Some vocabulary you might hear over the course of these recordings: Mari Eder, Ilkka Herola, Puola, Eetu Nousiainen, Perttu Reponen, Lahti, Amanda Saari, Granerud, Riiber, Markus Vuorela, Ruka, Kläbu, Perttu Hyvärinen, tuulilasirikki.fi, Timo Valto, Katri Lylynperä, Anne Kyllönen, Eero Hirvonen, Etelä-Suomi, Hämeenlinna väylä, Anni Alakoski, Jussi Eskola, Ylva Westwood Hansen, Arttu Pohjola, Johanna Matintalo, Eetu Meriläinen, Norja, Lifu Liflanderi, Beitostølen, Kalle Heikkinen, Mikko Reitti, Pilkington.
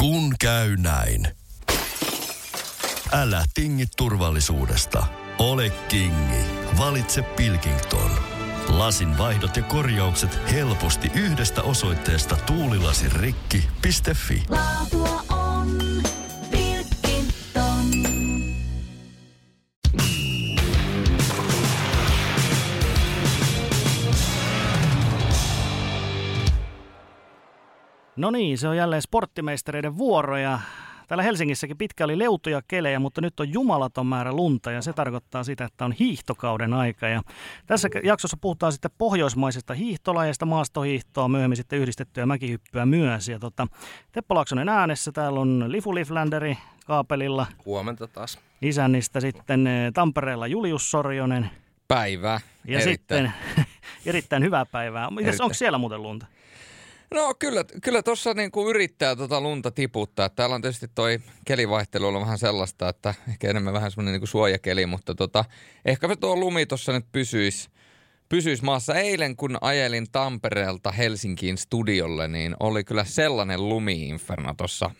Kun käy näin. Älä tingi turvallisuudesta. Ole kingi. Valitse Pilkington. Lasin vaihdot ja korjaukset helposti yhdestä osoitteesta tuulilasirikki.fi. Laatua on Pilkington. No niin, se on jälleen sporttimeistereiden vuoro ja täällä Helsingissäkin pitkä oli leutoja kelejä, mutta nyt on jumalaton määrä lunta ja se tarkoittaa sitä, että on hiihtokauden aika. Ja tässä jaksossa puhutaan sitten pohjoismaisesta hiihtolajista, maastohiihtoa, myöhemmin sitten yhdistettyä mäkihyppyä myös. Ja Teppo Laaksonen äänessä, täällä on Lifu Liflanderi kaapelilla. Huomenta taas. Isännistä sitten Tampereella Julius Sorjonen. Päivää. Ja erittäin. Sitten erittäin hyvää päivää. Mites, onko siellä muuten lunta? No kyllä tuossa niinku yrittää lunta tiputtaa. Täällä on tietysti toi kelivaihtelu ollut vähän sellaista, että ehkä enemmän vähän semmoinen niinku suojakeli, mutta ehkäpä tuo lumi tuossa nyt pysyisi maassa. Eilen kun ajelin Tampereelta Helsinkiin studiolle, niin oli kyllä sellainen lumi-inferno tuossa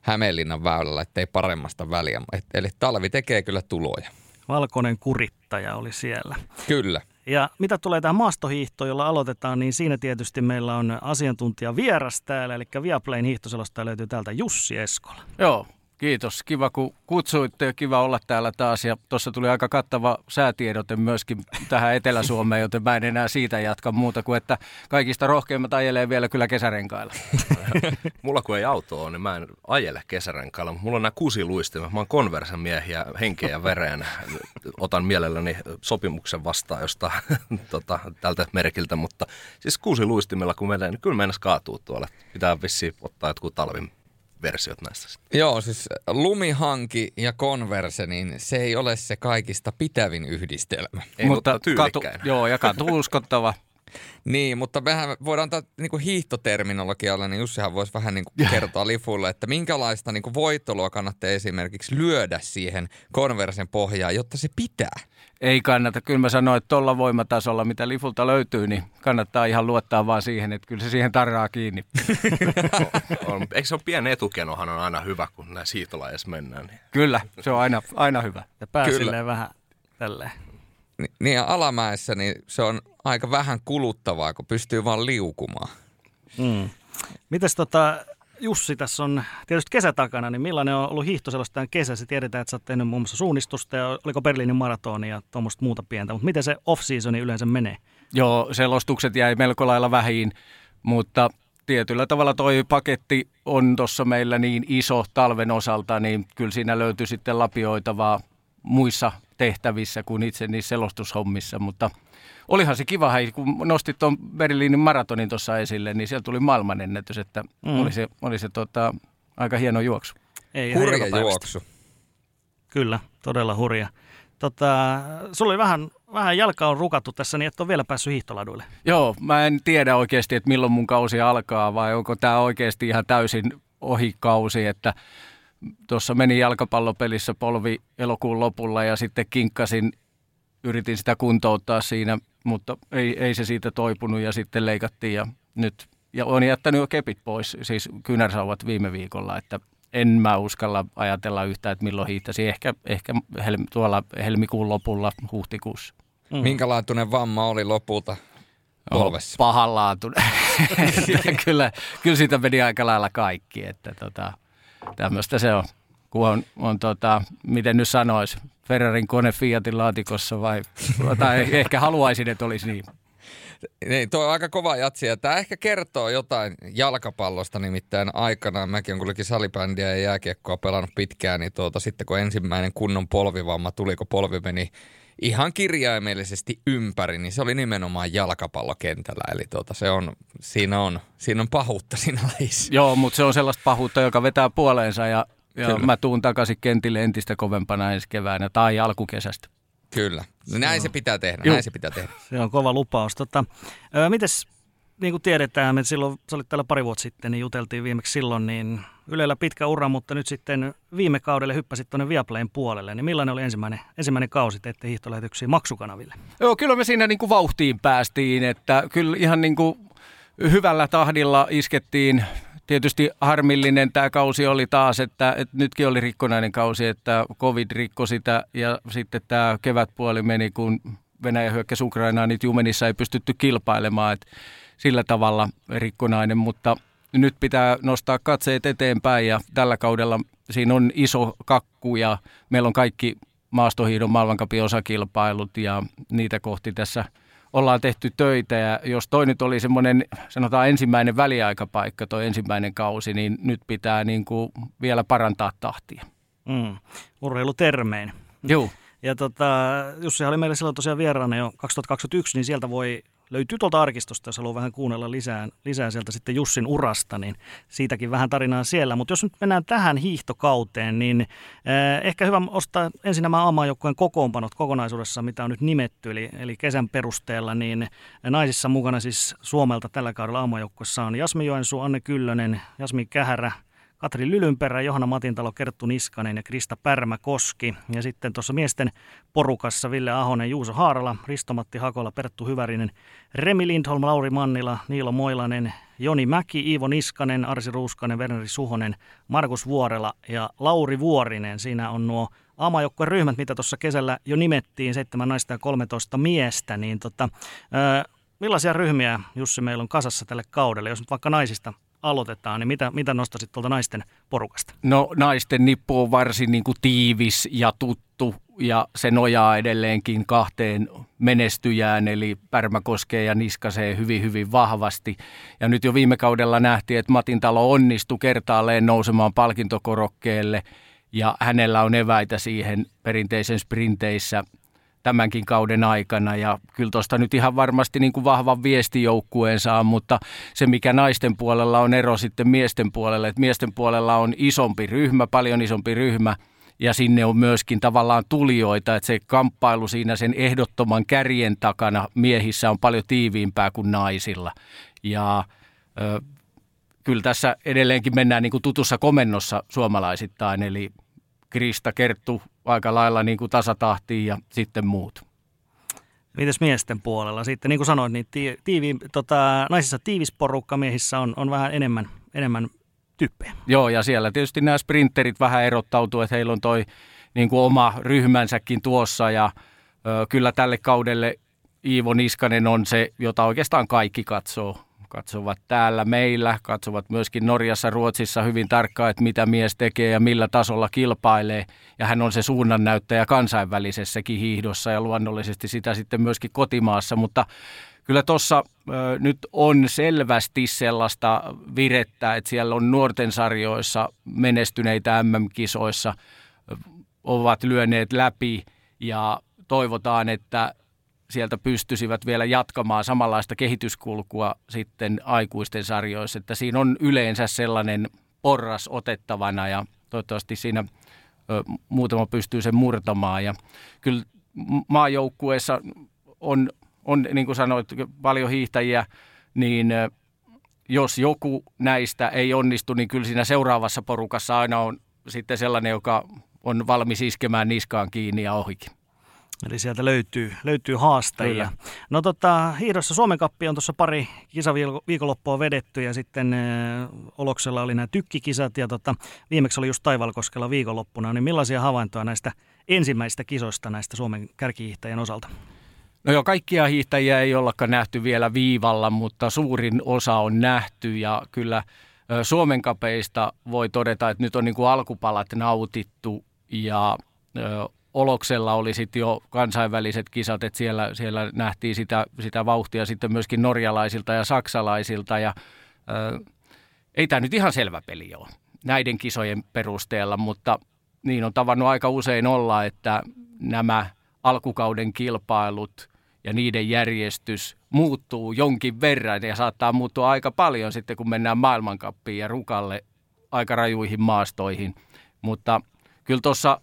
Hämeenlinnan väylällä, ettei paremmasta väliä. Eli talvi tekee kyllä tuloja. Valkoinen kurittaja oli siellä. Kyllä. Ja mitä tulee tähän maastohiihtoon, jolla aloitetaan, niin siinä tietysti meillä on asiantuntija vieras täällä, eli Viaplayn hiihtoselostaja löytyy täältä Jussi Eskola. Joo, kiitos. Kiva kun kutsuitte ja kiva olla täällä taas. Ja tuossa tuli aika kattava säätiedote myöskin tähän Etelä-Suomeen, joten mä en enää siitä jatka muuta kuin, että kaikista rohkeimmat ajelee vielä kyllä kesärenkailla. Mulla kun ei auto ole, niin mä en ajele kesärenkailla, mutta mulla on nämä kusiluistimet. Mä oon Conversen miehiä henkeä ja vereen. Otan mielelläni sopimuksen vastaan jostain tältä merkiltä, mutta siis kusiluistimella kun menee, niin kyllä meinas kaatuu tuolla. Pitää vissiin ottaa jotkut talvin versiot näistä sitten. Joo, siis lumihanki ja Converse, niin se ei ole se kaikista pitävin yhdistelmä. Ei, mutta tyylikkäin. Joo, ja uskottava. Niin, mutta mehän voidaan antaa niin kuin hiihtoterminologialla, niin Jussihan voisi vähän niin kuin kertoa Lifulle, että minkälaista niin kuin voitolua kannattaa esimerkiksi lyödä siihen Conversen pohjaan, jotta se pitää. Ei kannata. Kyllä mä sanoin, että tuolla voimatasolla, mitä Lifulta löytyy, niin kannattaa ihan luottaa vaan siihen, että kyllä se siihen tarraa kiinni. Eikö se ole pieni etukenohan on aina hyvä, kun näissä hiihtolajeissa mennään? Niin. Kyllä, se on aina hyvä. Ja pää silleen vähän tälleen. Niin ja alamäessä niin se on aika vähän kuluttavaa, kun pystyy vaan liukumaan. Mm. Mites Jussi, tässä on tietysti kesä takana, niin millainen on ollut hiihtoselostajan kesä? Se tiedetään, että sä oot tehnyt muun muassa suunnistusta ja oliko Berliinin maratoni ja tuommoista muuta pientä, mutta miten se off-seasoni yleensä menee? Joo, selostukset jäi melko lailla vähiin, mutta tietyllä tavalla toi paketti on tuossa meillä niin iso talven osalta, niin kyllä siinä löytyy sitten lapioitavaa muissa tehtävissä kuin itse niissä selostushommissa, mutta olihan se kiva, kun nostit tuon Berliinin maratonin tuossa esille, niin siellä tuli maailmanennätys, että oli se aika hieno juoksu. Ei, hurja juoksu. Kyllä, todella hurja. Sulla oli vähän jalka on rukattu tässä, niin et ole vielä päässyt hiihtoladuille. Joo, mä en tiedä oikeasti, että milloin mun kausi alkaa, vai onko tämä oikeasti ihan täysin ohikausi, että tuossa meni jalkapallopelissä polvi elokuun lopulla ja sitten kinkkasin, yritin sitä kuntouttaa siinä, mutta ei se siitä toipunut ja sitten leikattiin ja nyt ja olen jättänyt jo kepit pois, siis kynärsauvat viime viikolla, että en mä uskalla ajatella yhtään, että milloin hiihtäisin, ehkä tuolla helmikuun lopulla, huhtikuussa. Mm. Minkälaatuinen vamma oli lopulta polvessa? Pahanlaatuinen. kyllä siitä meni aika lailla kaikki, että tämmöistä se on, kun on miten nyt sanoisi, Ferrarin kone Fiatin laatikossa tai ehkä haluaisin, että olisi niin. Niin, tuo on aika kova jatsi ja tämä ehkä kertoo jotain jalkapallosta, nimittäin aikanaan mäkin on kuitenkin salibändiä ja jääkiekkoa pelannut pitkään, niin sitten kun ensimmäinen kunnon polvivamma tuli, kun polvi meni ihan kirjaimellisesti ympäri, niin se oli nimenomaan jalkapallokentällä. Eli siinä on pahuutta siinä lajissa. Joo, mutta se on sellaista pahuutta, joka vetää puoleensa ja mä tuun takaisin kentille entistä kovempana ensi keväänä tai alkukesästä. Kyllä. Näin se pitää tehdä. Näin se pitää tehdä. Se on kova lupaus. Mites, niin kuin tiedetään, me silloin, sä olit täällä pari vuotta sitten, niin juteltiin viimeksi silloin, niin Ylellä pitkä ura, mutta nyt sitten viime kaudelle hyppäsit tuonne Viaplayn puolelle. Niin millainen oli ensimmäinen kausi, teitte hiihtolähetyksiä maksukanaville? Joo, kyllä me siinä niin kuin vauhtiin päästiin, että kyllä ihan niin kuin hyvällä tahdilla iskettiin tietysti harmillinen tämä kausi oli taas, että nytkin oli rikkonainen kausi, että covid rikkoi sitä ja sitten tämä kevätpuoli meni, kun Venäjä hyökkäsi Ukrainaan, niin Jumenissa ei pystytty kilpailemaan, että sillä tavalla rikkonainen, mutta nyt pitää nostaa katseet eteenpäin ja tällä kaudella siinä on iso kakku ja meillä on kaikki maastohiihdon maailmancupin osakilpailut ja niitä kohti tässä ollaan tehty töitä ja jos toi nyt oli semmoinen, sanotaan ensimmäinen väliaikapaikka, toi ensimmäinen kausi, niin nyt pitää niin kuin vielä parantaa tahtia. Urheilutermein. Joo. Ja Jussi oli meillä silloin tosiaan vieraana jo 2021, niin sieltä voi löytyy tuolta arkistosta, jos haluaa vähän kuunnella lisää sieltä sitten Jussin urasta, niin siitäkin vähän tarinaa siellä. Mutta jos nyt mennään tähän hiihtokauteen, niin ehkä hyvä ostaa ensin nämä A-maajoukkueen kokoonpanot kokonaisuudessa, mitä on nyt nimetty. Eli kesän perusteella, niin naisissa mukana siis Suomelta tällä kaudella A-maajoukkuessa on Jasmi Joensuu, Anne Kyllönen, Jasmin Kähärä, Katri Lylynperä, Johanna Matintalo, Kerttu Niskanen ja Krista Pärmäkoski. Ja sitten tuossa miesten porukassa Ville Ahonen, Juuso Haarala, Risto-Matti Hakola, Perttu Hyvärinen, Remi Lindholm, Lauri Mannila, Niilo Moilanen, Joni Mäki, Iivo Niskanen, Arsi Ruuskanen, Werneri Suhonen, Markus Vuorela ja Lauri Vuorinen. Siinä on nuo A-maajoukkueen ryhmät, mitä tuossa kesällä jo nimettiin, 7 naista ja 13 miestä. Niin millaisia ryhmiä, Jussi, meillä on kasassa tälle kaudelle, jos nyt vaikka naisista aloitetaan, niin mitä nostaisit tuolta naisten porukasta? No naisten nippu on varsin niin kuin tiivis ja tuttu ja se nojaa edelleenkin kahteen menestyjään eli Pärmäkoskeen ja Niskaseen hyvin hyvin vahvasti. Ja nyt jo viime kaudella nähtiin, että Matintalo onnistui kertaalleen nousemaan palkintokorokkeelle ja hänellä on eväitä siihen perinteisen sprinteissä tämänkin kauden aikana ja kyllä tuosta nyt ihan varmasti niin kuin vahvan viestijoukkueen saa, mutta se mikä naisten puolella on ero sitten miesten puolelle, että miesten puolella on isompi ryhmä, paljon isompi ryhmä ja sinne on myöskin tavallaan tulijoita, että se kamppailu siinä sen ehdottoman kärjen takana miehissä on paljon tiiviimpää kuin naisilla ja kyllä tässä edelleenkin mennään niin kuin tutussa komennossa suomalaisittain eli Krista, Kerttu aika lailla niin kuin tasatahtiin ja sitten muut. Mites miesten puolella? Sitten niin kuin sanoit, niin naisissa tiivis porukka, miehissä on vähän enemmän tyyppejä. Joo, ja siellä tietysti nämä sprinterit vähän erottautuu, että heillä on toi niin kuin oma ryhmänsäkin tuossa. Ja kyllä tälle kaudelle Iivo Niskanen on se, jota oikeastaan kaikki katsoo. Katsovat täällä meillä, katsovat myöskin Norjassa, Ruotsissa hyvin tarkkaan, että mitä mies tekee ja millä tasolla kilpailee. Ja hän on se suunnannäyttäjä kansainvälisessäkin hiihdossa ja luonnollisesti sitä sitten myöskin kotimaassa. Mutta kyllä tuossa nyt on selvästi sellaista virettä, että siellä on nuorten sarjoissa menestyneitä MM-kisoissa, ovat lyöneet läpi ja toivotaan, että sieltä pystyisivät vielä jatkamaan samanlaista kehityskulkua sitten aikuisten sarjoissa, että siinä on yleensä sellainen porras otettavana ja toivottavasti siinä muutama pystyy sen murtamaan. Ja kyllä maajoukkueessa on, niin kuin sanoit, paljon hiihtäjiä, niin jos joku näistä ei onnistu, niin kyllä siinä seuraavassa porukassa aina on sitten sellainen, joka on valmis iskemään niskaan kiinni ja ohikin. Eli sieltä löytyy haastajia. Kyllä. No hiihdossa Suomen Cuppi on tuossa pari kisaviikonloppua vedetty ja sitten Oloksella oli nämä tykkikisat ja viimeksi oli just Taivalkoskella viikonloppuna. Niin millaisia havaintoja näistä ensimmäisistä kisoista näistä Suomen kärkihiihtäjien osalta? No joo, kaikkia hiihtäjiä ei ollakaan nähty vielä viivalla, mutta suurin osa on nähty ja kyllä Suomen Cupeista voi todeta, että nyt on niin kuin alkupalat nautittu ja Oloksella oli sitten jo kansainväliset kisat, että siellä nähtiin sitä vauhtia sitten myöskin norjalaisilta ja saksalaisilta. Ja, ei tämä nyt ihan selvä peli ole näiden kisojen perusteella, mutta niin on tavannut aika usein olla, että nämä alkukauden kilpailut ja niiden järjestys muuttuu jonkin verran ja saattaa muuttua aika paljon sitten, kun mennään maailmancuppiin ja Rukalle aika rajuihin maastoihin. Mutta kyllä tuossa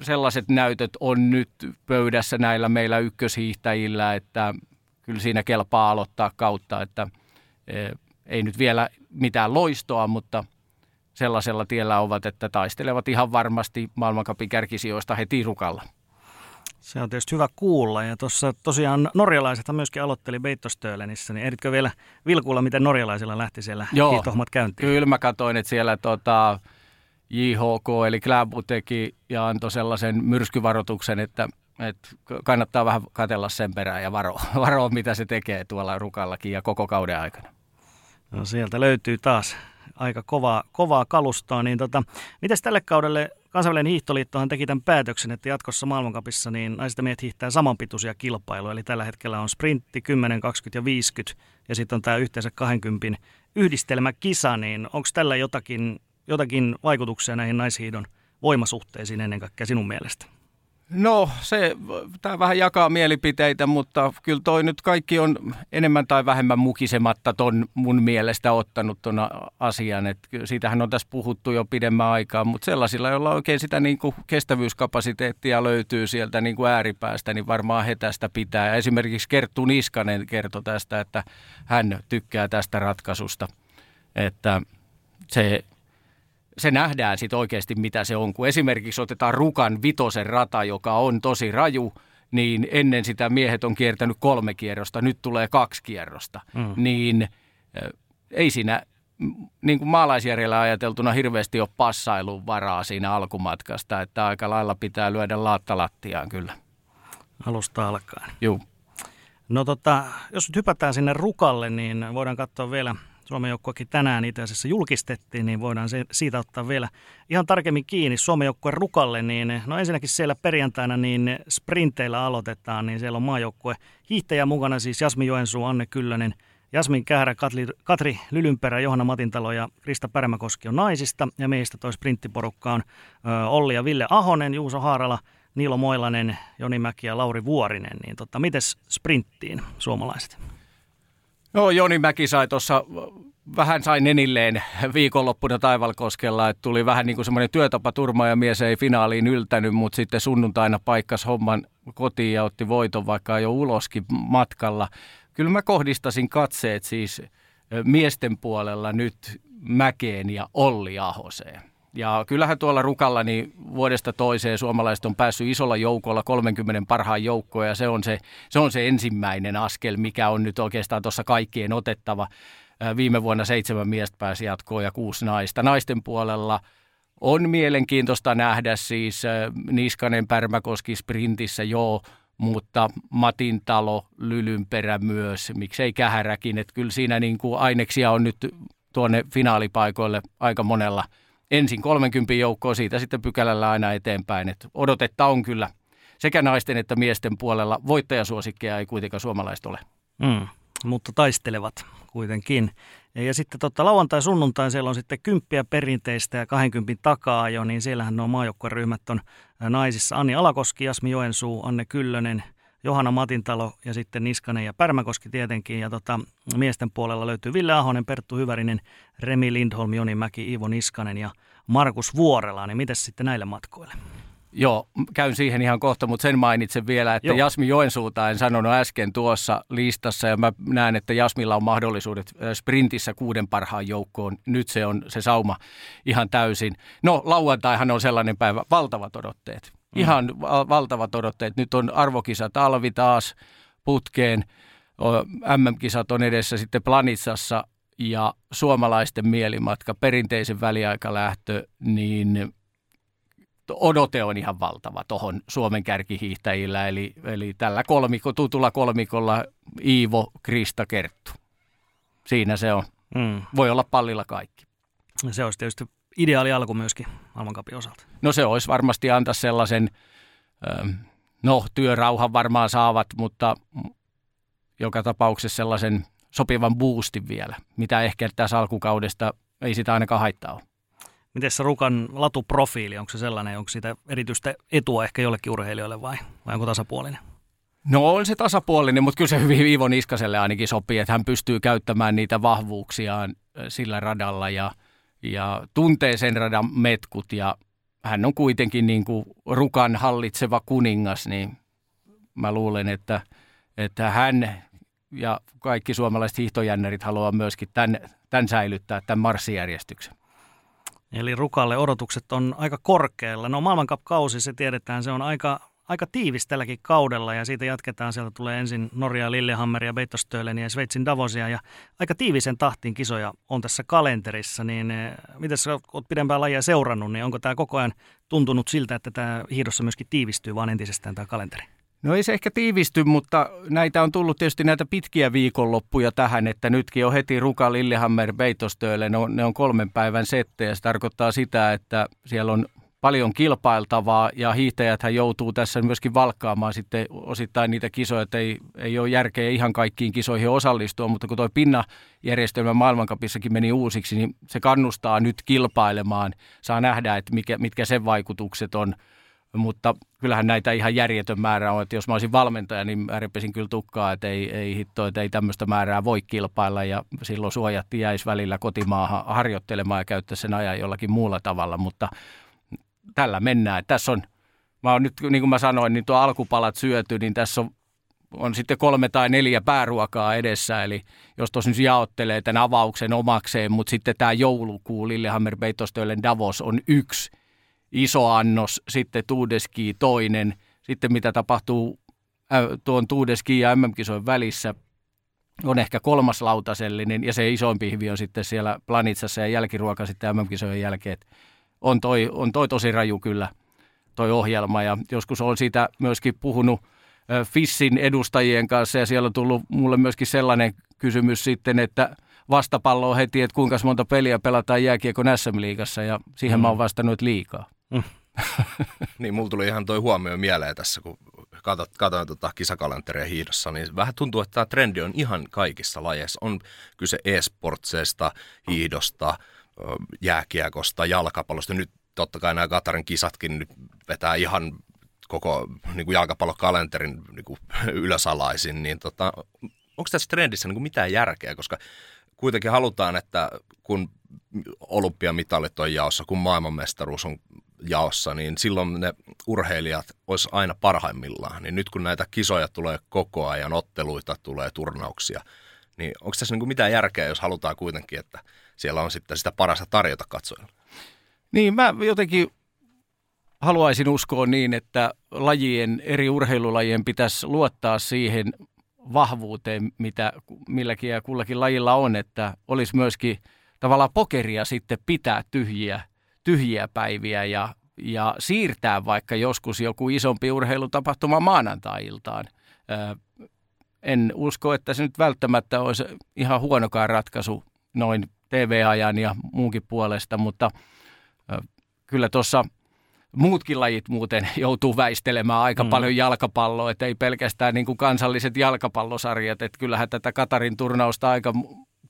sellaiset näytöt on nyt pöydässä näillä meillä ykköshiihtäjillä, että kyllä siinä kelpaa aloittaa kautta, että ei nyt vielä mitään loistoa, mutta sellaisella tiellä ovat, että taistelevat ihan varmasti maailmancupin kärkisijoista heti Rukalla. Se on tietysti hyvä kuulla. Ja tuossa tosiaan norjalaisethan myöskin aloitteli Beitostølenissä, niin ehditkö vielä vilkuilla, miten norjalaisilla lähti siellä hiihtohommat käyntiin? Joo, kyllä mä katsoin, että siellä JHK eli Kläbu teki ja antoi sellaisen myrskyvaroituksen, että kannattaa vähän katsella sen perään ja varoa, mitä se tekee tuolla Rukallakin ja koko kauden aikana. No sieltä löytyy taas aika kovaa kalustoa. Niin mites tälle kaudelle? Kansainvälinen hiihtoliittohan teki tämän päätöksen, että jatkossa maailmankapissa niin naiset ja miehet hiihtää samanpituisia kilpailuja. Eli tällä hetkellä on sprintti, 10, 20 ja 50 ja sitten on tämä yhteensä 20 yhdistelmäkisa. Niin onko tällä jotakin vaikutuksia näihin naishiidon voimasuhteisiin ennen kaikkea sinun mielestä? No, tämä vähän jakaa mielipiteitä, mutta kyllä toi nyt kaikki on enemmän tai vähemmän mukisematta ton mun mielestä ottanut ton asian. Et siitähän on tässä puhuttu jo pidemmän aikaa, mutta sellaisilla, joilla oikein sitä niinku kestävyyskapasiteettia löytyy sieltä niinku ääripäästä, niin varmaan he tästä pitää. Ja esimerkiksi Kerttu Niskanen kertoi tästä, että hän tykkää tästä ratkaisusta, että se nähdään sitten oikeasti, mitä se on. Kun esimerkiksi otetaan Rukan vitosen rata, joka on tosi raju, niin ennen sitä miehet on kiertänyt 3 kierrosta, nyt tulee 2 kierrosta. Mm. Niin ei siinä niin kuin maalaisjärjellä ajateltuna hirveästi ole passailun varaa siinä alkumatkasta, että aika lailla pitää lyödä laattalattiaan kyllä. Alusta alkaen. Joo. No jos nyt hypätään sinne Rukalle, niin voidaan katsoa vielä. Suomen joukkuekin tänään itse asiassa julkistettiin, niin voidaan siitä ottaa vielä ihan tarkemmin kiinni Suomen joukkueen Rukalle. Niin, no ensinnäkin siellä perjantaina niin sprinteillä aloitetaan, niin siellä on maajoukkue hiihtäjä mukana, siis Jasmi Joensuu, Anne Kyllönen, Jasmin Kähärä, Katri Lylynperä, Johanna Matintalo ja Krista Pärmäkoski on naisista. Ja miehistä toi sprinttiporukka on Olli ja Ville Ahonen, Juuso Haarala, Niilo Moilanen, Joni Mäki ja Lauri Vuorinen. Niin mites sprinttiin suomalaiset? No, Joni Mäki sai tuossa vähän nenilleen viikonloppuna Taivalkoskella, että tuli vähän niin kuin semmoinen työtapaturma ja mies ei finaaliin yltänyt, mutta sitten sunnuntaina paikkasi homman kotiin ja otti voiton, vaikka jo uloskin matkalla. Kyllä mä kohdistasin katseet siis miesten puolella nyt Mäkeen ja Olli Ahoseen. Ja kyllähän tuolla Rukalla niin vuodesta toiseen suomalaiset on päässyt isolla joukolla 30 parhaan joukkoon ja se on se ensimmäinen askel, mikä on nyt oikeastaan tuossa kaikkien otettava. Viime vuonna 7 miestä pääsi jatkoon ja 6 naista. Naisten puolella on mielenkiintoista nähdä siis Niskanen, Pärmäkoski sprintissä mutta Matintalo, Lylynperä myös, miksei Kähäräkin. Että kyllä siinä niin kuin aineksia on nyt tuonne finaalipaikoille aika monella. Ensin 30 joukkoa, siitä sitten pykälällä aina eteenpäin. Et odotetta on kyllä sekä naisten että miesten puolella. Voittajasuosikkeja ei kuitenkaan suomalaiset ole. Mutta taistelevat kuitenkin. Ja sitten lauantai-sunnuntai siellä on sitten 10 perinteistä ja 20 takaa jo, niin siellähän nuo maajoukkueryhmät on naisissa. Anni Alakoski, Jasmi Joensuu, Anne Kyllönen, Johanna Matintalo ja sitten Niskanen ja Pärmäkoski tietenkin. Ja miesten puolella löytyy Ville Ahonen, Perttu Hyvärinen, Remi Lindholm, Joni Mäki, Iivo Niskanen ja Markus Vuorela. Niin mites sitten näille matkoille? Joo, käyn siihen ihan kohta, mutta sen mainitsen vielä, että Jasmi Joensuuta en sanonut äsken tuossa listassa. Ja mä näen, että Jasmilla on mahdollisuudet sprintissä 6 parhaan joukkoon. Nyt se on se sauma ihan täysin. No, lauantaihan on sellainen päivä, valtavat odotteet. Ihan valtavat odotteet. Nyt on arvokisa talvi taas putkeen. MM-kisat on edessä sitten Planitsassa ja suomalaisten mielimatka, perinteisen väliaikalähtö, niin odote on ihan valtava tuohon Suomen kärkihiihtäjillä. Eli tällä tutulla kolmikolla Iivo, Krista, Kerttu. Siinä se on. Voi olla pallilla kaikki. Se olisi tietysti ideaali alku myöskin maailmancupin osalta. No se olisi varmasti antaa sellaisen, työrauhan varmaan saavat, mutta joka tapauksessa sellaisen sopivan boostin vielä, mitä ehkä tässä alkukaudesta ei sitä ainakaan haittaa ole. Miten se Rukan latuprofiili, onko se sellainen, onko siitä erityistä etua ehkä jollekin urheilijoille vai onko tasapuolinen? No on se tasapuolinen, mutta kyllä se hyvin Iivo Niskaselle ainakin sopii, että hän pystyy käyttämään niitä vahvuuksiaan sillä radalla ja tuntee sen radan metkut ja hän on kuitenkin niin kuin Rukan hallitseva kuningas, niin mä luulen, että hän ja kaikki suomalaiset hiihtojännärit haluaa myöskin tämän säilyttää, tämän marssijärjestyksen. Eli Rukalle odotukset on aika korkealla. No maailmancupkausi, se tiedetään, se on aika aika tiivis tälläkin kaudella ja siitä jatketaan. Sieltä tulee ensin Norjaa, Lillehammeria, Beitostøleniä ja Sveitsin Davosia ja aika tiivisen tahtiin kisoja on tässä kalenterissa. Niin miten sä oot pidempään lajia seurannut, niin onko tämä koko ajan tuntunut siltä, että tämä hiidossa myöskin tiivistyy vaan entisestään tämä kalenteri? No ei se ehkä tiivisty, mutta näitä on tullut tietysti näitä pitkiä viikonloppuja tähän, että nytkin on heti Ruka, Lillehammer, Beitostølen, ne on 3 päivän settejä. Se tarkoittaa sitä, että siellä on paljon kilpailtavaa ja hiihtäjäthän joutuu tässä myöskin valkkaamaan sitten osittain niitä kisoja, että ei ole järkeä ihan kaikkiin kisoihin osallistua, mutta kun tuo pinnajärjestelmä maailmankapissakin meni uusiksi, niin se kannustaa nyt kilpailemaan. Saa nähdä, että mitkä sen vaikutukset on. Mutta kyllähän näitä ihan järjetön määrä on, että jos mä olisin valmentaja, niin mä repesin kyllä tukkaa, että ei tämmöistä määrää voi kilpailla ja silloin suojatti jäisi välillä kotimaahan harjoittelemaan ja käyttää sen ajan jollakin muulla tavalla, mutta tällä mennään. Tässä on, mä oon nyt, niin kuin mä sanoin, niin tuo alkupalat syöty, niin tässä on sitten 3 tai 4 pääruokaa edessä, eli jos tuossa nyt jaottelee tämän avauksen omakseen, mutta sitten tämä joulukuu Lillehammer, Beitostølen, Davos on 1 iso annos, sitten Tour de Ski 2, sitten mitä tapahtuu tuon Tour de Ski ja MM-kisojen välissä on ehkä 3. lautasellinen ja se isoimpi pihvi on sitten siellä Planitsassa ja jälkiruoka sitten MM-kisojen jälkeen. On toi tosi raju kyllä toi ohjelma ja joskus olen siitä myöskin puhunut FISin edustajien kanssa ja siellä on tullut mulle myöskin sellainen kysymys sitten, että vastapallo on heti, että kuinka monta peliä pelataan jääkiekon SM-liigassa ja siihen mä oon vastannut, että liikaa. Niin, mulla tuli ihan toi huomio mieleen tässä, kun katsoin kisakalenteria hiihdossa, niin vähän tuntuu, että tämä trendi on ihan kaikissa lajeissa. On kyse e-sportseista, hiihdosta, jääkiekosta, jalkapallosta. Nyt totta kai nämä Katarin kisatkin nyt vetää ihan koko niin kuin jalkapallokalenterin niin kuin ylösalaisin, niin onko tässä trendissä niin kuin mitään järkeä, koska kuitenkin halutaan, että kun olympiamitalit on jaossa, kun maailmanmestaruus on jaossa, niin silloin ne urheilijat olisi aina parhaimmillaan. Niin nyt kun näitä kisoja tulee koko ajan, otteluita tulee, turnauksia, niin onko tässä niin kuin mitään järkeä, jos halutaan kuitenkin, että siellä on sitten sitä parasta tarjota katsojille? Niin, mä jotenkin haluaisin uskoa niin, että lajien, eri urheilulajien pitäisi luottaa siihen vahvuuteen, mitä milläkin ja kullakin lajilla on, että olisi myöskin tavallaan pokeria sitten pitää tyhjiä päiviä ja siirtää vaikka joskus joku isompi urheilutapahtuma maanantai-iltaan. En usko, että se nyt välttämättä olisi ihan huonokaan ratkaisu noin TV-ajan ja muunkin puolesta, mutta kyllä tuossa muutkin lajit muuten joutuu väistelemään aika paljon jalkapalloa, että ei pelkästään niin kuin kansalliset jalkapallosarjat, että kyllähän tätä Katarin turnausta aika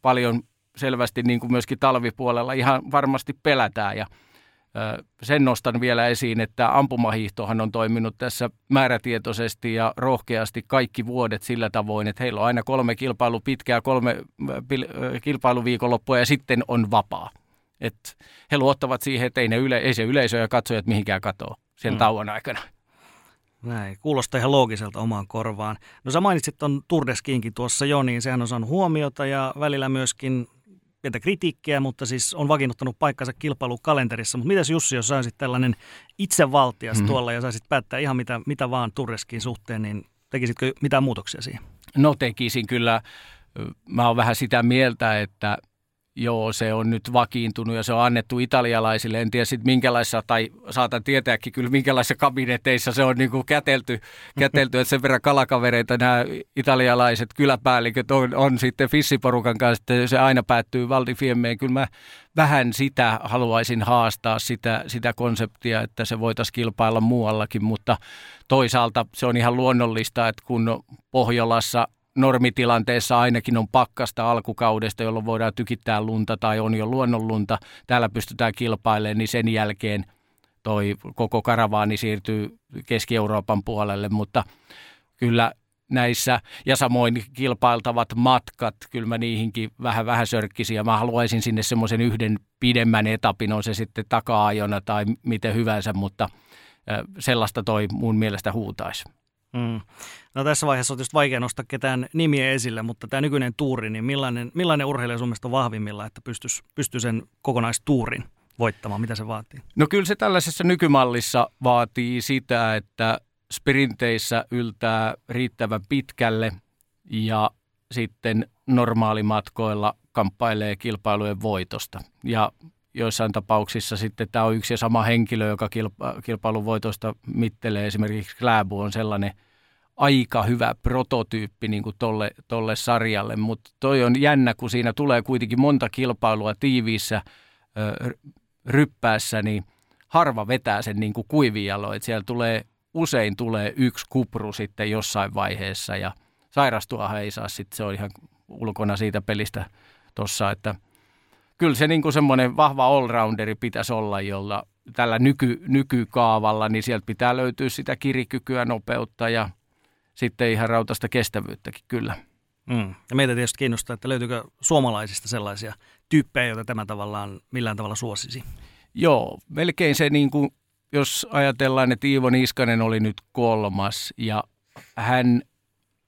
paljon selvästi niin kuin myöskin talvipuolella ihan varmasti pelätään ja sen nostan vielä esiin, että ampumahiihtohan on toiminut tässä määrätietoisesti ja rohkeasti kaikki vuodet sillä tavoin, että heillä on aina 3 kilpailupitkää, 3 kilpailuviikonloppua ja sitten on vapaa. Et he luottavat siihen, että ei se yleisö ja katsojat mihinkään katoo sen tauon aikana. Näin, kuulostaa ihan loogiselta omaan korvaan. No sä mainitsit tuon Tour de Skiinkin tuossa jo, niin sehän on saanut huomiota ja välillä myöskin pientä kritiikkiä, mutta siis on vakiinnuttanut paikkansa kilpailukalenterissa. Mutta mitäs Jussi, jos saisit tällainen itsevaltias tuolla ja saisit päättää ihan mitä vaan Tour de Skiin suhteen, niin tekisitkö mitään muutoksia siihen? No tekisin kyllä. Mä oon vähän sitä mieltä, että joo, se on nyt vakiintunut ja se on annettu italialaisille. En tiedä sitten minkälaisissa, tai saatan tietääkin kyllä minkälaisissa kabineteissa se on niin kuin kätelty. Että sen verran kalakavereita nämä italialaiset kyläpäälliköt on sitten fissiporukan kanssa, että se aina päättyy Valdifiemmeen. Kyllä mä vähän sitä haluaisin haastaa, sitä konseptia, että se voitaisiin kilpailla muuallakin, mutta toisaalta se on ihan luonnollista, että kun Pohjolassa normitilanteessa ainakin on pakkasta alkukaudesta, jolloin voidaan tykittää lunta tai on jo luonnonlunta. Täällä pystytään kilpailemaan, niin sen jälkeen toi koko karavaani siirtyy Keski-Euroopan puolelle, mutta kyllä näissä ja samoin kilpailtavat matkat, kyllä mä niihinkin vähän sörkkisiä. Mä haluaisin sinne semmoisen yhden pidemmän etapin, on se sitten taka-ajona tai miten hyvänsä, mutta sellaista toi mun mielestä huutaisi. No tässä vaiheessa on tietysti vaikea nostaa ketään nimiä esille, mutta tämä nykyinen tuuri, niin millainen urheilija sun mielestä on vahvimmilla, että pystyy sen kokonaistuurin voittamaan? Mitä se vaatii? No kyllä se tällaisessa nykymallissa vaatii sitä, että sprinteissä yltää riittävän pitkälle ja sitten normaalimatkoilla kamppailee kilpailujen voitosta. Ja joissain tapauksissa sitten tämä on yksi ja sama henkilö, joka kilpailun voitosta mittelee. Esimerkiksi Kläbu on sellainen aika hyvä prototyyppi niin kuin tolle sarjalle, mutta toi on jännä, kun siinä tulee kuitenkin monta kilpailua tiiviissä ryppäässä, niin harva vetää sen niin kuin kuivin jaloin. Siellä usein tulee yksi kupru sitten jossain vaiheessa ja sairastuahan ei saa, sitten se on ihan ulkona siitä pelistä tuossa, että kyllä se niin kuin semmoinen vahva allrounderi pitäisi olla, jolla tällä nykykaavalla, niin sieltä pitää löytyä sitä kirikykyä, nopeutta ja sitten ihan rautasta kestävyyttäkin, kyllä. Mm. Ja meitä tietysti kiinnostaa, että löytyykö suomalaisista sellaisia tyyppejä, joita tämä tavallaan millään tavalla suosisi? Joo, melkein se niin kuin, jos ajatellaan, että Iivo Niskanen oli nyt kolmas ja hän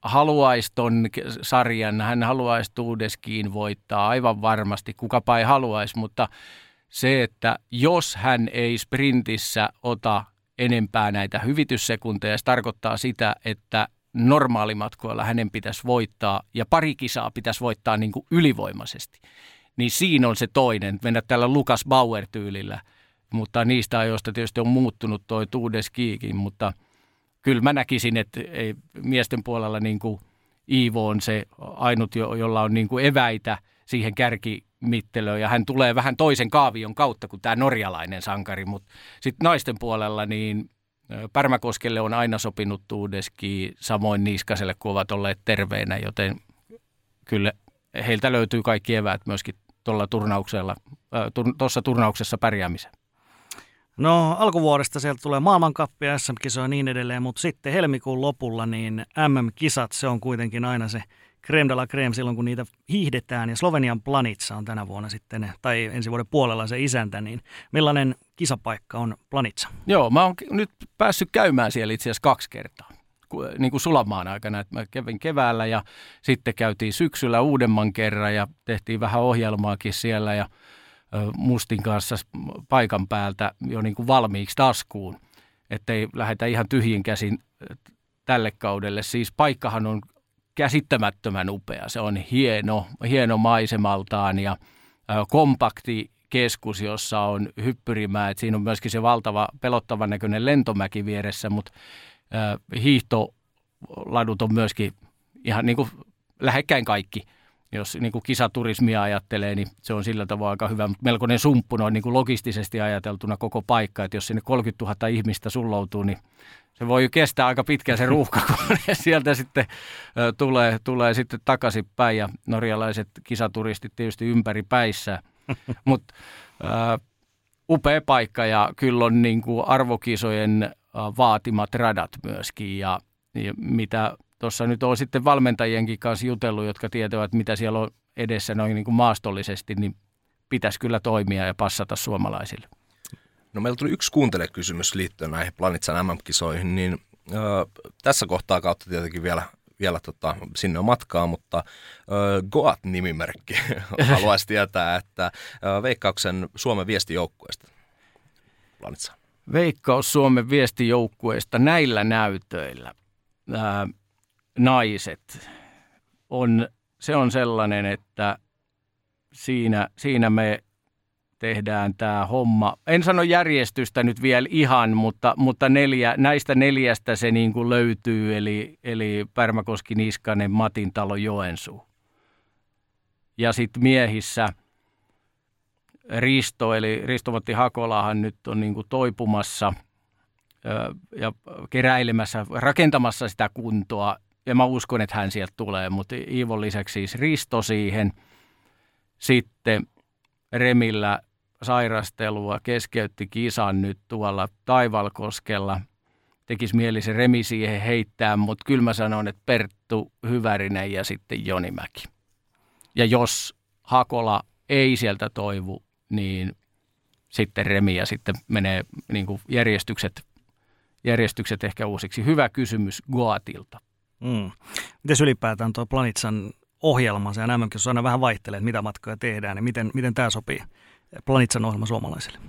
haluaisi ton sarjan, hän haluaisi Tour de Skiin voittaa aivan varmasti, kukapa ei haluaisi, mutta se, että jos hän ei sprintissä ota enempää näitä hyvityssekunteja, se tarkoittaa sitä, että normaalimatkoilla hänen pitäisi voittaa ja pari kisaa pitäisi voittaa niin kuin ylivoimaisesti. Niin siinä on se toinen, mennä tällä Lukas Bauer-tyylillä, mutta niistä ajoista tietysti on muuttunut toi Tour de Skiikin, mutta kyllä mä näkisin, että ei, miesten puolella niin kuin Iivo on se ainut, jolla on niin kuin eväitä siihen kärkimittelöön, ja hän tulee vähän toisen kaavion kautta kuin tämä norjalainen sankari, mutta sitten naisten puolella niin Pärmäkoskelle on aina sopinut Tour de Ski, samoin Niskaselle, kun ovat olleet terveinä, joten kyllä heiltä löytyy kaikki eväät myöskin tuolla turnauksessa pärjäämiseen. No alkuvuodesta sieltä tulee maailmankappia, SM-kisoja ja niin edelleen, mutta sitten helmikuun lopulla niin MM-kisat, se on kuitenkin aina se crème de la crème silloin, kun niitä hiihdetään. Ja Slovenian Planica on tänä vuonna sitten, tai ensi vuoden puolella se isäntä, niin millainen kisapaikka on Planica? Joo, mä oon nyt päässyt käymään siellä itse asiassa 2 kertaa, niin kuin sulamaan aikana. Et mä kävin keväällä ja sitten käytiin syksyllä uudemman kerran ja tehtiin vähän ohjelmaakin siellä ja Mustin kanssa paikan päältä jo niin kuin valmiiksi taskuun, ettei lähdetä ihan tyhjin käsin tälle kaudelle. Siis paikkahan on käsittämättömän upea. Se on hieno maisemaltaan ja kompakti keskus, jossa on hyppyrimäät. Siinä on myöskin se valtava, pelottavan näköinen lentomäki vieressä, mutta hiihtoladut on myöskin ihan niin kuin lähekkäin kaikki. Jos niin kuin kisaturismia ajattelee, niin se on sillä tavalla aika hyvä, mutta melkoinen sumppu noin niin kuin logistisesti ajateltuna koko paikka, että jos sinne 30 000 ihmistä sulloutuu, niin se voi kestää aika pitkään se ruuhka, kun sieltä sitten tulee sitten takaisinpäin ja norjalaiset kisaturistit tietysti ympäri päissä, mutta upea paikka ja kyllä on niin kuin arvokisojen vaatimat radat myöskin ja mitä tuossa nyt on sitten valmentajienkin kanssa jutellut, jotka tietävät, mitä siellä on edessä noin niin kuin maastollisesti, niin pitäisi kyllä toimia ja passata suomalaisille. No meillä tuli yksi kuuntelijakysymys liittyen näihin Planitsan MM-kisoihin, niin tässä kohtaa kautta tietenkin vielä sinne on matkaa, mutta Goat-nimimerkki haluaisi tietää, että Veikkauksen Suomen viestijoukkueesta Planitsaan. Veikkaus Suomen viestijoukkueesta näillä näytöillä. Naiset, se on sellainen, että siinä me tehdään tämä homma. En sano järjestystä nyt vielä ihan, mutta näistä neljästä se niin kuin löytyy, eli Pärmäkoski, Niskanen, Matintalo, Joensuu. Ja sitten miehissä Risto-Matti Hakolahan nyt on niin kuin toipumassa ja keräilemässä, rakentamassa sitä kuntoa. Ja mä uskon, että hän sieltä tulee, mutta Iivon lisäksi siis Risto siihen. Sitten Remillä sairastelua, keskeytti kisan nyt tuolla Taivalkoskella. Tekisi mieli se Remi siihen heittää, mutta kyllä mä sanon, että Perttu Hyvärinen ja sitten Joni Mäki. Ja jos Hakola ei sieltä toivu, niin sitten Remi ja sitten menee niin kuin järjestykset ehkä uusiksi. Hyvä kysymys Goatilta. Mm. Miten ylipäätään tuo Planitsan ohjelma, se MM-kisoissa aina vähän vaihtelee, mitä matkoja tehdään, niin miten tämä sopii Planitsan ohjelma suomalaisille?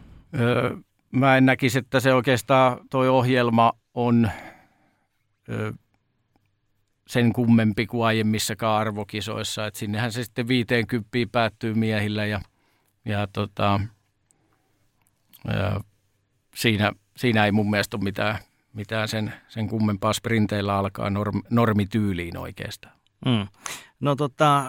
Mä en näkisi, että se oikeastaan tuo ohjelma on sen kummempi kuin aiemmissakaan arvokisoissa. Että sinnehän se sitten 50 päättyy miehillä ja siinä ei mun mielestä ole mitään sen kummempaa sprinteillä alkaa normityyliin oikeastaan. Mm. No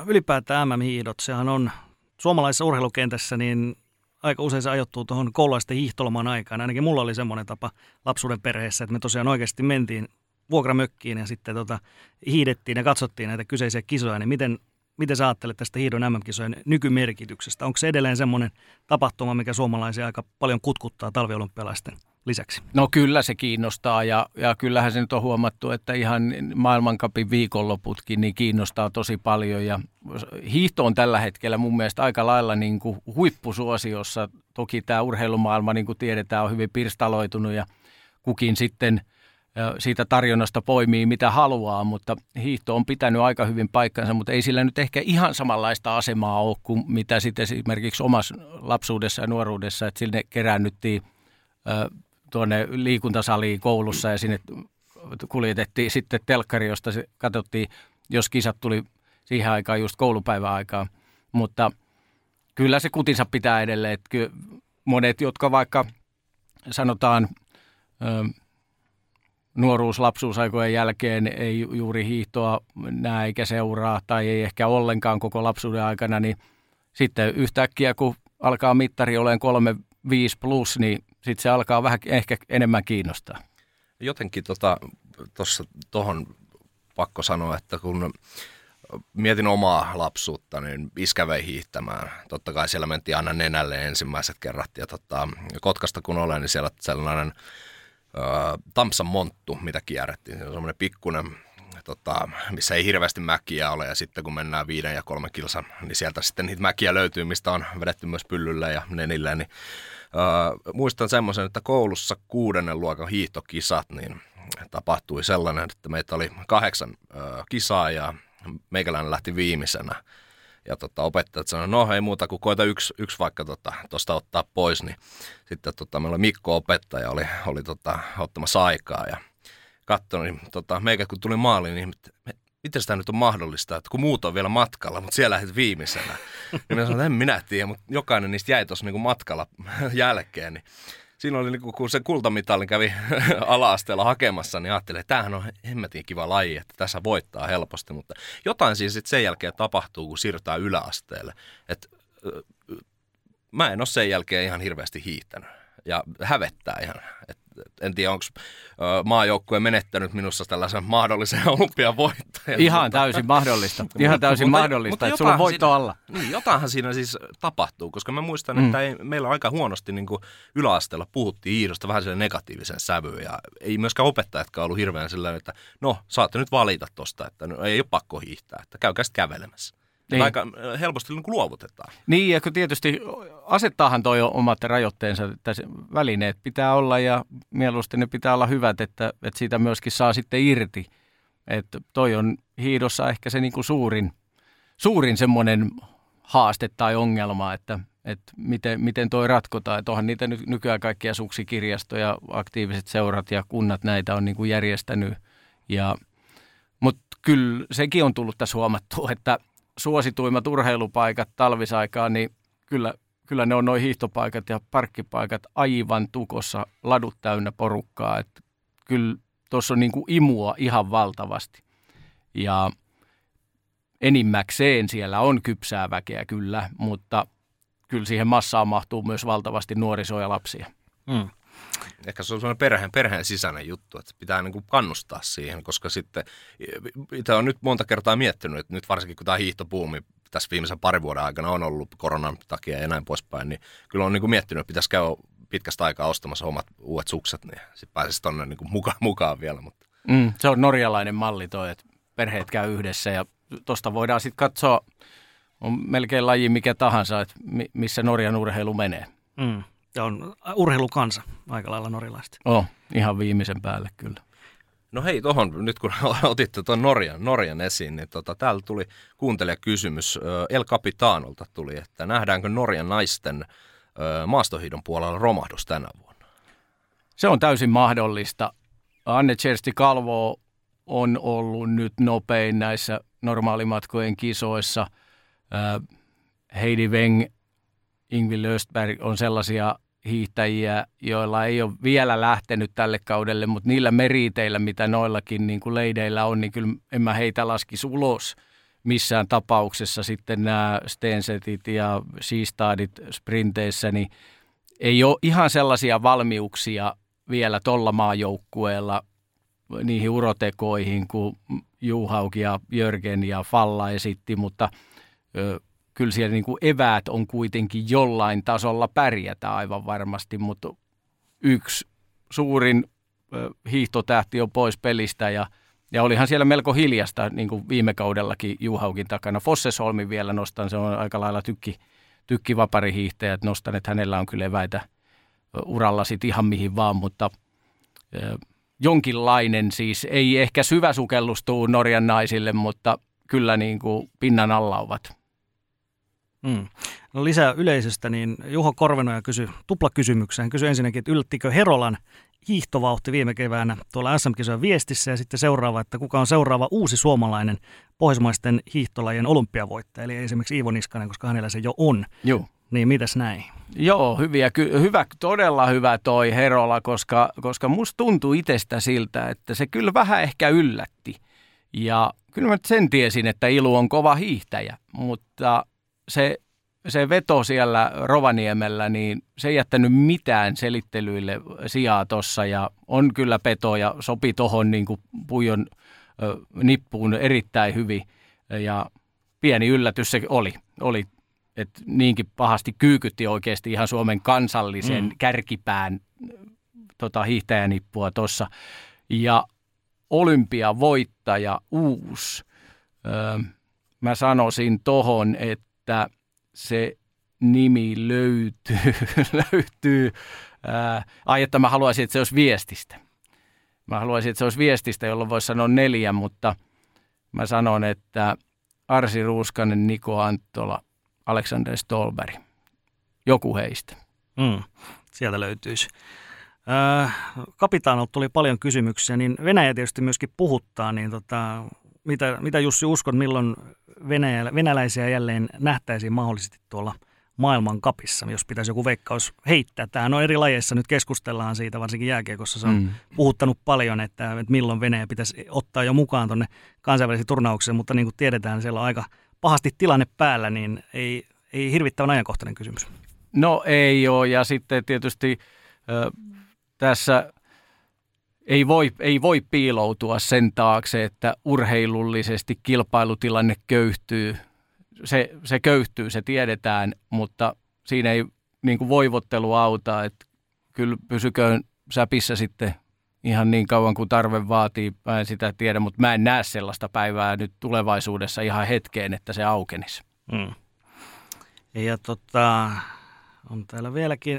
ylipäätään MM-hiihdot, sehän on suomalaisessa urheilukentässä niin aika usein se ajoittuu tuohon koululaisten hiihtoloman aikaan. Ainakin mulla oli semmoinen tapa lapsuuden perheessä, että me tosiaan oikeasti mentiin vuokramökkiin ja sitten hiihdettiin ja katsottiin näitä kyseisiä kisoja. Niin miten sä ajattelet tästä hiihdon MM-kisojen nykymerkityksestä? Onko se edelleen semmoinen tapahtuma, mikä suomalaisia aika paljon kutkuttaa talviolympialaisten lisäksi? No kyllä se kiinnostaa ja kyllähän se nyt on huomattu, että ihan maailmancupin viikonloputkin niin kiinnostaa tosi paljon. Ja hiihto on tällä hetkellä mun mielestä aika lailla niin kuin huippusuosiossa. Toki tämä urheilumaailma, niin kuin tiedetään, on hyvin pirstaloitunut ja kukin sitten siitä tarjonnasta poimii mitä haluaa, mutta hiihto on pitänyt aika hyvin paikkansa, mutta ei sillä nyt ehkä ihan samanlaista asemaa ole kuin mitä sitten esimerkiksi omassa lapsuudessa ja nuoruudessa, että sinne keräännyttiin tuonne liikuntasaliin koulussa ja sinne kuljetettiin sitten telkkari, josta se katsottiin, jos kisat tuli siihen aikaan just koulupäivän aikaan, mutta kyllä se kutinsa pitää edelleen, että monet, jotka vaikka sanotaan nuoruus, lapsuusaikojen jälkeen ei juuri hiihtoa näe eikä seuraa tai ei ehkä ollenkaan koko lapsuuden aikana, niin sitten yhtäkkiä kun alkaa mittari olemaan 3,5+, niin sitten se alkaa vähän ehkä enemmän kiinnostaa. Jotenkin tuohon pakko sanoa, että kun mietin omaa lapsuutta, niin iskä vei hiihtämään. Totta kai siellä mentiin aina nenälle ensimmäiset kerrat ja Kotkasta kun olen, niin siellä sellainen Tampsan monttu, mitä kierrettiin. Se on semmoinen pikkuinen, missä ei hirveästi mäkiä ole, ja sitten kun mennään 5 ja 3 kilsan, niin sieltä sitten niitä mäkiä löytyy, mistä on vedetty myös pyllylle ja nenille. Niin, muistan semmoisen, että koulussa 6. luokan hiihtokisat niin tapahtui sellainen, että meitä oli 8 kisaa, ja meikäläinen lähti viimeisenä. Ja opettajat sanoi, no ei muuta kuin koita yksi vaikka tuosta ottaa pois, niin sitten meillä Mikko opettaja oli ottamassa aikaa ja katsoi, niin meikä kun tuli maaliin, niin miten sitä nyt on mahdollista, että kun muut on vielä matkalla, mutta siellä lähdet viimeisenä. Niin minä sanoin, en minä tiedä, mutta jokainen niistä jäi tuossa niinku matkalla jälkeen, niin siinä oli, kun se kultamitalin kävi ala-asteella hakemassa, niin ajattelin, että tämähän on hemmetin kiva laji, että tässä voittaa helposti. Mutta jotain siis sitten sen jälkeen tapahtuu, kun siirrytään yläasteelle. Et, mä en ole sen jälkeen ihan hirveästi hiihtänyt ja hävettää ihan. En tiedä, onko maajoukkue menettänyt minussa tällaisen mahdollisen olympiavoittajan. Ihan täysin mahdollista. Ihan täysin mahdollista, että sulla on voitto alla. Niin, jotainhan siinä siis tapahtuu, koska mä muistan, että meillä aika huonosti niin kuin yläasteella puhuttiin hiihdosta vähän silleen negatiivisen sävyyn. Ja ei myöskään opettajatkaan ollut hirveän silleen, että no, saatte nyt valita tosta, että no, ei ole pakko hiihtää, että käykää sitten kävelemässä. Niin. Aika helposti niin kuin luovutetaan. Niin, ja kun tietysti asettaahan toi omat rajoitteensa, että välineet pitää olla ja mieluusti ne pitää olla hyvät, että siitä myöskin saa sitten irti. Että toi on hiidossa ehkä se niin kuin suurin semmoinen haaste tai ongelma, että miten toi ratkotaan. Että onhan niitä nykyään kaikkia suksikirjastoja, aktiiviset seurat ja kunnat näitä on niin kuin järjestänyt. Mutta kyllä sekin on tullut tässä huomattua, että suosituimmat urheilupaikat talvisaikaan, niin kyllä ne on nuo hiihtopaikat ja parkkipaikat aivan tukossa, ladut täynnä porukkaa. Et kyllä tuossa on niin kuin imua ihan valtavasti. Ja enimmäkseen siellä on kypsää väkeä kyllä, mutta kyllä siihen massaan mahtuu myös valtavasti nuorisoa ja lapsia. Mm. Ehkä se on sellainen perheen sisäinen juttu, että pitää niin kuin kannustaa siihen, koska sitten itse olen nyt monta kertaa miettinyt, että nyt varsinkin kun tämä hiihtobuumi tässä viimeisen parin vuoden aikana on ollut koronan takia ja näin poispäin, niin kyllä olen niin kuin miettinyt, että pitäisi käydä pitkästä aikaa ostamassa omat uudet sukset, niin sitten pääsisi tuonne niin kuin mukaan vielä. Mutta. Se on norjalainen malli toi, että perheet käy yhdessä ja tuosta voidaan sitten katsoa, on melkein laji mikä tahansa, että missä Norjan urheilu menee. Mm. Ja on urheilukansa aika lailla norjalaisesti. Ihan viimeisen päälle kyllä. No hei, nyt kun otitte tuon Norjan esiin, niin täällä tuli kuuntelijakysymys. El Capitanolta tuli, että nähdäänkö Norjan naisten maastohiidon puolella romahdus tänä vuonna? Se on täysin mahdollista. Anne Kersti Kalvo on ollut nyt nopein näissä normaalimatkojen kisoissa. Heidi Weng, Ingvild Östberg on sellaisia hiihtäjiä, joilla ei ole vielä lähtenyt tälle kaudelle, mutta niillä meriiteillä, mitä noillakin niin kuin leideillä on, niin kyllä en mä heitä laskisi ulos missään tapauksessa. Sitten nämä Stensetit ja Seastadit sprinteissä, niin ei ole ihan sellaisia valmiuksia vielä tuolla maajoukkueella niihin urotekoihin, kun Juhauk ja Jörgen ja Falla esitti, mutta kyllä siellä niin kuin eväät on kuitenkin jollain tasolla pärjätä aivan varmasti, mutta yksi suurin hiihtotähti on pois pelistä ja olihan siellä melko hiljasta niin kuin viime kaudellakin Juhaukin takana. Fossesholmin vielä nostan, se on aika lailla tykkivaparihiihtäjä, että nostan, että hänellä on kyllä eväitä uralla sitten ihan mihin vaan, mutta jonkinlainen siis, ei ehkä syvä sukellus tuu Norjan naisille, mutta kyllä niin kuin pinnan alla ovat. No lisää yleisöstä, niin Juho Korvenoja kysyi tuplakysymykseen. Kysyi ensinnäkin, että yllättikö Herolan hiihtovauhti viime keväänä tuolla SM-kisojen viestissä, ja sitten seuraava, että kuka on seuraava uusi suomalainen pohjoismaisten hiihtolajien olympiavoittaja, eli esimerkiksi Iivo Niskanen, koska hänellä se jo on. Joo. Niin mitäs näin? Joo, hyvä, todella hyvä toi Herola, koska musta tuntui itsestä siltä, että se kyllä vähän ehkä yllätti. Ja kyllä mä sen tiesin, että Ilu on kova hiihtäjä, mutta se veto siellä Rovaniemellä, niin se ei jättänyt mitään selittelyille sijaa tuossa ja on kyllä peto ja sopi tuohon niin kuin pujon nippuun erittäin hyvin ja pieni yllätys se oli että niinkin pahasti kyykytti oikeasti ihan Suomen kansallisen kärkipään hiihtäjänippua tuossa ja olympiavoittaja uusi. Mä sanoisin tohon, että se nimi löytyy. Että mä haluaisin, että se olisi viestistä. Mä haluaisin, että se olisi viestistä, jolloin voisi sanoa 4, mutta mä sanon, että Arsi Ruuskanen, Niko Anttola, Alexander Stolberg. Joku heistä. Sieltä löytyisi. Kapitaanolta tuli paljon kysymyksiä, niin Venäjä tietysti myöskin puhuttaa, niin mitä Jussi uskot, milloin venäläisiä jälleen nähtäisiin mahdollisesti tuolla maailman kapissa, jos pitäisi joku veikkaus heittää. Tämähän on eri lajeissa, nyt keskustellaan siitä, varsinkin jääkiekossa se on puhuttanut paljon, että milloin Venäjä pitäisi ottaa jo mukaan tuonne kansainvälisiin turnauksiin, mutta niin kuin tiedetään, siellä on aika pahasti tilanne päällä, niin ei hirvittävän ajankohtainen kysymys. No ei ole, ja sitten tietysti tässä ei voi piiloutua sen taakse, että urheilullisesti kilpailutilanne köyhtyy. Se köyhtyy, se tiedetään, mutta siinä ei niin kuin voivottelu auta. Että kyllä pysyköön säpissä sitten ihan niin kauan kuin tarve vaatii. Mä en sitä tiedä, mutta mä en näe sellaista päivää nyt tulevaisuudessa ihan hetkeen, että se aukenisi. Ja on täällä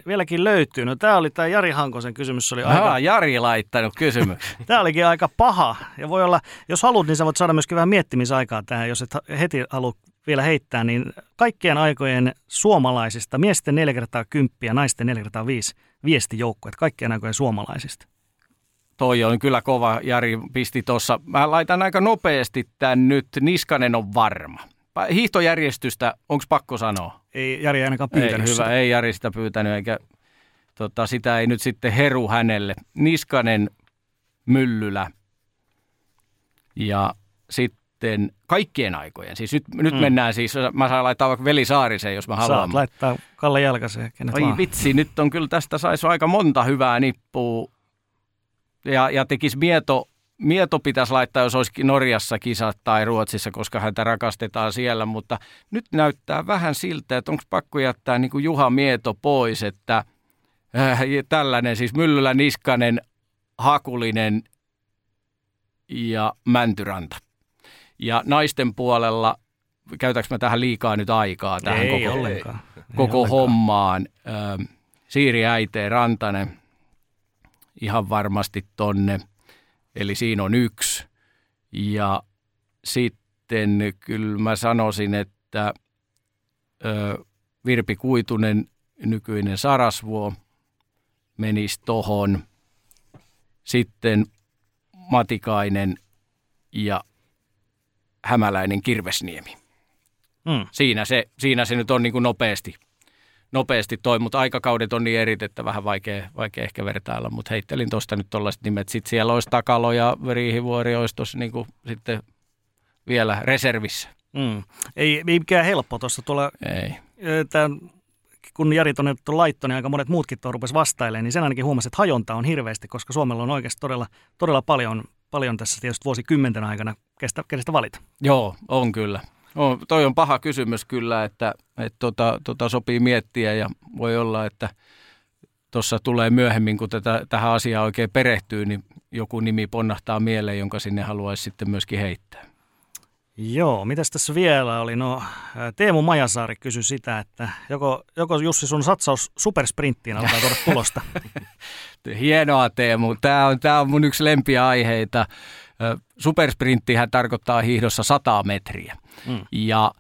vieläkin löytyy. No tämä oli tämä Jari Hankosen kysymys. Se oli aika... Jari laittanut kysymyksen. Tämä olikin aika paha. Ja voi olla, jos haluat, niin sä voit saada myöskin vähän miettimisaikaa tähän, jos et heti halua vielä heittää. Niin kaikkien aikojen suomalaisista miesten 4x10 ja naisten 4x5 viestijoukkoja. Kaikkien aikojen suomalaisista. Toi on kyllä kova. Jari pisti tuossa. Mä laitan aika nopeasti tämän nyt. Niskanen on varma. Hiihtojärjestystä, onko pakko sanoa? Ei Jari ainakaan pyytänyt. Ei Jari sitä pyytänyt, eikä sitä ei nyt sitten heru hänelle. Niskanen, Myllylä ja sitten kaikkien aikojen. Siis nyt mennään siis, mä saan laittaa vaikka Veli Saarisen, jos mä haluan. Saat laittaa Kalle Jalkaseen. Ai vitsi, nyt on kyllä tästä saisi aika monta hyvää nippua ja tekisi Mieto pitäisi laittaa, jos olisi Norjassa kisat tai Ruotsissa, koska häntä rakastetaan siellä, mutta nyt näyttää vähän siltä, että onko pakko jättää niin kuin Juha Mieto pois, että tällainen siis Myllylä, Niskanen, Hakulinen ja Mäntyranta. Ja naisten puolella, käytäks mä tähän liikaa nyt aikaa, tähän koko hommaan, Siiri Äiteen Rantanen ihan varmasti tonne. Eli siinä on 1. Ja sitten kyllä mä sanoisin, että Virpi Kuitunen, nykyinen Sarasvuo, menisi tohon. Sitten Matikainen ja hämäläinen Kirvesniemi. Mm. Siinä se nyt on niin kuin nopeasti toi, mutta aikakaudet on niin erit, että vähän vaikea ehkä vertailla, mutta heittelin tuosta nyt tollaiset nimet. Sitten siellä olisi Takalo ja Riihivuori olisi tuossa niin kuin sitten vielä reservissä. Mm. Ei mikään helppo tuossa tuolla. Ei. Kun Jari tuonne laittoi, niin aika monet muutkin tuohon rupesi vastailemaan, niin sen ainakin huomasi, että hajontaa on hirveästi, koska Suomella on oikeasti todella paljon tässä tietysti vuosikymmenten aikana kenestä valita. Joo, on kyllä. Toi on paha kysymys kyllä, että sopii miettiä ja voi olla, että tuossa tulee myöhemmin, kun tähän asiaan oikein perehtyy, niin joku nimi ponnahtaa mieleen, jonka sinne haluaisi sitten myöskin heittää. Joo, mitäs tässä vielä oli? No, Teemu Majasaari kysyi sitä, että joko Jussi sun satsaus supersprinttiin alkaa tuoda tulosta? Hienoa Teemu, tää on mun yksi lempiaiheita. Supersprinttihän tarkoittaa hiihdossa 100 metriä ja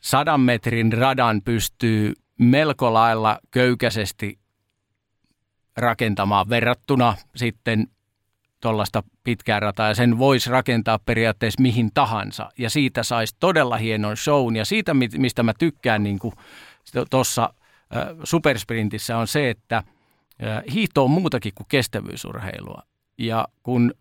100 metrin radan pystyy melko lailla köykäisesti rakentamaan verrattuna sitten tuollaista pitkää rataa ja sen voisi rakentaa periaatteessa mihin tahansa ja siitä saisi todella hienon shown ja siitä mistä mä tykkään niin kuin tuossa supersprintissä on se, että hiihto on muutakin kuin kestävyysurheilua ja kun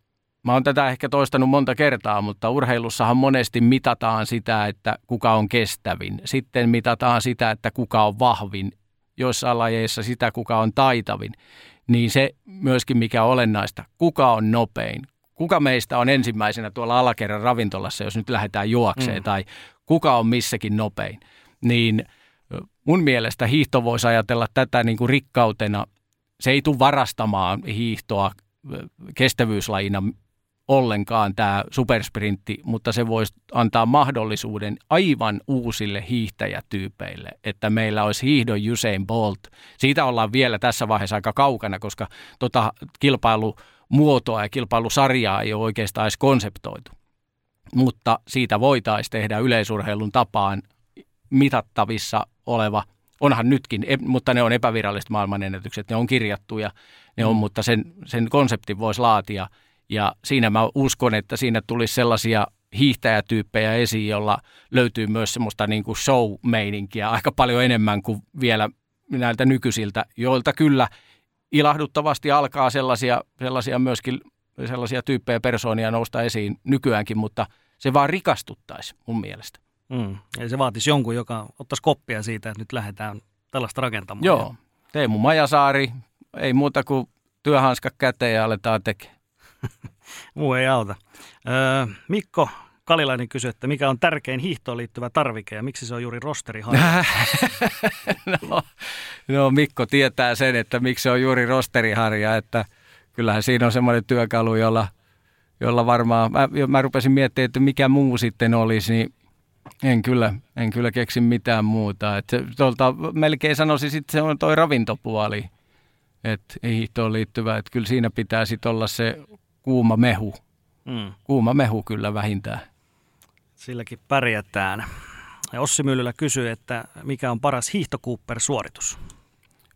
mä oon tätä ehkä toistanut monta kertaa, mutta urheilussahan monesti mitataan sitä, että kuka on kestävin. Sitten mitataan sitä, että kuka on vahvin. Joissain lajeissa sitä, kuka on taitavin. Niin se myöskin mikä on olennaista, kuka on nopein. Kuka meistä on ensimmäisenä tuolla alakerran ravintolassa, jos nyt lähdetään juokseen, tai kuka on missäkin nopein. Niin mun mielestä hiihto voisi ajatella tätä niin kuin rikkautena. Se ei tule varastamaan hiihtoa kestävyyslajina ollenkaan tämä supersprintti, mutta se voisi antaa mahdollisuuden aivan uusille hiihtäjätyypeille, että meillä olisi hiihdon Usain Bolt. Siitä ollaan vielä tässä vaiheessa aika kaukana, koska kilpailumuotoa ja kilpailusarjaa ei ole oikeastaan edes konseptoitu. Mutta siitä voitaisiin tehdä yleisurheilun tapaan mitattavissa oleva, onhan nytkin, mutta ne on epäviralliset maailmanennätykset, ne on kirjattuja, ne on, mutta sen konseptin voisi laatia. Ja siinä mä uskon, että siinä tulisi sellaisia hiihtäjätyyppejä esiin, jolla löytyy myös semmoista niin kuin show-meininkiä aika paljon enemmän kuin vielä näiltä nykyisiltä, joilta kyllä ilahduttavasti alkaa sellaisia tyyppejä persoonia nousta esiin nykyäänkin, mutta se vaan rikastuttaisi mun mielestä. Eli se vaatisi jonkun, joka ottaisi koppia siitä, että nyt lähdetään tällaista rakentamaan. Joo, Teemu Majasaari, ei muuta kuin työhanskat käteen ja aletaan tekemään. Muu ei auta. Mikko Kalilainen kysyi, että mikä on tärkein hiihtoon liittyvä tarvike ja miksi se on juuri rosteriharja? No Mikko tietää sen, että miksi se on juuri rosteriharja, että kyllähän siinä on semmoinen työkalu, jolla varmaan, mä rupesin miettimään, että mikä muu sitten olisi, niin en kyllä keksi mitään muuta. Että melkein sanoisin sitten se on toi ravintopuoli. Että hiihtoon liittyvä, että kyllä siinä pitää sitten olla se kuuma mehu. Kuuma mehu kyllä vähintään. Silläkin pärjätään. Ja Ossi Myllylä kysyy, että mikä on paras hiihtokuupper-suoritus?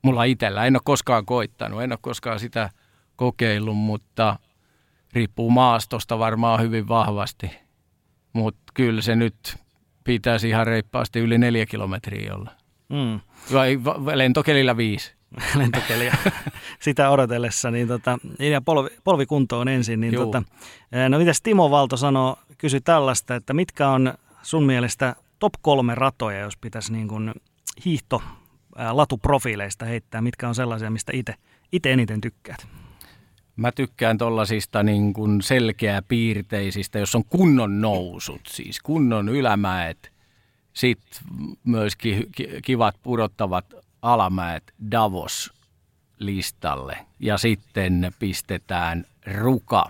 Mulla itsellä. En ole koskaan koittanut, en ole koskaan sitä kokeillut, mutta riippuu maastosta varmaan hyvin vahvasti. Mutta kyllä se nyt pitäisi ihan reippaasti yli 4 kilometriä olla. Vai lentokelillä 5. Lentokeliä sitä odotellessa, niin ja polvikuntoon ensin. Niin no mitäs Timo Valto sanoo, kysyi tällaista, että mitkä on sun mielestä top 3 ratoja, jos pitäisi niin kuin hiihtolatuprofiileista heittää, mitkä on sellaisia, mistä itse eniten tykkäät? Mä tykkään tuollaisista niin kuin selkeäpiirteisistä, jos on kunnon nousut, siis kunnon ylämäet, sitten myöskin kivat pudottavat alamäet Davos listalle ja sitten pistetään Ruka.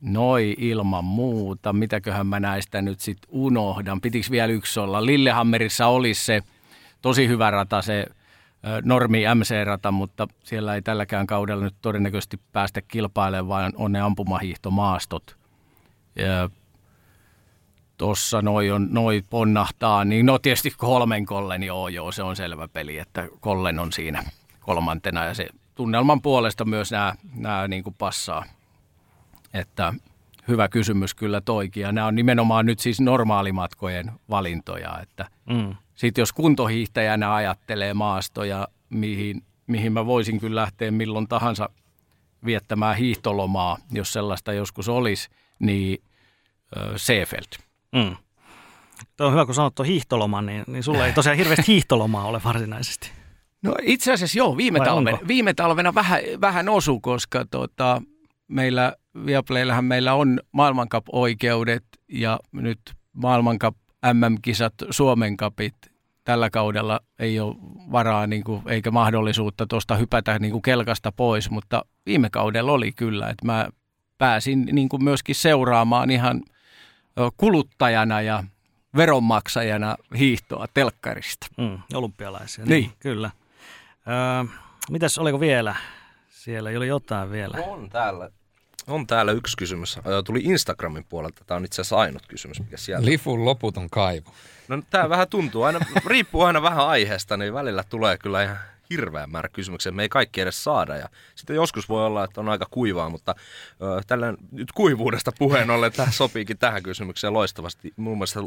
Noi ilman muuta. Mitäköhän mä näistä nyt sit unohdan? Pitikö vielä yksi olla? Lillehammerissa olisi se tosi hyvä rata, se normi MC-rata, mutta siellä ei tälläkään kaudella nyt todennäköisesti päästä kilpailemaan, vaan on ne ampumahiihtomaastot. Tuossa noi ponnahtaa, niin no tietysti Kollen, joo, se on selvä peli, että Kollen on siinä 3. ja se tunnelman puolesta myös nämä niin kuin passaa, että hyvä kysymys kyllä toikin. Ja nämä on nimenomaan nyt siis normaalimatkojen valintoja. Sitten jos kuntohiihtäjänä ajattelee maastoja, mihin mä voisin kyllä lähteä milloin tahansa viettämään hiihtolomaa, jos sellaista joskus olisi, niin Seefeld. Mm. Tuo on hyvä, kun sanot tuon hiihtoloman, niin sulla ei tosiaan hirveästi hiihtolomaa ole varsinaisesti. No itse asiassa joo, viime talvena vähän osui, koska meillä Viaplayllähän meillä on maailmancup-oikeudet ja nyt maailmancup, MM-kisat, Suomen cupit. Tällä kaudella ei ole varaa eikä mahdollisuutta tuosta hypätä kelkasta pois, mutta viime kaudella oli kyllä, että mä pääsin myöskin seuraamaan ihan kuluttajana ja veronmaksajana hiihtoa telkkarista. Olympialaisia, niin. Kyllä. Mitäs, oliko vielä? Siellä oli jotain vielä. On täällä yksi kysymys. Tuli Instagramin puolelta. Tämä on itse asiassa ainut kysymys, mikä siellä on. Lifun loputon kaivo. No tämä vähän tuntuu, riippuu aina vähän aiheesta, niin välillä tulee kyllä ihan hirveän määrä kysymyksiä. Me ei kaikki edes saada ja sitten joskus voi olla, että on aika kuivaa, mutta tällä nyt kuivuudesta puheen ollen tämä sopiikin tähän kysymykseen loistavasti. Mun mielestä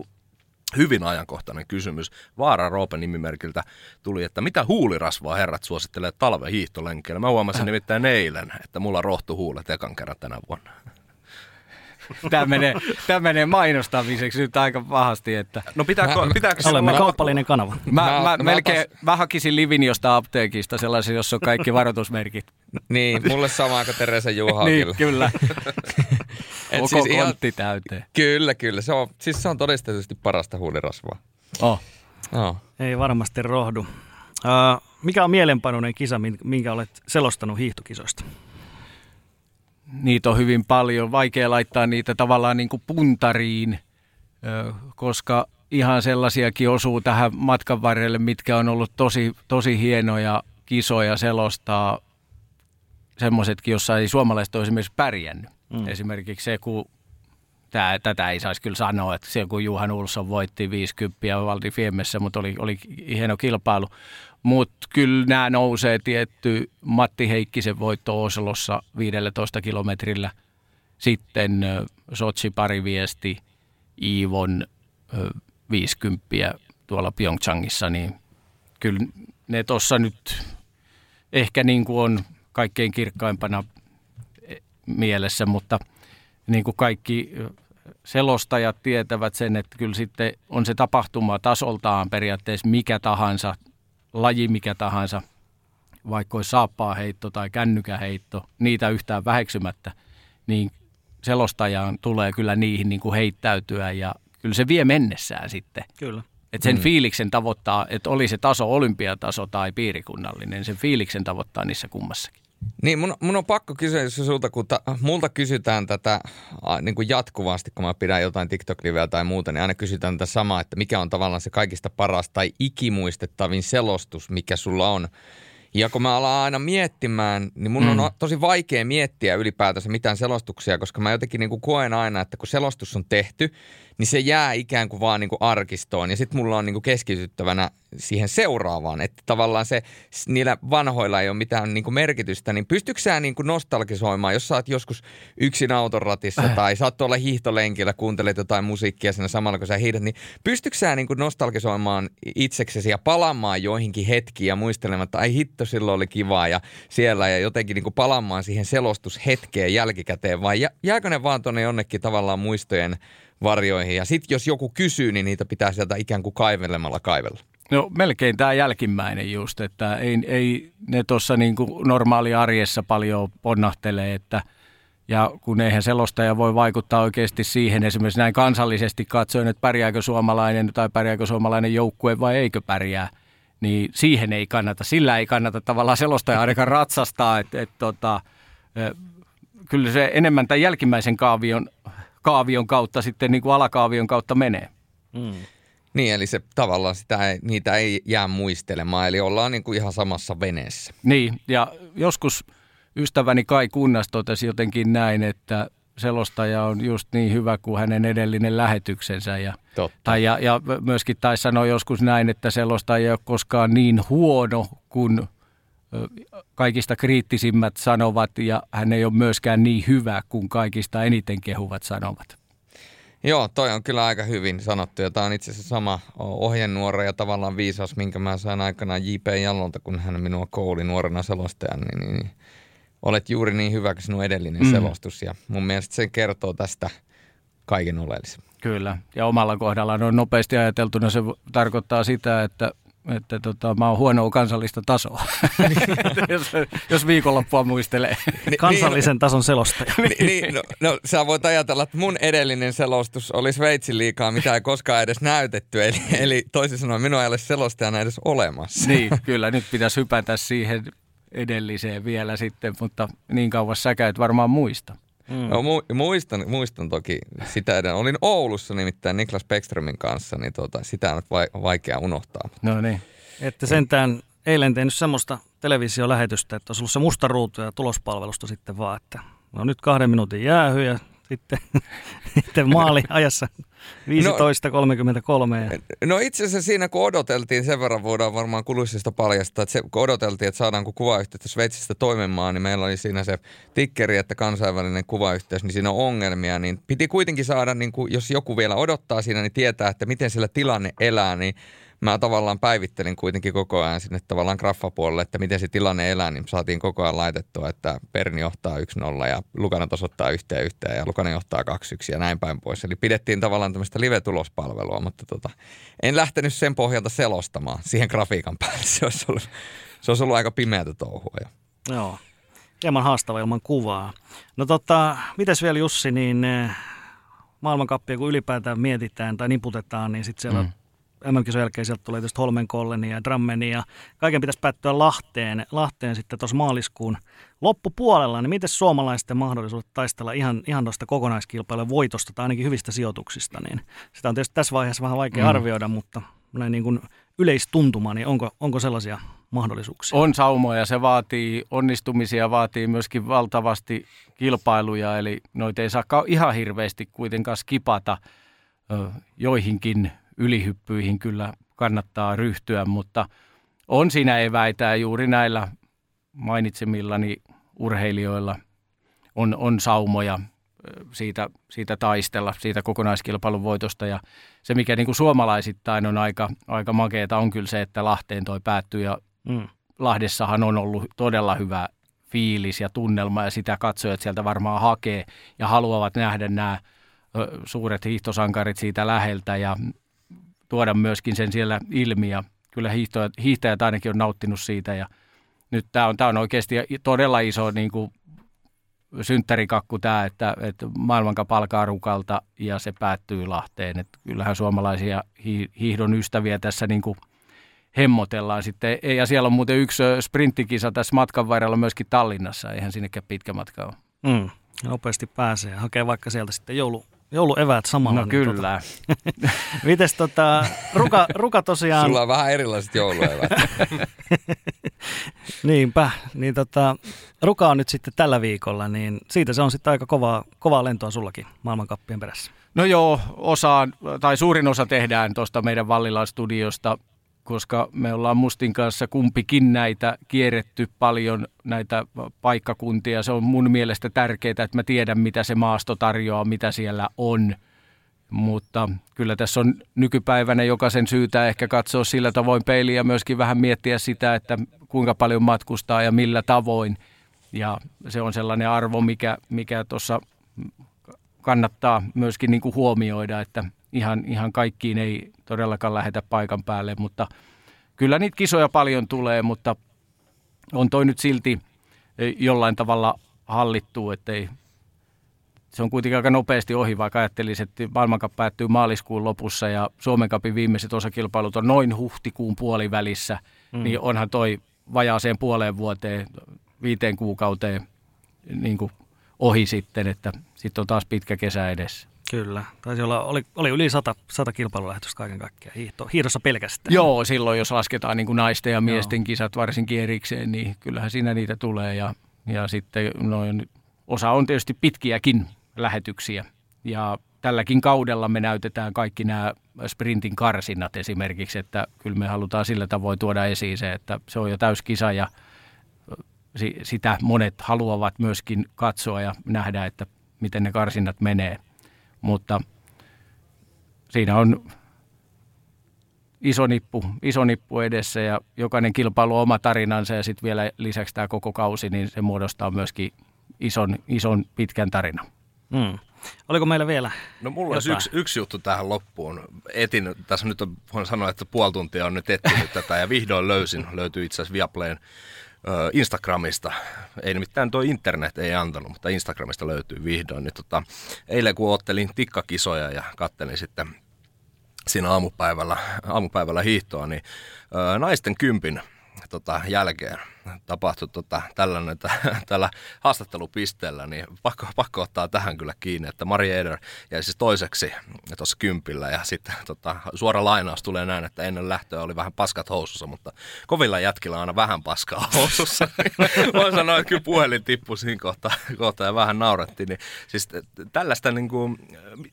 hyvin ajankohtainen kysymys. Vaara Roopen nimimerkiltä tuli, että mitä huulirasvaa herrat suosittelee talven hiihtolenkeillä? Mä huomasin nimittäin eilen, että mulla rohtu huulet ekan kerran tänä vuonna. Tämä menee mainostamiseksi nyt aika pahasti, että... No pitääkö olemme kaupallinen kanava. Mä hakisin Liviniosta apteekista sellaisen, jossa on kaikki varoitusmerkit. Niin, mulle sama kuin Teresa Juha. Niin, kyllä. Koko siis kontti täyteen. Kyllä. Se on todistetusti parasta huulirasvaa. Oh. Ei varmasti rohdu. Mikä on mielenpainoinen kisa, minkä olet selostanut hiihtokisoista? Niitä on hyvin paljon. Vaikea laittaa niitä tavallaan puntariin, koska ihan sellaisiakin osuu tähän matkan varrelle, mitkä on ollut tosi, tosi hienoja kisoja selostaa. Semmoisetkin, jossa ei suomalaiset ole esimerkiksi pärjännyt. Esimerkiksi se, kun tätä ei saisi kyllä sanoa, että se kun Johan Olsson voitti 50 Valdi Fiemmessä, mutta oli hieno kilpailu. Mutta kyllä nämä nousee tietty Matti Heikkisen voitto Oslossa 15 kilometrillä. Sitten Sotsi pariviesti Iivon 50 tuolla Pyeongchangissa, niin kyllä ne tuossa nyt ehkä on kaikkein kirkkaimpana mielessä, mutta niin kuin kaikki selostajat tietävät sen, että kyllä sitten on se tapahtuma tasoltaan periaatteessa mikä tahansa, laji mikä tahansa, vaikka olisi saappaaheitto tai kännykäheitto, niitä yhtään väheksymättä, niin selostajaan tulee kyllä niihin heittäytyä ja kyllä se vie mennessään sitten. Kyllä. Että sen fiiliksen tavoittaa, että oli se taso olympiataso tai piirikunnallinen, sen fiiliksen tavoittaa niissä kummassakin. Niin, mun on pakko kysyä sulta, kun multa kysytään tätä niin kuin jatkuvasti, kun mä pidän jotain TikTok-liveä tai muuta, niin aina kysytään tätä samaa, että mikä on tavallaan se kaikista paras tai ikimuistettavin selostus, mikä sulla on. Ja kun mä alan aina miettimään, niin mun on tosi vaikea miettiä ylipäätänsä mitään selostuksia, koska mä jotenkin koen aina, että kun selostus on tehty, niin se jää ikään kuin vaan arkistoon. Ja sitten mulla on keskityttävänä siihen seuraavaan, että tavallaan se niillä vanhoilla ei ole mitään merkitystä. Niin pystytkö sä nostalgisoimaan, jos sä oot joskus yksin autoratissa tai sä oot tuolla hiihtolenkillä, kuuntelet jotain musiikkia siinä samalla, kun sä hiihdät, niin pystytkö sä nostalgisoimaan itseksesi ja palaamaan joihinkin hetkiin ja muistelemaan, että ai hitto, silloin oli kivaa ja siellä ja jotenkin palaamaan siihen selostushetkeen jälkikäteen, vai jääkö ne vaan tuonne jonnekin tavallaan muistojen varjoihin ja sitten jos joku kysyy, niin niitä pitää sieltä ikään kuin kaivelemalla kaivella? No melkein tämä jälkimmäinen just, että ei ne tuossa normaali arjessa paljon ponnahtelee, että ja kun eihän selostaja voi vaikuttaa oikeasti siihen esimerkiksi näin kansallisesti katsoen, että pärjääkö suomalainen tai pärjääkö suomalainen joukkue vai eikö pärjää, niin siihen ei kannata, sillä ei kannata tavallaan selostaja ainakaan ratsastaa, että kyllä se enemmän tämän jälkimmäisen kaavion kautta sitten alakaavion kautta menee. Niin, eli se tavallaan niitä ei jää muistelemaan, eli ollaan ihan samassa veneessä. Niin, ja joskus ystäväni Kai Kunnas totesi jotenkin näin, että selostaja on just niin hyvä kuin hänen edellinen lähetyksensä. Ja myöskin taisi sanoa joskus näin, että selostaja ei ole koskaan niin huono kuin kaikista kriittisimmät sanovat, ja hän ei ole myöskään niin hyvä kuin kaikista eniten kehuvat sanovat. Joo, toi on kyllä aika hyvin sanottu, ja tämä on itse asiassa sama ohjenuora ja tavallaan viisaus, minkä mä sain aikanaan J.P. Jallolta, kun hän minua kouli nuorena selostajana, niin olet juuri niin hyvä kuin sinun edellinen selostus, ja mun mielestä se kertoo tästä kaiken oleellisen. Kyllä, ja omalla kohdallaan on nopeasti ajateltuna, se tarkoittaa sitä, että mä oon huonoa kansallista tasoa, jos viikonloppua muistelee. Kansallisen tason selostaja. No, sä voit ajatella, että mun edellinen selostus oli Sveitsin liikaa, mitä ei koskaan edes näytetty. Eli toisin sanoen, minua ei ole selostajana edes olemassa. Niin, kyllä, nyt pitäisi hypätä siihen edelliseen vielä sitten, mutta niin kauas säkä et varmaan muista. No, muistan toki sitä edelleen. Olin Oulussa nimittäin Niklas Bäckströmin kanssa, niin sitä on vaikea unohtaa. No niin. Että sentään eilen tehnyt semmoista televisiolähetystä, että olisi ollut se musta ruutu ja tulospalvelusta sitten vaan, että no nyt 2 minuutin jäähy ja sitten maali ajassa 15.33. No itse asiassa siinä kun odoteltiin, sen verran voidaan varmaan kulisista paljastaa, että kun odoteltiin, että saadaanko kuvayhteyttä Sveitsistä toimimaan, niin meillä oli siinä se tikkeri, että kansainvälinen kuvayhteys, niin siinä on ongelmia. Niin piti kuitenkin saada, niin kuin, jos joku vielä odottaa siinä, niin tietää, että miten siellä tilanne elää, niin mä tavallaan päivittelin kuitenkin koko ajan sinne tavallaan graffapuolelle, että miten se tilanne elää, niin saatiin koko ajan laitettua, että Perni johtaa 1-0 ja Lukana tasoittaa 1-1 ja Lukana johtaa 2-1 ja näin päin pois. Eli pidettiin tavallaan tämmöistä live-tulospalvelua, mutta en lähtenyt sen pohjalta selostamaan siihen grafiikan päälle. Se olisi ollut aika pimeätä touhua. Joo, hieman haastava ilman kuvaa. No mitäs vielä Jussi, niin maailmankappia kun ylipäätään mietitään tai niputetaan, niin sitten siellä MM-kisojen jälkeen sieltä tulee tietysti Holmenkollen ja Drammenin ja kaiken pitäisi päättyä Lahteen sitten tuossa maaliskuun loppupuolella. Niin miten suomalaisten mahdollisuudet taistella ihan tuosta kokonaiskilpailun voitosta tai ainakin hyvistä sijoituksista? Niin sitä on tietysti tässä vaiheessa vähän vaikea arvioida, mutta näin niin kuin yleistuntuma, niin onko sellaisia mahdollisuuksia? On saumoja, se vaatii onnistumisia, vaatii myöskin valtavasti kilpailuja, eli noita ei saakaan ihan hirveästi kuitenkaan skipata joihinkin ylihyppyihin kyllä kannattaa ryhtyä, mutta on siinä eväitä juuri näillä mainitsemillani urheilijoilla on saumoja siitä taistella, siitä kokonaiskilpailun voitosta. Ja se, mikä niin kuin suomalaisittain on aika makeeta, on kyllä se, että Lahteen toi päättyy. Ja Lahdessahan on ollut todella hyvä fiilis ja tunnelma, ja sitä katsojat sieltä varmaan hakee ja haluavat nähdä nämä suuret hiihtosankarit siitä läheltä ja tuoda myöskin sen siellä ilmi, ja kyllä hiihtäjät ainakin on nauttinut siitä, ja nyt tämä on oikeasti todella iso niin kuin synttärikakku tämä, että maailmanka palkaa Rukalta ja se päättyy Lahteen, että kyllähän suomalaisia hiihdon ystäviä tässä niin kuin hemmotellaan sitten, ja siellä on muuten yksi sprinttikisa tässä matkan varrella myöskin Tallinnassa, eihän sinnekään pitkä matka ole. Nopeasti pääsee ja hakee vaikka sieltä sitten joulueväät samalla. No kyllä. Mites Ruka tosiaan... Sulla on vähän erilaiset joulueväät. Niinpä. Niin Ruka on nyt sitten tällä viikolla, niin siitä se on sitten aika kovaa lentoa sullakin maailmankappien perässä. No joo, suurin osa tehdään tuosta meidän Vallilan studiosta, koska me ollaan Mustin kanssa kumpikin näitä kierretty paljon, näitä paikkakuntia. Se on mun mielestä tärkeää, että mä tiedän, mitä se maasto tarjoaa, mitä siellä on. Mutta kyllä tässä on nykypäivänä jokaisen syytä ehkä katsoa sillä tavoin peiliä ja myöskin vähän miettiä sitä, että kuinka paljon matkustaa ja millä tavoin. Ja se on sellainen arvo, mikä tuossa kannattaa myöskin niin kuin huomioida, että ihan kaikkiin ei todellakaan lähetä paikan päälle, mutta kyllä niitä kisoja paljon tulee, mutta on toi nyt silti jollain tavalla hallittu, ettei se on kuitenkin aika nopeasti ohi, vaikka ajattelisi, että maailmancup päättyy maaliskuun lopussa ja Suomen cupin viimeiset osakilpailut on noin huhtikuun puolivälissä, niin onhan toi vajaaseen puoleen vuoteen, 5 kuukauteen niin kuin ohi sitten, että sitten on taas pitkä kesä edessä. Kyllä. Taisi olla, oli yli 100 kilpailulähetystä kaiken kaikkiaan hiihdossa pelkästään. Joo, silloin jos lasketaan niin kuin naisten ja miesten kisat varsinkin erikseen, niin kyllähän siinä niitä tulee. Ja sitten osa on tietysti pitkiäkin lähetyksiä. Ja tälläkin kaudella me näytetään kaikki nämä sprintin karsinnat esimerkiksi, että kyllä me halutaan sillä tavoin tuoda esiin se, että se on jo täyskisa ja sitä monet haluavat myöskin katsoa ja nähdä, että miten ne karsinnat menee. Mutta siinä on iso nippu edessä ja jokainen kilpailu on oma tarinansa ja sitten vielä lisäksi tämä koko kausi, niin se muodostaa myöskin ison pitkän tarinan. Mm. Oliko meillä vielä? No mulla on yksi juttu tähän loppuun. Tässä nyt on, voin sanoa, että puoli tuntia on nyt etsinyt tätä ja vihdoin löytyy itse asiassa Viaplayn Instagramista. Ei nimittäin tuo internet ei antanut, mutta Instagramista löytyy vihdoin. Niin, eilen kun ottelin tikkakisoja ja kattelin sitten siinä aamupäivällä hiihtoa, niin naisten kympin jälkeen tapahtui tällainen tällä haastattelupisteellä, niin pakko ottaa tähän kyllä kiinni, että Mari Eder jäi siis toiseksi tuossa kympillä ja sitten suora lainaus tulee näin, että ennen lähtöä oli vähän paskat housussa, mutta kovilla jätkillä on aina vähän paskaa housussa. Voin sanoa, että kyllä puhelin tippui siinä kohtaa ja vähän naurettiin. Niin, siis tällaista, niin kuin,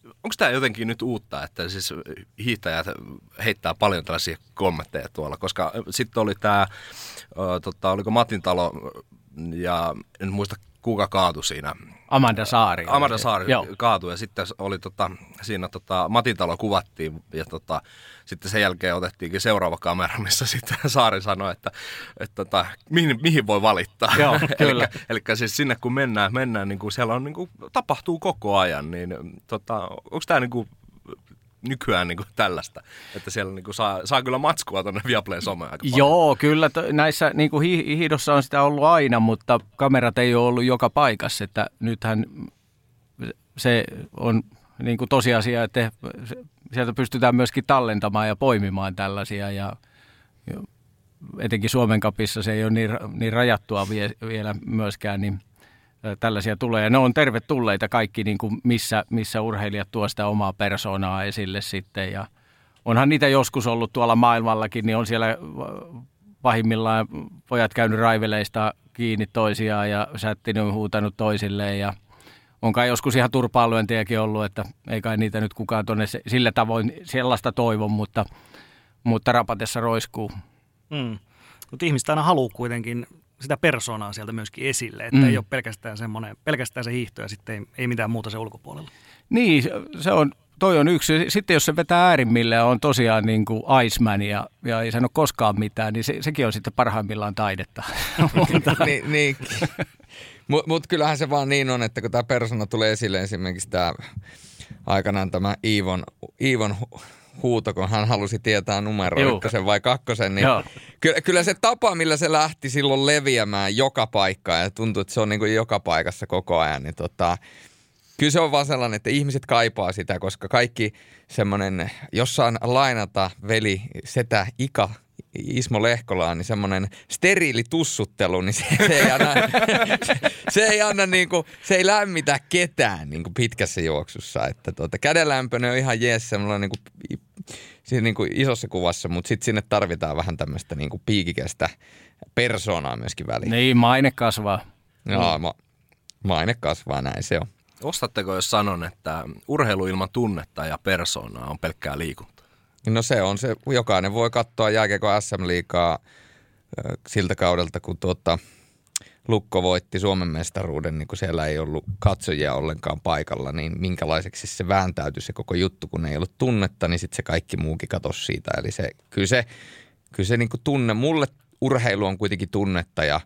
onko tämä jotenkin nyt uutta, että siis hiihtäjät heittää paljon tällaisia kommentteja tuolla, koska sitten oli tämä oliko Matintalo ja en muista kuka kaatui siinä. Amanda Saari kaatui ja sitten oli siinä Matintalo kuvattiin ja sitten sen jälkeen otettiinkin seuraava kamera, missä sitten Saari sanoi, että mihin voi valittaa. Joo, kyllä. Eli siis sinne kun mennään niin kuin siellä on niin kuin, tapahtuu koko ajan, niin onko tämä niin kuin nykyään niin kuin tällaista, että siellä niin kuin saa kyllä matskua tuonne Viaplayn someen aika paljon. Joo, kyllä. Näissä niin kuin hiidossa on sitä ollut aina, mutta kamerat ei ole ollut joka paikassa. Että nythän se on niin kuin tosiasia, että sieltä pystytään myöskin tallentamaan ja poimimaan tällaisia. Ja etenkin Suomen Cupissa se ei ole niin rajattua vielä myöskään, niin tällaisia tulee. Ja ne on tervetulleita kaikki, niin kuin missä urheilijat tuo sitä omaa persoonaa esille sitten. Ja onhan niitä joskus ollut tuolla maailmallakin, niin on siellä pahimmillaan pojat käynyt raiveleista kiinni toisiaan ja sättinyt on huutanut toisilleen. Ja on kai joskus ihan turpaanlyöntiäkin ollut, että ei kai niitä nyt kukaan tuonne sillä tavoin sellaista toivo, mutta rapatessa roiskuu. Mm. Mutta ihmiset aina haluaa kuitenkin sitä persoonaa sieltä myöskin esille, että ei ole pelkästään se hiihto ja sitten ei mitään muuta se ulkopuolella. Niin, toi on yksi. Sitten jos se vetää äärimmilleen on tosiaan niin kuin Iceman ja ei sano koskaan mitään, niin sekin on sitten parhaimmillaan taidetta. Niin. Mutta kyllähän se vaan niin on, että kun tämä persoona tulee esille esimerkiksi aikanaan tämä Iivon huuto, kun hän halusi tietää numero ykkösen vai kakkosen, niin kyllä se tapa, millä se lähti silloin leviämään joka paikkaan ja tuntuu, että se on niin kuin joka paikassa koko ajan, niin kyllä se on vaan sellainen, että ihmiset kaipaa sitä, koska kaikki semmoinen, jos saan lainata veli setä Ika Ismo Lehkolaan, niin semmoinen steriili tussuttelu, niin se ei anna niinku, se ei lämmitä ketään niinku pitkässä juoksussa, että kädenlämpöinen on ihan jees semmoinen niinku siinä niinku isossa kuvassa, mutta sitten sinne tarvitaan vähän tämmöistä niinku piikikestä persoonaa myöskin väliin. Niin, maine kasvaa. Joo, maine kasvaa, näin se on. Ostatteko, jos sanon, että urheilu ilman tunnetta ja persoonaa on pelkkää liikuntaa? No se on se, jokainen voi katsoa jääkiekko SM-liigaa siltä kaudelta, kun Lukko voitti Suomen mestaruuden, niin kun siellä ei ollut katsojia ollenkaan paikalla, niin minkälaiseksi se vääntäytyi se koko juttu, kun ei ollut tunnetta, niin sitten se kaikki muukin katosi siitä. Eli kyllä se niin kuin tunne, mulle urheilu on kuitenkin tunnetta ja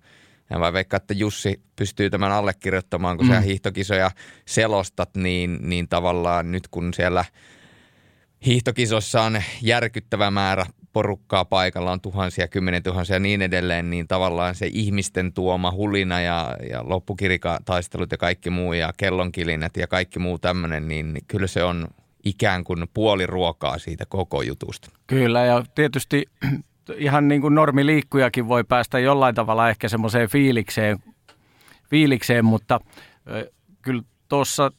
mä veikkaan, että Jussi pystyy tämän allekirjoittamaan, kun sä hiihtokisoja selostat, niin tavallaan nyt kun siellä hiihtokisossa on järkyttävä määrä porukkaa paikalla, on tuhansia, 10 000 ja niin edelleen, niin tavallaan se ihmisten tuoma hulina ja loppukirikataistelut ja kaikki muu ja kellonkilinät ja kaikki muu tämmöinen, niin kyllä se on ikään kuin puoli ruokaa siitä koko jutusta. Kyllä ja tietysti ihan niin kuin normiliikkujakin voi päästä jollain tavalla ehkä semmoiseen fiilikseen, mutta kyllä tuossa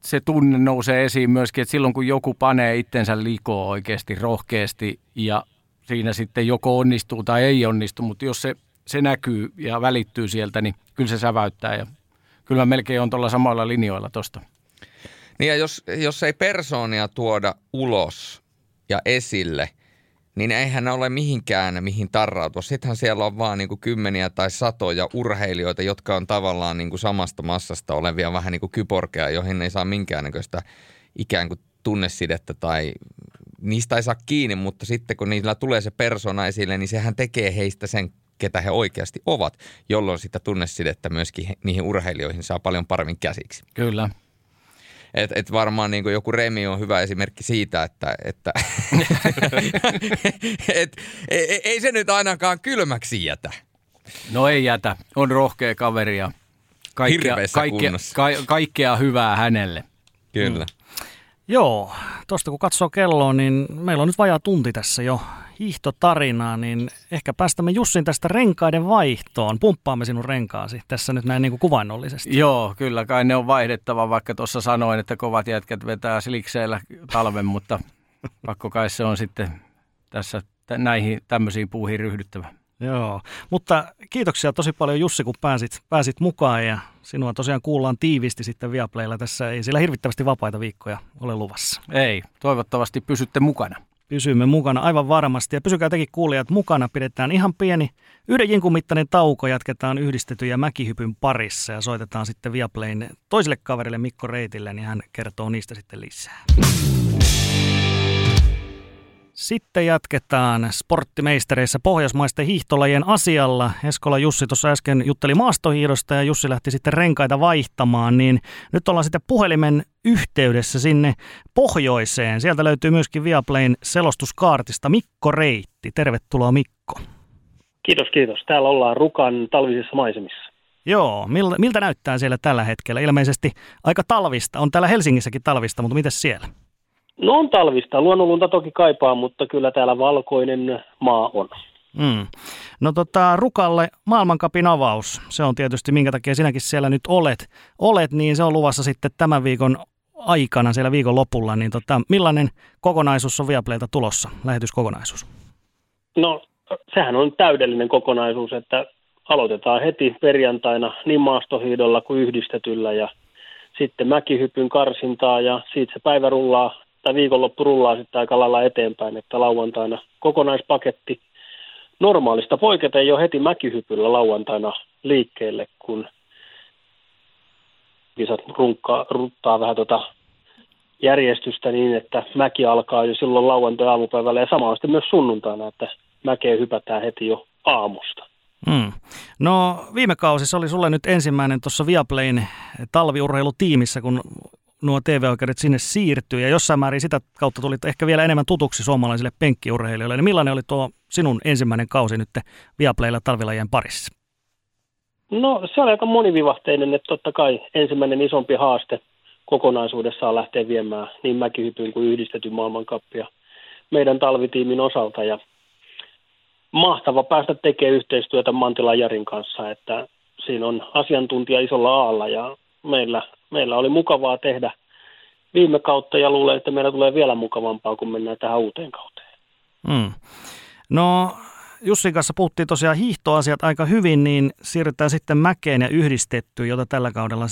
se tunne nousee esiin myöskin, että silloin kun joku panee itsensä likoon oikeasti rohkeasti ja siinä sitten joko onnistuu tai ei onnistu, mutta jos se näkyy ja välittyy sieltä, niin kyllä se säväyttää ja kyllä mä melkein on tuolla samoilla linjoilla tuosta. Niin ja jos ei persoonia tuoda ulos ja esille, niin eihän ole mihinkään, mihin tarrautua. Sittenhän siellä on vaan niin kuin kymmeniä tai satoja urheilijoita, jotka on tavallaan niin kuin samasta massasta olevia vähän niin kuin kyborgeja, joihin ei saa minkäännäköistä ikään kuin tunnesidettä tai niistä ei saa kiinni, mutta sitten kun niillä tulee se persona esille, niin sehän tekee heistä sen, ketä he oikeasti ovat, jolloin sitä tunnesidettä myöskin niihin urheilijoihin saa paljon paremmin käsiksi. Kyllä. Et varmaan niin kuin joku Remi on hyvä esimerkki siitä, että ei se nyt ainakaan kylmäksi jätä. No ei jätä. On rohkea kaveri ja kaikkea hyvää hänelle. Kyllä. Mm. Joo, tuosta kun katsoo kelloa, niin meillä on nyt vajaa tunti tässä jo hiihtotarinaa, niin ehkä päästämme Jussin tästä renkaiden vaihtoon. Pumppaamme sinun renkaasi tässä nyt näin niin kuin kuvainnollisesti. Joo, kyllä kai ne on vaihdettava, vaikka tuossa sanoin, että kovat jätkät vetää silikseillä talven, mutta pakko kai se on sitten tässä näihin tämmöisiin puuhiin ryhdyttävä. Joo, mutta kiitoksia tosi paljon Jussi, kun pääsit mukaan ja sinua tosiaan kuullaan tiiviisti sitten Viaplaylla. Tässä ei siellä hirvittävästi vapaita viikkoja ole luvassa. Ei, toivottavasti pysytte mukana. Pysymme mukana aivan varmasti ja pysykää tekin kuulijat mukana. Pidetään ihan pieni yhden jinkun mittainen tauko, jatketaan yhdistetyn ja mäkihypyn parissa ja soitetaan sitten Viaplayn toiselle kaverille Mikko Reitille, niin hän kertoo niistä sitten lisää. Sitten jatketaan sporttimeistereissä pohjoismaisten hiihtolajien asialla. Eskola Jussi tuossa äsken jutteli maastohiidosta ja Jussi lähti sitten renkaita vaihtamaan, niin nyt ollaan sitten puhelimen yhteydessä sinne pohjoiseen. Sieltä löytyy myöskin Viaplayn selostuskaartista Mikko Reitti. Tervetuloa Mikko. Kiitos, kiitos. Täällä ollaan Rukan talvisissa maisemissa. Joo, miltä näyttää siellä tällä hetkellä? Ilmeisesti aika talvista. On täällä Helsingissäkin talvista, mutta mitäs siellä? No on talvista. Luonnonlunta toki kaipaa, mutta kyllä täällä valkoinen maa on. Mm. No Rukalle maailmancupin avaus. Se on tietysti minkä takia sinäkin siellä nyt olet, niin se on luvassa sitten tämän viikon aikana, siellä viikon lopulla. Niin millainen kokonaisuus on Viaplaylta tulossa, lähetyskokonaisuus? No sehän on täydellinen kokonaisuus, että aloitetaan heti perjantaina niin maastohiidolla kuin yhdistetyllä ja sitten mäkihypyn karsintaa ja siitä se päivä rullaa. Tämä viikonloppu rullaa sitten aika lailla eteenpäin, että lauantaina kokonaispaketti. Normaalista poiketa ei ole heti mäkihypyllä lauantaina liikkeelle, kun kisat ruttaa vähän järjestystä niin, että mäki alkaa jo silloin lauantai-aamupäivällä ja sama on sitten myös sunnuntaina, että mäkeen hypätään heti jo aamusta. Mm. No viime kausi se oli sulle nyt ensimmäinen tuossa Viaplayn talviurheilutiimissä, kun nuo TV-oikeudet sinne siirtyy ja jossain määrin sitä kautta tuli ehkä vielä enemmän tutuksi suomalaisille penkkiurheilijoille. Niin millainen oli tuo sinun ensimmäinen kausi nyt Viaplaylla talvilajien parissa? No se oli aika monivivahteinen, että totta kai ensimmäinen isompi haaste kokonaisuudessaan lähtee viemään niin mäkihypyn kuin yhdistetyn maailmankappia meidän talvitiimin osalta. Ja mahtava päästä tekemään yhteistyötä Mantilan Jarin kanssa, että siinä on asiantuntija isolla aalla ja meillä oli mukavaa tehdä viime kautta ja luulen, että meillä tulee vielä mukavampaa, kun mennään tähän uuteen kauteen. Mm. No Jussin kanssa puhuttiin tosiaan hiihtoasiat aika hyvin, niin siirrytään sitten mäkeen ja yhdistettyyn, jota tällä kaudella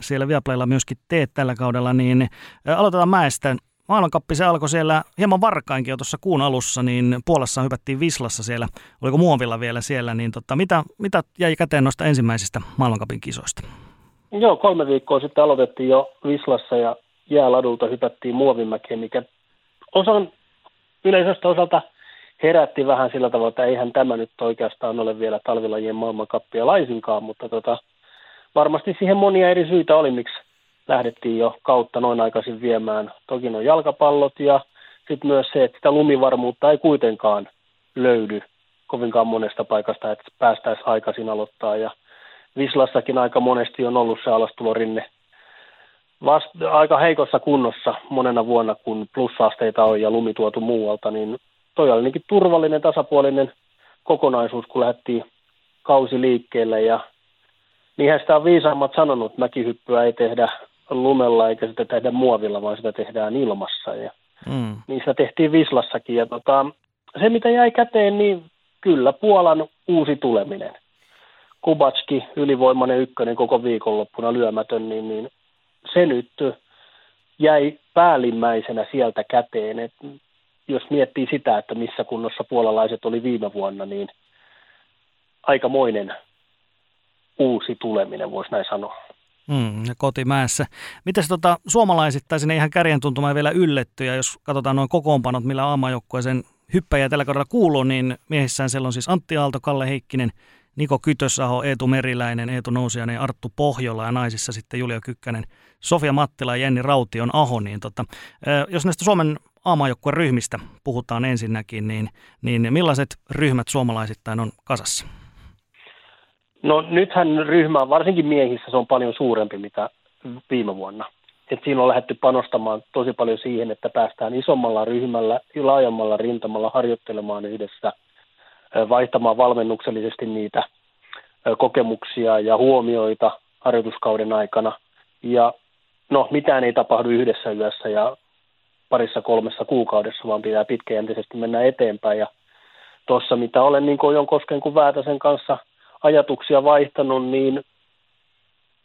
siellä Viaplaylla myöskin teet tällä kaudella. Niin aloitetaan mäestä. Maailmancuppi se alkoi siellä hieman varkainkin jo tuossa kuun alussa, niin Puolassa hypättiin Wisłassa siellä, oliko muovilla vielä siellä, niin mitä jäi käteen noista ensimmäisistä maailmancupin kisoista? Joo, 3 viikkoa sitten aloitettiin jo Wisłassa ja jääladulta hypättiin Muovimäkeen, mikä osan yleisöstä osalta herätti vähän sillä tavalla, että eihän tämä nyt oikeastaan ole vielä talvilajien maailmankappia laisinkaan, mutta varmasti siihen monia eri syitä oli, miksi lähdettiin jo kautta noin aikaisin viemään. Toki on jalkapallot ja sitten myös se, että sitä lumivarmuutta ei kuitenkaan löydy kovinkaan monesta paikasta, että päästäisiin aikaisin aloittaa ja Wisłassakin aika monesti on ollut se alastulorinne aika heikossa kunnossa monena vuonna, kun plussaasteita on ja lumi tuotu muualta, niin toi oli niinkin turvallinen, tasapuolinen kokonaisuus, kun lähdettiin kausi liikkeelle. Ja niinhän sitä on viisaammat sanonut, että mäkihyppyä ei tehdä lumella eikä sitä tehdä muovilla, vaan sitä tehdään ilmassa. Ja niin sitä tehtiin Wisłassakin. Ja se, mitä jäi käteen, niin kyllä Puolan uusi tuleminen. Kubatski, ylivoimainen ykkönen koko viikonloppuna lyömätön, niin se nyt jäi päällimmäisenä sieltä käteen. Et jos miettii sitä, että missä kunnossa puolalaiset oli viime vuonna, niin aikamoinen uusi tuleminen, voisi näin sanoa. Kotimäessä. Mites suomalaisittain ei ihan kärjen tuntumaan vielä yllettyjä, jos katsotaan noin kokoonpanot, millä aamajoukkueeseen hyppäjä tällä kaudella kuuluu, niin miehissään siellä on siis Antti Aalto, Kalle Heikkinen, Niko Kytösaho, Eetu Meriläinen, Eetu Nousiainen, Arttu Pohjola ja naisissa sitten Julia Kykkänen, Sofia Mattila ja Jenni Raution Aho. Niin jos näistä Suomen aamajoukkueen ryhmistä puhutaan ensinnäkin, niin millaiset ryhmät suomalaisittain on kasassa? No nythän ryhmä, varsinkin miehissä, se on paljon suurempi mitä viime vuonna. Et siinä on lähdetty panostamaan tosi paljon siihen, että päästään isommalla ryhmällä ja laajemmalla rintamalla harjoittelemaan yhdessä, vaihtamaan valmennuksellisesti niitä kokemuksia ja huomioita harjoituskauden aikana. Ja no, mitään ei tapahdu yhdessä yössä ja parissa kolmessa kuukaudessa, vaan pitää pitkäjänteisesti mennä eteenpäin. Ja tuossa mitä olen niin Kojon Kosken kuin Väätäsen kanssa ajatuksia vaihtanut, niin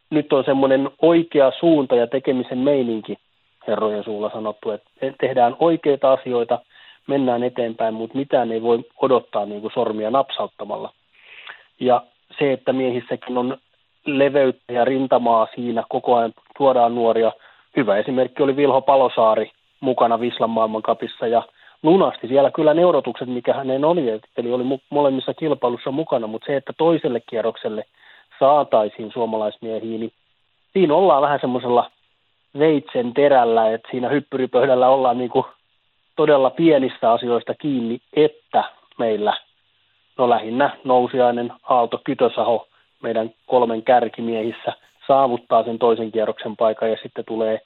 nyt on semmoinen oikea suunta ja tekemisen meininki, herrojen suulla sanottu, että tehdään oikeita asioita, mennään eteenpäin, mutta mitään ei voi odottaa niin kuin sormia napsauttamalla. Ja se, että miehissäkin on leveyttä ja rintamaa siinä, koko ajan tuodaan nuoria. Hyvä esimerkki oli Vilho Palosaari mukana Wisłan maailmancupissa ja lunasti siellä kyllä ne odotukset, mikä hänen oli, eli oli molemmissa kilpailussa mukana, mutta se, että toiselle kierrokselle saataisiin suomalaismiehiä, niin siinä ollaan vähän semmoisella veitsen terällä, että siinä hyppyripöydällä ollaan niin kuin todella pienistä asioista kiinni, että meillä, no lähinnä Nousiainen, Aalto, Kytösaho, meidän kolmen kärkimiehissä saavuttaa sen toisen kierroksen paikan ja sitten tulee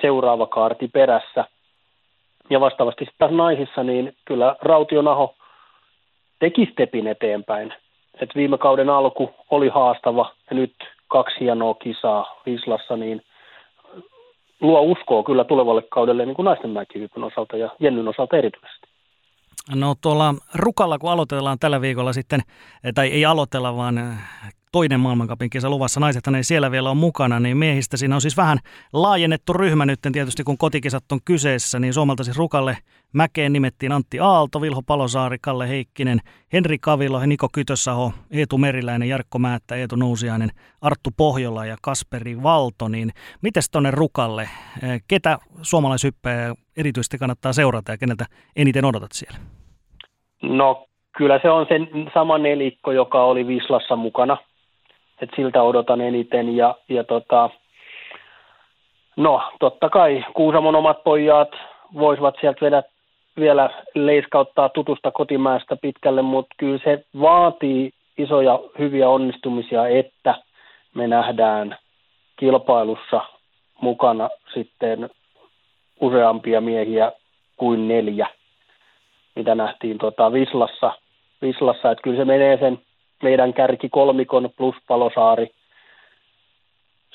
seuraava kaarti perässä. Ja vastaavasti sitten naisissa, niin kyllä Rautionaho teki stepin eteenpäin. Et viime kauden alku oli haastava ja nyt 2 hienoa kisaa Wislassa, niin luo uskoa kyllä tulevalle kaudelle niin kuin naisten mäkihypyn osalta ja Jennyn osalta erityisesti. No tuolla Rukalla, kun aloitellaan tällä viikolla sitten, tai ei aloitella, vaan toinen maailmancupin kesä luvassa, naisethan ei siellä vielä ole mukana, niin miehistä siinä on siis vähän laajennettu ryhmä nyt tietysti, kun kotikisat on kyseessä, niin Suomelta siis Rukalle mäkeen nimettiin Antti Aalto, Vilho Palosaari, Kalle Heikkinen, Henri Kavilo, Niko Kytösaho, Eetu Meriläinen, Jarkko Määttä, Eetu Nousiainen, Arttu Pohjola ja Kasperi Valto, niin mites tuonne Rukalle, ketä suomalaishyppäjä erityisesti kannattaa seurata ja keneltä eniten odotat siellä? No kyllä se on sen sama nelikko, joka oli Wisłassa mukana. Et siltä odotan eniten ja totta kai Kuusamon omat pojat voisivat sieltä vielä leiskauttaa tutusta kotimäestä pitkälle, mutta kyllä se vaatii isoja hyviä onnistumisia, että me nähdään kilpailussa mukana sitten useampia miehiä kuin 4, mitä nähtiin Wisłassa. Että kyllä se menee sen meidän kärkikolmikon plus Palosaari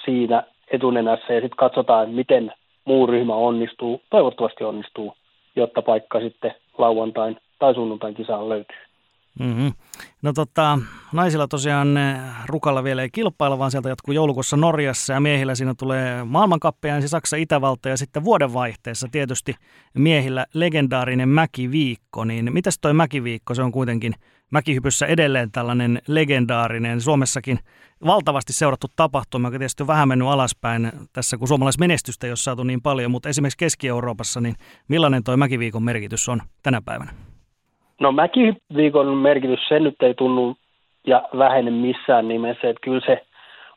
siinä etunenässä ja sitten katsotaan, miten muu ryhmä onnistuu, toivottavasti onnistuu, jotta paikka sitten lauantain tai sunnuntain kisaan löytyy. Mm-hmm. No naisilla tosiaan Rukalla vielä ei kilpailla, vaan sieltä jatkuu joulukuussa Norjassa ja miehillä siinä tulee maailmancupia, ensin Saksa, Itävalta ja sitten vuodenvaihteessa tietysti miehillä legendaarinen mäkiviikko. Niin mitäs toi mäkiviikko, se on kuitenkin mäkihypyssä edelleen tällainen legendaarinen, Suomessakin valtavasti seurattu tapahtuma, joka tietysti on vähän mennyt alaspäin tässä, kun suomalaismenestystä ei ole saatu niin paljon, mutta esimerkiksi Keski-Euroopassa, niin millainen toi mäkiviikon merkitys on tänä päivänä? No mäkiviikon merkitys, se nyt ei tunnu ja vähene missään nimessä, että kyllä se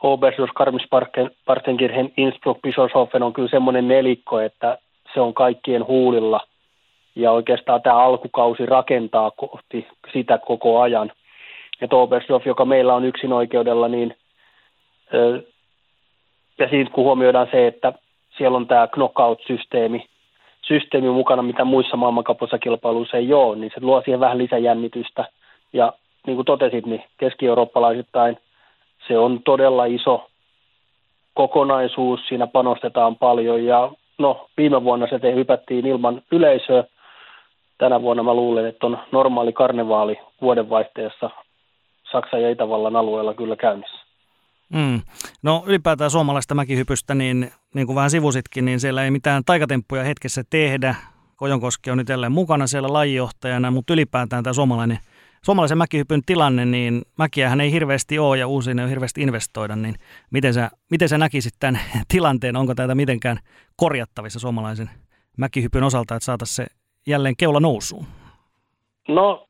Oberstdorf-Karmisch-Partenkirchen Innsbruck-Bischofshofen on kyllä semmoinen nelikko, että se on kaikkien huulilla ja oikeastaan tämä alkukausi rakentaa kohti sitä koko ajan. Että Oberstdorf, joka meillä on yksin oikeudella, niin ja siitä kun huomioidaan se, että siellä on tämä knockout-systeemi mukana, mitä muissa maailmankapoissa kilpailuissa ei ole, niin se luo siihen vähän lisäjännitystä. Ja niin kuin totesit, niin keski-eurooppalaisittain se on todella iso kokonaisuus, siinä panostetaan paljon. Ja no, viime vuonna se hypättiin ilman yleisöä. Tänä vuonna mä luulen, että on normaali karnevaali vuodenvaihteessa Saksan ja Itävallan alueella kyllä käynnissä. No ylipäätään suomalaista mäkihypystä, niin kuin vähän sivusitkin, niin siellä ei mitään taikatemppuja hetkessä tehdä. Kojonkoski on nyt jälleen mukana siellä lajijohtajana, mutta ylipäätään tämä suomalaisen mäkihypyn tilanne, niin mäkiähän ei hirveästi ole ja uusiin ei ole hirveästi investoida, niin miten sä näkisit tämän tilanteen, onko tätä mitenkään korjattavissa suomalaisen mäkihypyn osalta, että saataisiin se jälleen keula nousuun? No,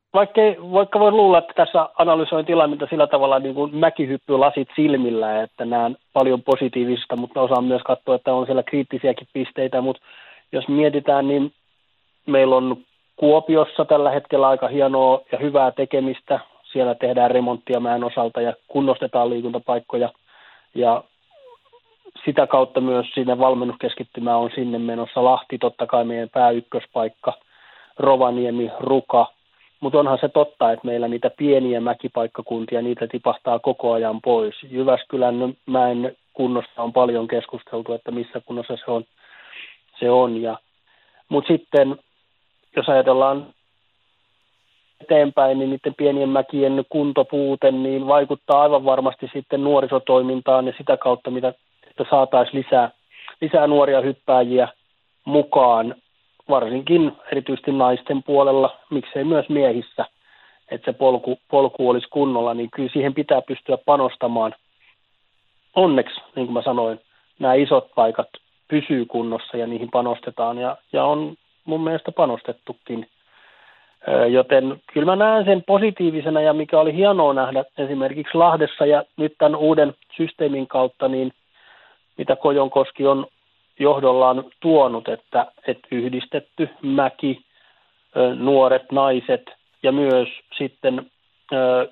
vaikka voi luulla, että tässä analysoin tilannetta sillä tavalla niin kuin mäkihyppylasit silmillä, että näen paljon positiivista, mutta osaan myös katsoa, että on siellä kriittisiäkin pisteitä, mutta jos mietitään, niin meillä on Kuopiossa tällä hetkellä aika hienoa ja hyvää tekemistä. Siellä tehdään remonttia mäen osalta ja kunnostetaan liikuntapaikkoja ja sitä kautta myös sinne valmennuskeskittymä on sinne menossa. Lahti totta kai meidän pääykköspaikka, Rovaniemi, Ruka. Mutta onhan se totta, että meillä niitä pieniä mäkipaikkakuntia, niitä tipahtaa koko ajan pois. Jyväskylän mäen kunnosta on paljon keskusteltu, että missä kunnossa se on. Mutta sitten, jos ajatellaan eteenpäin, niin niiden pienien mäkien kuntopuute niin vaikuttaa aivan varmasti sitten nuorisotoimintaan ja sitä kautta, että saataisiin lisää nuoria hyppääjiä mukaan, varsinkin erityisesti naisten puolella, miksei myös miehissä, että se polku olisi kunnolla, niin kyllä siihen pitää pystyä panostamaan. Onneksi, niin kuin mä sanoin, nämä isot paikat pysyy kunnossa ja niihin panostetaan ja on mun mielestä panostettukin. Joten kyllä mä näen sen positiivisena ja mikä oli hienoa nähdä esimerkiksi Lahdessa ja nyt tämän uuden systeemin kautta, niin mitä Kojonkoski on johdollaan tuonut, että yhdistetty mäki, nuoret, naiset ja myös sitten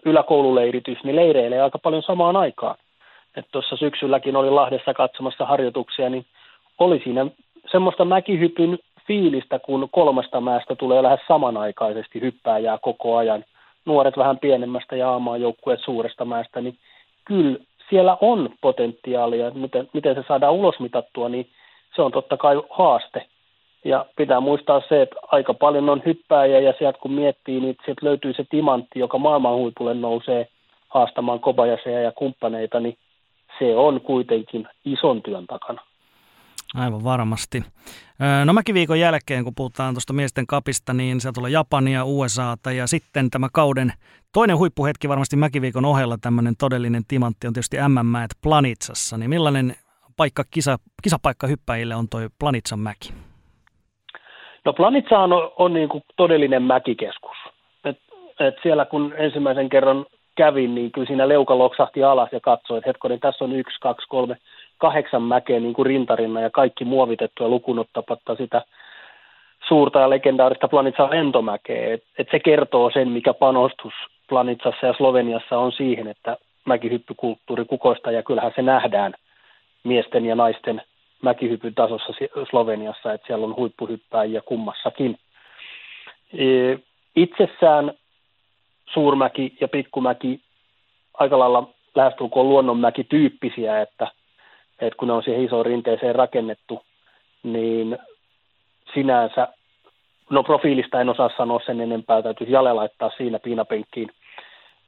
yläkoululeiritys, niin leireilee aika paljon samaan aikaan. Tuossa syksylläkin oli Lahdessa katsomassa harjoituksia, niin oli siinä semmoista mäkihypyn fiilistä, kun kolmesta mäestä tulee lähes samanaikaisesti hyppääjää koko ajan. Nuoret vähän pienemmästä ja A-maajoukkueet suuresta mäestä, niin kyllä siellä on potentiaalia, miten se saadaan ulosmitattua, niin se on totta kai haaste. Ja pitää muistaa se, että aika paljon on hyppääjiä ja sieltä kun miettii, niin sieltä löytyy se timantti, joka maailman huipulle nousee haastamaan Kobayasia ja kumppaneita, niin se on kuitenkin ison työn takana. Aivan varmasti. No mäkiviikon jälkeen, kun puhutaan tuosta miesten kapista, niin sieltä tulee Japania, USAta ja sitten tämä kauden toinen huippuhetki varmasti mäkiviikon ohella tämmöinen todellinen timantti on tietysti MM-mäet Planitsassa. Niin millainen paikka kisapaikka hyppäjille on toi Planitsan mäki? No Planitsa on niin kuin todellinen mäkikeskus. Et siellä kun ensimmäisen kerran kävin, niin kyllä siinä leuka loksahti alas ja katsoi, että hetkonen, tässä on 1, 2, 3, 8 mäkeä niin kuin rintarinnan ja kaikki muovitettu ja lukunottamatta sitä suurta ja legendaarista Planitsan lentomäkeä. Et se kertoo sen, mikä panostus Planitsassa ja Sloveniassa on siihen, että mäkihyppykulttuuri kukoistaa ja kyllähän se nähdään miesten ja naisten mäkihypyn tasossa Sloveniassa, että siellä on huippuhyppääjiä kummassakin. Itsessään suurmäki ja pikkumäki aika lailla lähestulkoon luonnonmäki tyyppisiä, että kun ne on siihen isoon rinteeseen rakennettu, niin sinänsä, no profiilista en osaa sanoa sen enempää, täytyisi jale laittaa siinä piinapenkkiin,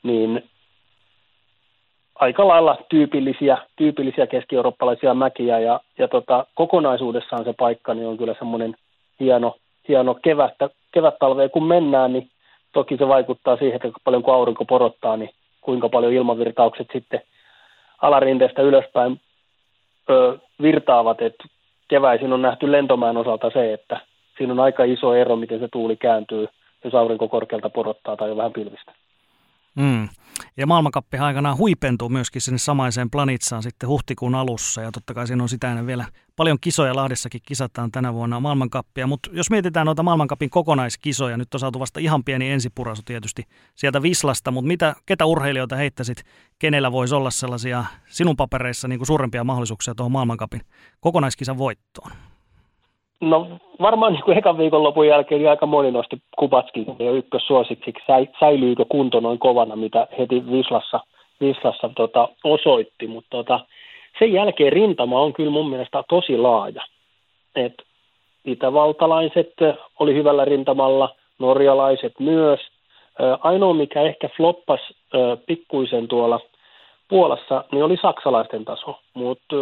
niin aika lailla tyypillisiä keski-eurooppalaisia mäkiä ja kokonaisuudessaan se paikka niin on kyllä semmoinen hieno kevättalveen, kun mennään, niin toki se vaikuttaa siihen, että paljonko aurinko porottaa, niin kuinka paljon ilmavirtaukset sitten alarinteestä ylöspäin virtaavat, että keväisin on nähty lentomäen osalta se, että siinä on aika iso ero, miten se tuuli kääntyy, jos aurinko korkealta porottaa tai on vähän pilvistä. Ja maailmankappihan aikanaan huipentuu myöskin sinne samaiseen Planitsaan sitten huhtikuun alussa, ja totta kai siinä on sitä ennen vielä paljon kisoja, Lahdessakin kisataan tänä vuonna maailmankappia, mutta jos mietitään noita maailmankapin kokonaiskisoja, nyt on saatu vasta ihan pieni ensipurasu tietysti sieltä Wislasta, mutta ketä urheilijoita heittäisit, kenellä voisi olla sellaisia sinun papereissa niin kuin suurempia mahdollisuuksia tuohon maailmankapin kokonaiskisan voittoon? No varmaan niin kuin ekan viikonlopun jälkeen niin aika moni nosti Kubatskin jo ykkössuosiksiksi, säilyykö kunto noin kovana, mitä heti Wislassa osoitti, mutta sen jälkeen rintama on kyllä mun mielestä tosi laaja. Et itävaltalaiset oli hyvällä rintamalla, norjalaiset myös. Ainoa mikä ehkä floppasi pikkuisen tuolla Puolassa, niin oli saksalaisten taso, mutta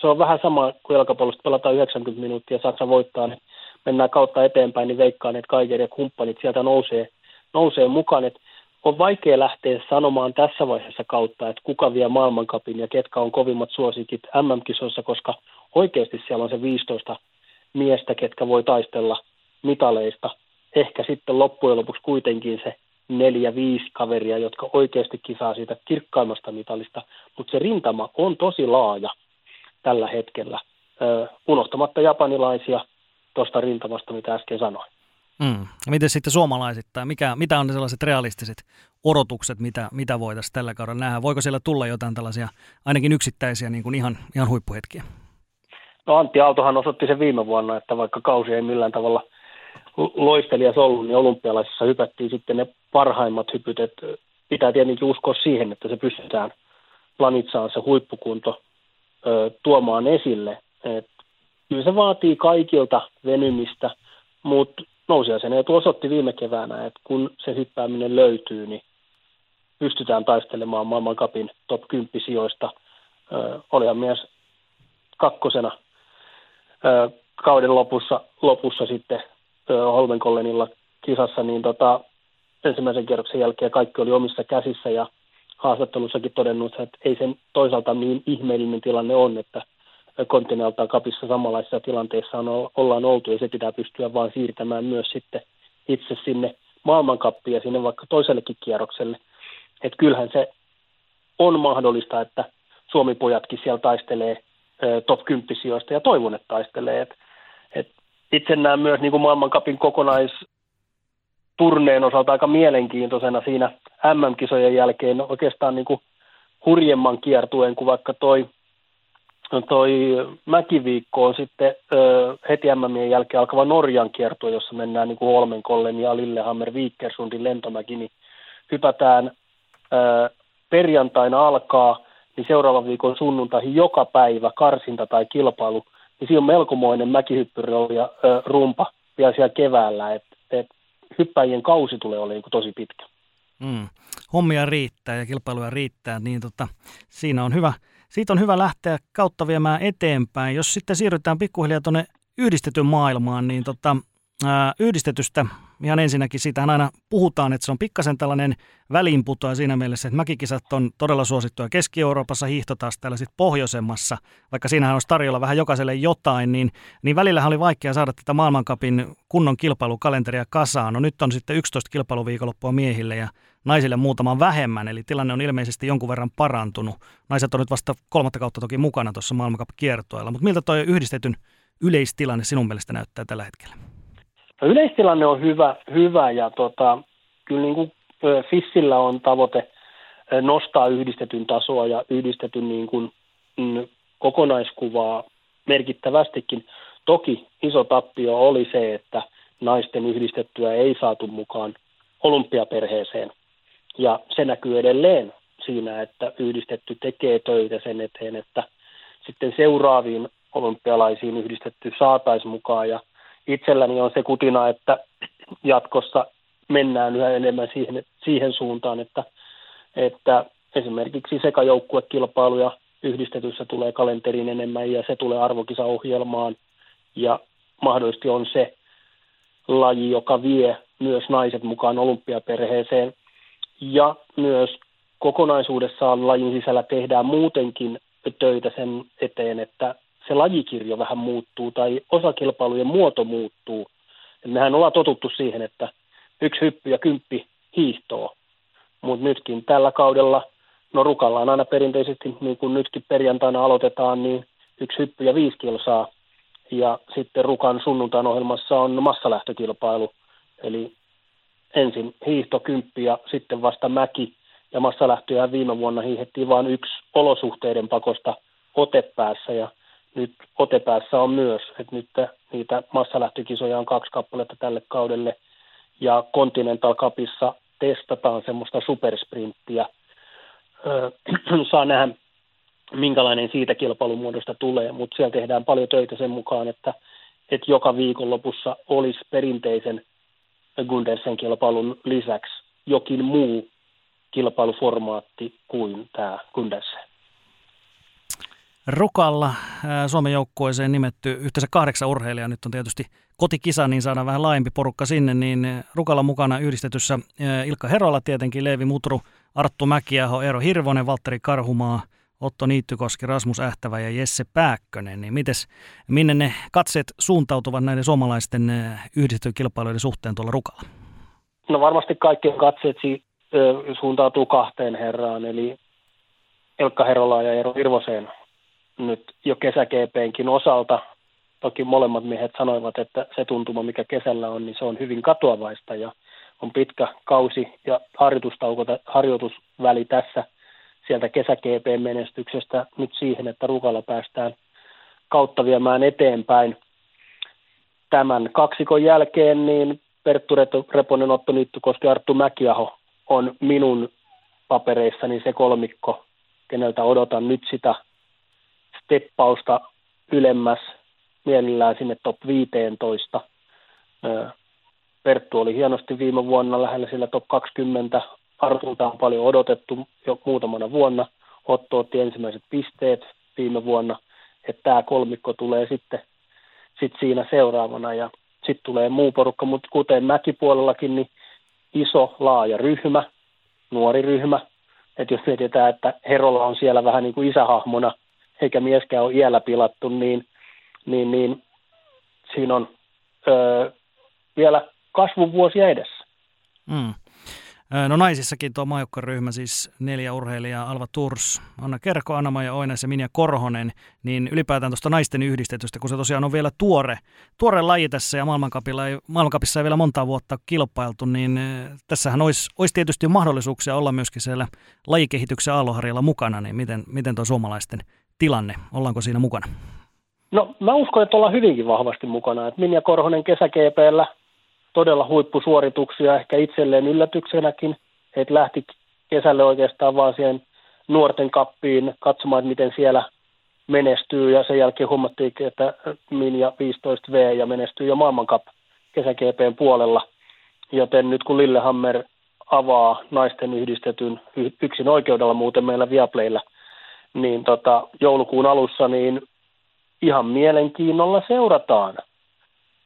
se on vähän sama, kun jalkapallosta pelataan 90 minuuttia ja Saksa voittaa, niin mennään kautta eteenpäin, niin veikkaan, että Kaikeri ja kumppanit sieltä nousee mukaan. Et on vaikea lähteä sanomaan tässä vaiheessa kautta, että kuka vie maailmancupin ja ketkä on kovimmat suosikit MM-kisoissa, koska oikeasti siellä on se 15 miestä, ketkä voi taistella mitaleista. Ehkä sitten loppujen lopuksi kuitenkin se 4-5 kaveria, jotka oikeasti kisaa siitä kirkkaimmasta mitalista, mutta se rintama on tosi laaja tällä hetkellä, unohtamatta japanilaisia tuosta rintamasta, mitä äsken sanoin. Miten sitten suomalaisittain? Mitä on ne sellaiset realistiset odotukset, mitä voitaisiin tällä kaudella nähdä? Voiko siellä tulla jotain tällaisia, ainakin yksittäisiä, niin kuin ihan huippuhetkiä? No Antti Aaltohan osoitti sen viime vuonna, että vaikka kausi ei millään tavalla loistelias ollut, niin olympialaisissa hypättiin sitten ne parhaimmat hypyt. Pitää tietenkin uskoa siihen, että se pystytään Planicaan se huippukunto tuomaan esille. Kyllä se vaatii kaikilta venymistä, mutta Nousiaisen etu osoitti viime keväänä, että kun se hyppääminen löytyy, niin pystytään taistelemaan maailmancupin top 10 sijoista. Olihan mies kakkosena kauden lopussa sitten Holmenkollenilla kisassa, niin ensimmäisen kierroksen jälkeen kaikki oli omissa käsissä ja haastattelussakin todennut, että ei sen toisaalta niin ihmeellinen tilanne on, että Kontinental Cupissa samanlaisissa tilanteissa ollaan oltu ja se pitää pystyä vaan siirtämään myös sitten itse sinne maailmancupia ja sinne vaikka toisellekin kierrokselle. Että kyllähän se on mahdollista, että Suomi-pojatkin siellä taistelee top 10 sijoista ja toivon, että taistelee. Et itse näen myös niin kuin maailmancupin kokonaisturneen osalta aika mielenkiintoisena siinä MM-kisojen jälkeen oikeastaan niin kuin hurjemman kiertueen kuin vaikka toi Mäkiviikko on sitten heti MM:n jälkeen alkava Norjan kiertue, jossa mennään niin kuin Holmenkollen ja Lillehammer, Vikersundin lentomäki, niin hypätään perjantaina alkaa, niin seuraavan viikon sunnuntaihin joka päivä karsinta tai kilpailu, niin siinä on melkomoinen mäkihyppyrolli ja rumpa vielä siellä keväällä, että hyppäjien kausi tulee olemaan tosi pitkä. Hommia riittää ja kilpailuja riittää, niin siinä on hyvä. Siitä on hyvä lähteä kautta viemään eteenpäin. Jos sitten siirrytään pikkuhiljaa tuonne yhdistetyn maailmaan, niin yhdistetystä ihan ensinnäkin siitähän aina puhutaan, että se on pikkasen tällainen väliinputoaja siinä mielessä, että mäkikisat on todella suosittuja Keski-Euroopassa, hiihto taas täällä sitten pohjoisemmassa, vaikka siinähän olisi tarjolla vähän jokaiselle jotain, niin välillähän oli vaikea saada tätä maailmancupin kunnon kilpailukalenteria kasaan. No nyt on sitten 11 kilpailuviikonloppua miehille ja naisille muutaman vähemmän, eli tilanne on ilmeisesti jonkun verran parantunut. Naiset on nyt vasta 3. kautta toki mukana tuossa maailmancupin-kiertueella, mutta miltä tuo yhdistetyn yleistilanne sinun mielestä näyttää tällä hetkellä? Yleistilanne on hyvä ja kyllä niin kuin FISillä on tavoite nostaa yhdistetyn tasoa ja yhdistetyn niin kuin kokonaiskuvaa merkittävästikin. Toki iso tappio oli se, että naisten yhdistettyä ei saatu mukaan olympiaperheeseen ja se näkyy edelleen siinä, että yhdistetty tekee töitä sen eteen, että sitten seuraaviin olympialaisiin yhdistetty saataisiin mukaan ja itselläni on se kutina, että jatkossa mennään yhä enemmän siihen suuntaan, että esimerkiksi sekajoukkuekilpailuja yhdistetyssä tulee kalenteriin enemmän ja se tulee arvokisaohjelmaan ja mahdollisesti on se laji, joka vie myös naiset mukaan olympiaperheeseen ja myös kokonaisuudessaan lajin sisällä tehdään muutenkin töitä sen eteen, että se lajikirjo vähän muuttuu tai osakilpailujen muoto muuttuu. Mehän ollaan totuttu siihen, että 1 hyppy ja 10 hiihtoo. Mutta nytkin tällä kaudella, no Rukalla on aina perinteisesti, niin kuin nytkin perjantaina aloitetaan, niin 1 hyppy ja 5 kilsaa. Ja sitten Rukan sunnuntain ohjelmassa on massalähtökilpailu. Eli ensin hiihto 10 ja sitten vasta mäki. Ja massalähtöjähän viime vuonna hiihettiin vain 1 olosuhteiden pakosta otepäässä ja nyt otepäässä on myös, että nyt niitä massalähtökisoja on 2 kappaletta tälle kaudelle ja Continental Cupissa testataan semmoista supersprinttiä. Saa nähdä, minkälainen siitä kilpailumuodosta tulee, mutta siellä tehdään paljon töitä sen mukaan, että joka viikonlopussa olisi perinteisen Gundersen kilpailun lisäksi jokin muu kilpailuformaatti kuin tämä Gundersen. Rukalla Suomen joukkueeseen nimetty yhteensä 8 urheilijaa. Nyt on tietysti kotikisa, niin saadaan vähän laajempi porukka sinne. Niin Rukalla mukana yhdistetyssä Ilkka Herola tietenkin, Leevi Mutru, Arttu Mäkiaho, Eero Hirvonen, Valtteri Karhumaa, Otto Niittykoski, Rasmus Ähtävä ja Jesse Pääkkönen. Niin mites, minne ne katseet suuntautuvat näiden suomalaisten yhdistetykilpailuiden suhteen tuolla Rukalla? No varmasti kaikkien katseet suuntautuu 2 herraan, eli Ilkka Herolaan ja Eero Hirvoseen nyt jo kesä-GP:nkin osalta. Toki molemmat miehet sanoivat, että se tuntuma, mikä kesällä on, niin se on hyvin katoavaista ja on pitkä kausi ja harjoitusväli tässä sieltä kesä-GP-menestyksestä nyt siihen, että Rukalla päästään kautta viemään eteenpäin. Tämän kaksikon jälkeen niin Perttu Reponen, Otto Niittykoski, Arttu Mäkiaho on minun papereissani se kolmikko, keneltä odotan nyt sitä steppausta ylemmäs, mielellään sinne top 15. Perttu oli hienosti viime vuonna lähellä sillä top 20. Artulta on paljon odotettu jo muutamana vuonna. Otto otti ensimmäiset pisteet viime vuonna. Että tämä kolmikko tulee sitten siinä seuraavana ja sitten tulee muu porukka. Mutta kuten Mäkipuolellakin, niin iso, laaja ryhmä, nuori ryhmä. Että jos mietitään, että Herolla on siellä vähän niin kuin isähahmona, eikä mieskään ole iällä pilattu, niin siinä on vielä kasvuvuosia edessä. Mm. No naisissakin tuo maajoukkueryhmä, siis 4 urheilijaa, Alva Turs, Anna Kerko, Anna-Maija Oines ja Minja Korhonen, niin ylipäätään tuosta naisten yhdistetystä, kun se tosiaan on vielä tuore laji tässä ja maailmankapissa ei vielä montaa vuotta kilpailtu, niin tässähän olisi tietysti mahdollisuuksia olla myöskin siellä lajikehityksen aalloharjalla mukana, niin miten tuo suomalaisten tilanne, ollaanko siinä mukana? No mä uskon, että ollaan hyvinkin vahvasti mukana, että Minja Korhonen kesä-GP:llä todella huippusuorituksia, ehkä itselleen yllätyksenäkin, että lähti kesälle oikeastaan vaan siihen nuorten kappiin katsomaan, miten siellä menestyy, ja sen jälkeen huomattiin, että Minja 15V ja menestyy jo Maailman Cup kesä-GP:n puolella, joten nyt kun Lillehammer avaa naisten yhdistetyn yksin oikeudella muuten meillä Viaplaylla, niin joulukuun alussa niin ihan mielenkiinnolla seurataan,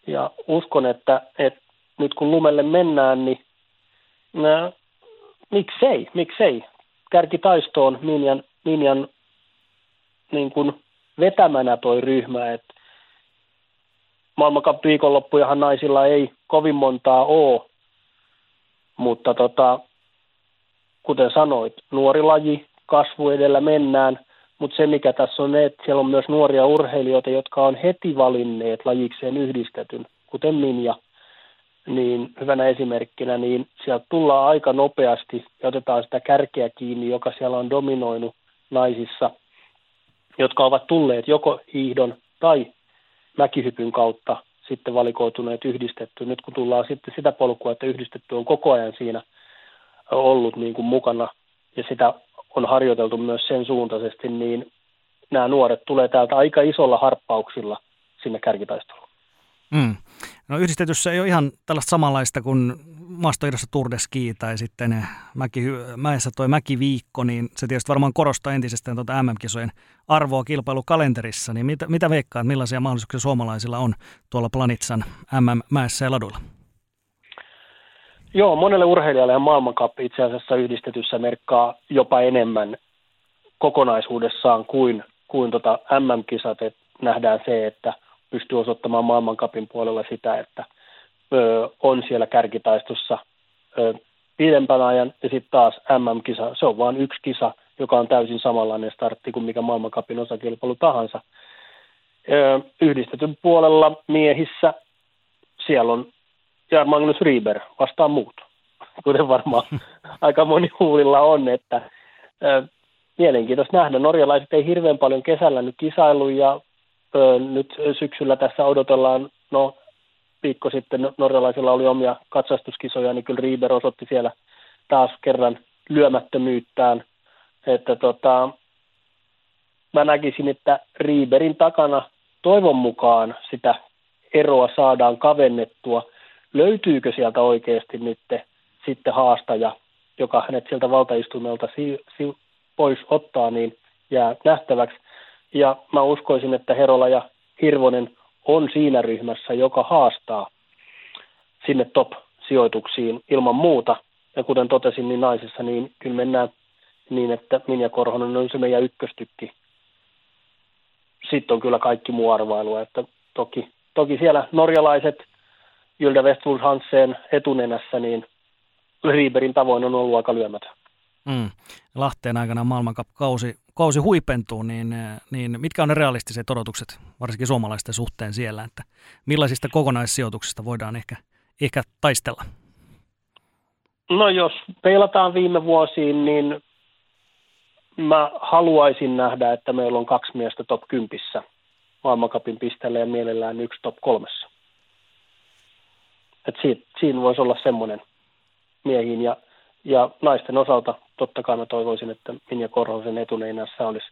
ja uskon, että nyt kun lumelle mennään, niin miksei. Kärkitaistoon Minjan niin kuin vetämänä toi ryhmä. Et maailmancup viikonloppujahan naisilla ei kovin montaa ole, mutta kuten sanoit, nuori laji, kasvu edellä mennään, mutta se mikä tässä on, että siellä on myös nuoria urheilijoita, jotka on heti valinneet lajikseen yhdistetyn, kuten Minja. Niin hyvänä esimerkkinä, niin sieltä tullaan aika nopeasti ja otetaan sitä kärkeä kiinni, joka siellä on dominoinut naisissa, jotka ovat tulleet joko hiihdon tai mäkihypyn kautta sitten valikoituneet yhdistetty. Nyt kun tullaan sitten sitä polkua, että yhdistetty on koko ajan siinä ollut niin kuin mukana ja sitä on harjoiteltu myös sen suuntaisesti, niin nämä nuoret tulee täältä aika isolla harppauksilla sinne kärkitaisteluun. Mm. No yhdistetyssä ei ole ihan tällaista samanlaista kuin maastohiihdossa Tour de Ski tai sitten mäessä toi mäkiviikko, niin se tietysti varmaan korostaa entisestään tuota MM-kisojen arvoa kilpailukalenterissa. Niin mitä veikkaat, millaisia mahdollisuuksia suomalaisilla on tuolla Planitsan MM-mäessä ja laduilla? Joo, monelle urheilijalle maailmancup itse asiassa yhdistetyssä merkkaa jopa enemmän kokonaisuudessaan kuin MM-kisat. Et nähdään se, että pystyy osoittamaan maailmancupin puolella sitä, että on siellä kärkitaistossa pidempän ajan, ja sitten taas MM-kisa, se on vain yksi kisa, joka on täysin samanlainen startti kuin mikä maailmancupin osakilpailu tahansa. Yhdistetyn puolella miehissä siellä on Jar Magnus Riiber vastaan muut, kuten varmaan aika moni huulilla on, että mielenkiintoista nähdä. Norjalaiset ei hirveän paljon kesällä nyt kisailu, ja nyt syksyllä tässä odotellaan, no viikko sitten norjalaisilla oli omia katsastuskisoja, niin kyllä Riiber osoitti siellä taas kerran lyömättömyyttään, että mä näkisin, että Riiberin takana toivon mukaan sitä eroa saadaan kavennettua. Löytyykö sieltä oikeasti nyt sitten haastaja, joka hänet sieltä valtaistumelta pois ottaa, niin jää nähtäväksi. ja mä uskoisin, että Herola ja Hirvonen on siinä ryhmässä, joka haastaa sinne top-sijoituksiin ilman muuta. Ja kuten totesin, niin naisissa niin kyllä mennään niin, että Minja Korhonen on se meidän ykköstykki. Sitten on kyllä kaikki muu arvailua, että toki siellä norjalaiset Ylda Westwood Hansen etunenässä, niin Riiberin tavoin on ollut aika lyömätön. Lahteen aikana maailmancup-kausi huipentuu, niin mitkä on ne realistiset odotukset, varsinkin suomalaisten suhteen siellä, että millaisista kokonaissijoituksista voidaan ehkä taistella? No jos peilataan viime vuosiin, niin mä haluaisin nähdä, että meillä on 2 miestä top 10 maailmancupin pisteellä ja mielellään 1 top 3. Että siinä voisi olla semmoinen miehiin ja naisten osalta totta kai mä toivoisin, että Minja Korhosen etunenässä olisi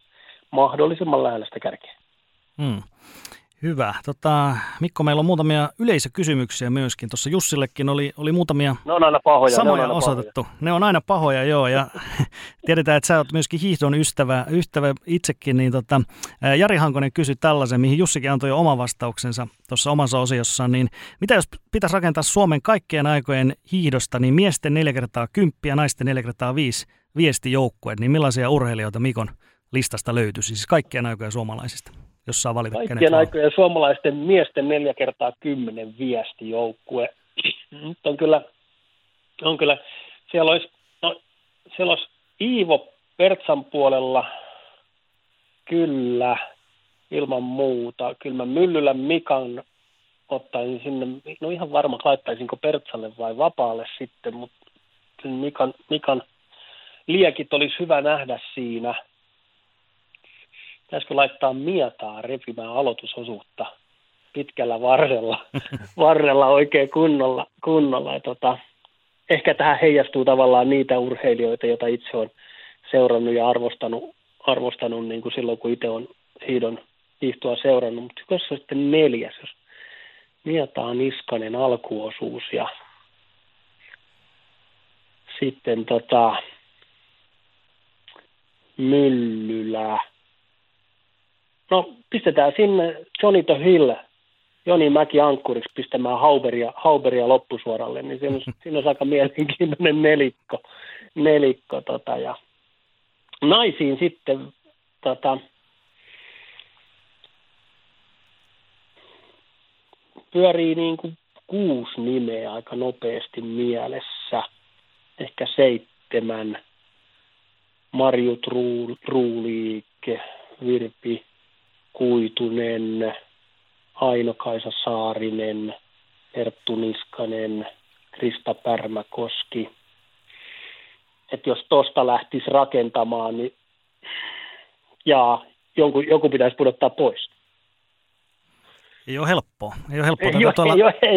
mahdollisimman lähellä sitä kärkeä. Hyvä. Mikko, meillä on muutamia yleisökysymyksiä myöskin. Tuossa Jussillekin oli muutamia samoja osoitettu. Ne on aina pahoja, joo. Ja tiedetään, että sä oot myöskin hiihdon ystävä itsekin. Niin Jari Hankonen kysyi tällaisen, mihin Jussikin antoi jo oman vastauksensa tuossa omassa osiossaan. Niin mitä jos pitäisi rakentaa Suomen kaikkien aikojen hiihdosta, niin miesten 4x10 ja naisten 4x5 viestijoukkueet, niin millaisia urheilijoita Mikon listasta löytyisi siis kaikkien aikojen suomalaisista? Kaikkien aikojen suomalaisten miesten 4x10 viestijoukkue. Nyt on kyllä siellä olisi Iivo Pertsan puolella kyllä ilman muuta. Kyllä mä Myllylän Mikan ottaisin sinne, no ihan varma laittaisinko Pertsalle vai vapaalle sitten, mutta Mikan liekit olisi hyvä nähdä siinä. Pitäisikö laittaa Mietaa repimään aloitusosuutta pitkällä varrella oikein kunnolla. Ja ehkä tähän heijastuu tavallaan niitä urheilijoita, joita itse olen seurannut ja arvostanut niin kuin silloin, kun itse olen hiihtoa seurannut. Mutta jos se on sitten 4, jos Mietaa, Niskanen alkuosuus ja sitten Myllylä. No, pistetään sinne Johnny the Hill, Joni Mäki ankkuriksi pistämään Hauberia loppusuoralle, niin siinä on aika mielenkiintoinen nelikko ja naisiin sitten pyörii niin kuin 6 nimeä aika nopeasti mielessä, ehkä 7, Marjut Ruuliikke, Virpi Kuitunen, Aino-Kaisa Saarinen, Kerttu Niskanen, Krista Pärmäkoski. Että jos tosta lähtisi rakentamaan, niin joku pitäisi pudottaa pois. Ei ole helppoa. Ei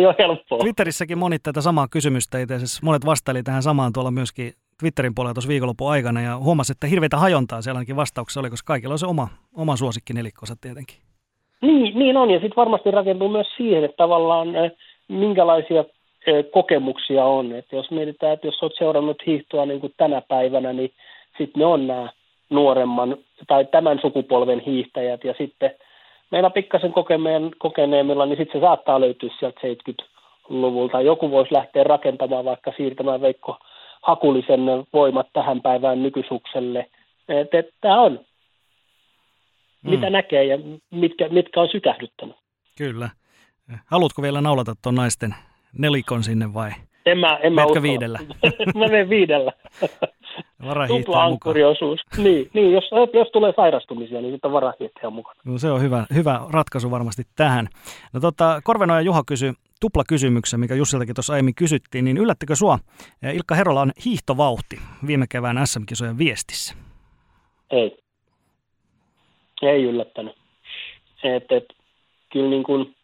ole helppoa. Twitterissäkin moni tätä samaa kysymystä itse asiassa. Monet vastaili tähän samaan tuolla myöskin Twitterin puolella tuossa viikonlopun aikana ja huomasin, että hirveitä hajontaa siellä ainakin vastauksessa oli, koska kaikilla on se oma suosikkinelikkonsa tietenkin. Niin on, ja sitten varmasti rakentuu myös siihen, että tavallaan minkälaisia kokemuksia on. Et jos mietitään, että jos olet seurannut hiihtoa niin kuin tänä päivänä, niin sitten ne on nämä nuoremman tai tämän sukupolven hiihtäjät, ja sitten meillä pikkasen kokeneemmilla, niin sitten se saattaa löytyä sieltä 70-luvulta. Joku voisi lähteä rakentamaan vaikka siirtämään Veikko Hakulisen voimat tähän päivään nykysukselle. Tämä on, mitä näkee ja mitkä on sykähdyttänyt. Kyllä. Haluatko vielä naulata tuon naisten nelikon sinne vai? En mä uskalla. Viidellä? Mä menen viidellä. Tupla-ankkuriosuus. Niin, jos tulee sairastumisia, niin sitten on varahiihtäjä mukana. No, se on hyvä ratkaisu varmasti tähän. No, Korvenoja Juha kysyi tuplakysymyksen, mikä Jussiltakin tuossa aiemmin kysyttiin, niin yllättikö sua Ilkka Herolan hiihtovauhti viime kevään SM-kisojen viestissä? Ei yllättänyt. Kyllä niin kuin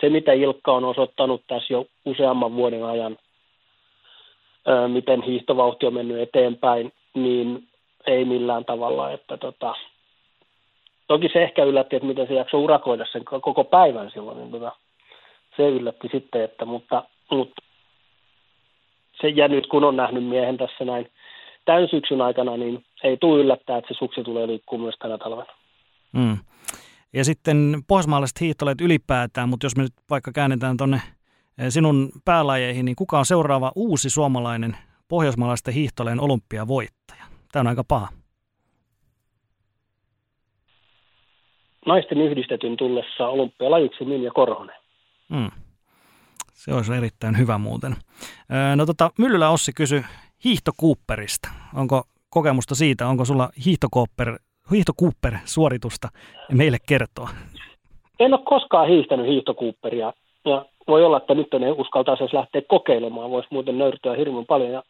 se, mitä Ilkka on osoittanut tässä jo useamman vuoden ajan, miten hiihtovauhti on mennyt eteenpäin, niin ei millään tavalla. Toki se ehkä yllätti, että miten se jaksoi urakoida sen koko päivän silloin. Se yllätti sitten, mutta se, ja nyt kun on nähnyt miehen tässä näin tämän syksyn aikana, niin ei tule yllättää, että se suksi tulee liikkuu myös tänä talvena. Mm. Ja sitten pohjoismaalaiset hiihtoilijat ylipäätään, mutta jos me nyt vaikka käännetään tuonne sinun päälajeihin, niin kuka on seuraava uusi suomalainen pohjoismaalaisten hiihtoilijan olympiavoittaja? Tämä on aika paha. Naisten yhdistetyn tullessa olympialajiksi Minja Korhonen. Mm. Se olisi erittäin hyvä muuten. No Myllylä Ossi kysyi hiihtokuupperista. Onko kokemusta siitä, onko sulla hiihtokuupper-suoritusta meille kertoa? En ole koskaan hiihtänyt hiihtokuupperia. Ja voi olla, että nyt en uskaltaisi edes lähteä kokeilemaan. Voisi muuten nöyrtyä hirveän paljon. Ja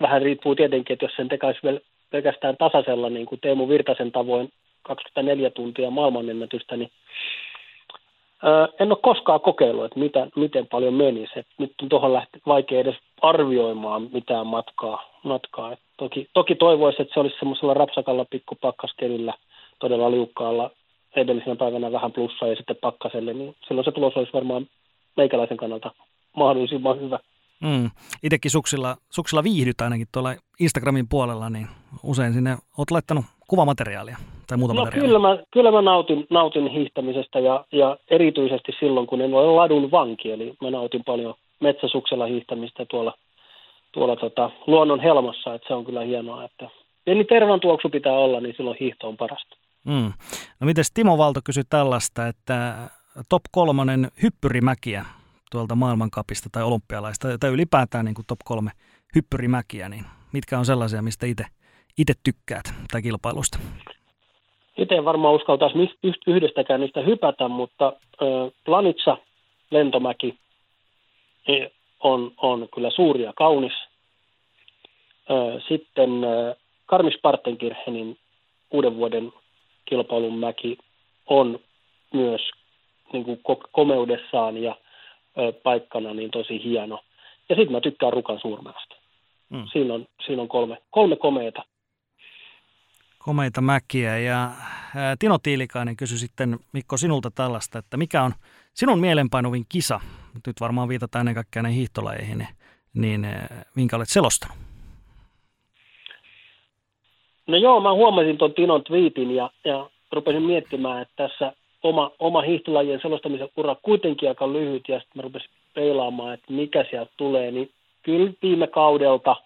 vähän riippuu tietenkin, että jos sen tekaisi vielä pelkästään tasaisella, niin kuin Teemu Virtasen tavoin 24 tuntia maailmanennätystä, niin en ole koskaan kokeillut, että miten paljon menisi. Et nyt on tuohon vaikea edes arvioimaan mitään matkaa. Toki toivoisi, että se olisi semmoisella rapsakalla pikkupakkaskelillä, todella liukkaalla, edellisenä päivänä vähän plussaa ja sitten pakkaselle, niin silloin se tulos olisi varmaan meikäläisen kannalta mahdollisimman hyvä. Mm. Itsekin suksilla viihdyt ainakin tuolla Instagramin puolella, niin usein sinne olet laittanut kuvamateriaalia tai muuta materiaalia. Kyllä mä nautin hiihtämisestä ja erityisesti silloin, kun en ole ladun vanki, eli mä nautin paljon metsäsuksella hiihtämistä tuolla luonnon helmassa, että se on kyllä hienoa. Eli tervan tuoksu pitää olla, niin silloin hiihto on parasta. Mm. No mites Timo Valto kysyi tällaista, että top 3 hyppyrimäkiä tuolta maailmankapista tai olympialaista, tai ylipäätään niin kuin top 3 hyppyrimäkiä, niin mitkä on sellaisia, mistä itse tykkäät tai kilpailusta? Itse en varmaan uskaltaisi yhdestäkään niistä hypätä, mutta Planica lentomäki on kyllä suuri ja kaunis. Sitten Karmi Spartenkirchenin uuden vuoden kilpailun mäki on myös niin kuin komeudessaan ja paikkana niin tosi hieno. Ja sitten mä tykkään Rukan suurmäestä. Mm. Siinä on kolme komeita. Komeita mäkiä. Ja Tino Tiilikainen kysyi sitten, Mikko, sinulta tällaista, että mikä on sinun mielenpainuvin kisa? Nyt varmaan viitataan ennen kaikkea ne hiihtolajeihin, niin minkä olet selostanut? No joo, mä huomasin tuon Tinon twiitin ja rupesin miettimään, että tässä oma hiihtolajien selostamisen ura kuitenkin aika lyhyt, ja sitten mä rupesin peilaamaan, että mikä sieltä tulee, niin kyllä viime kaudelta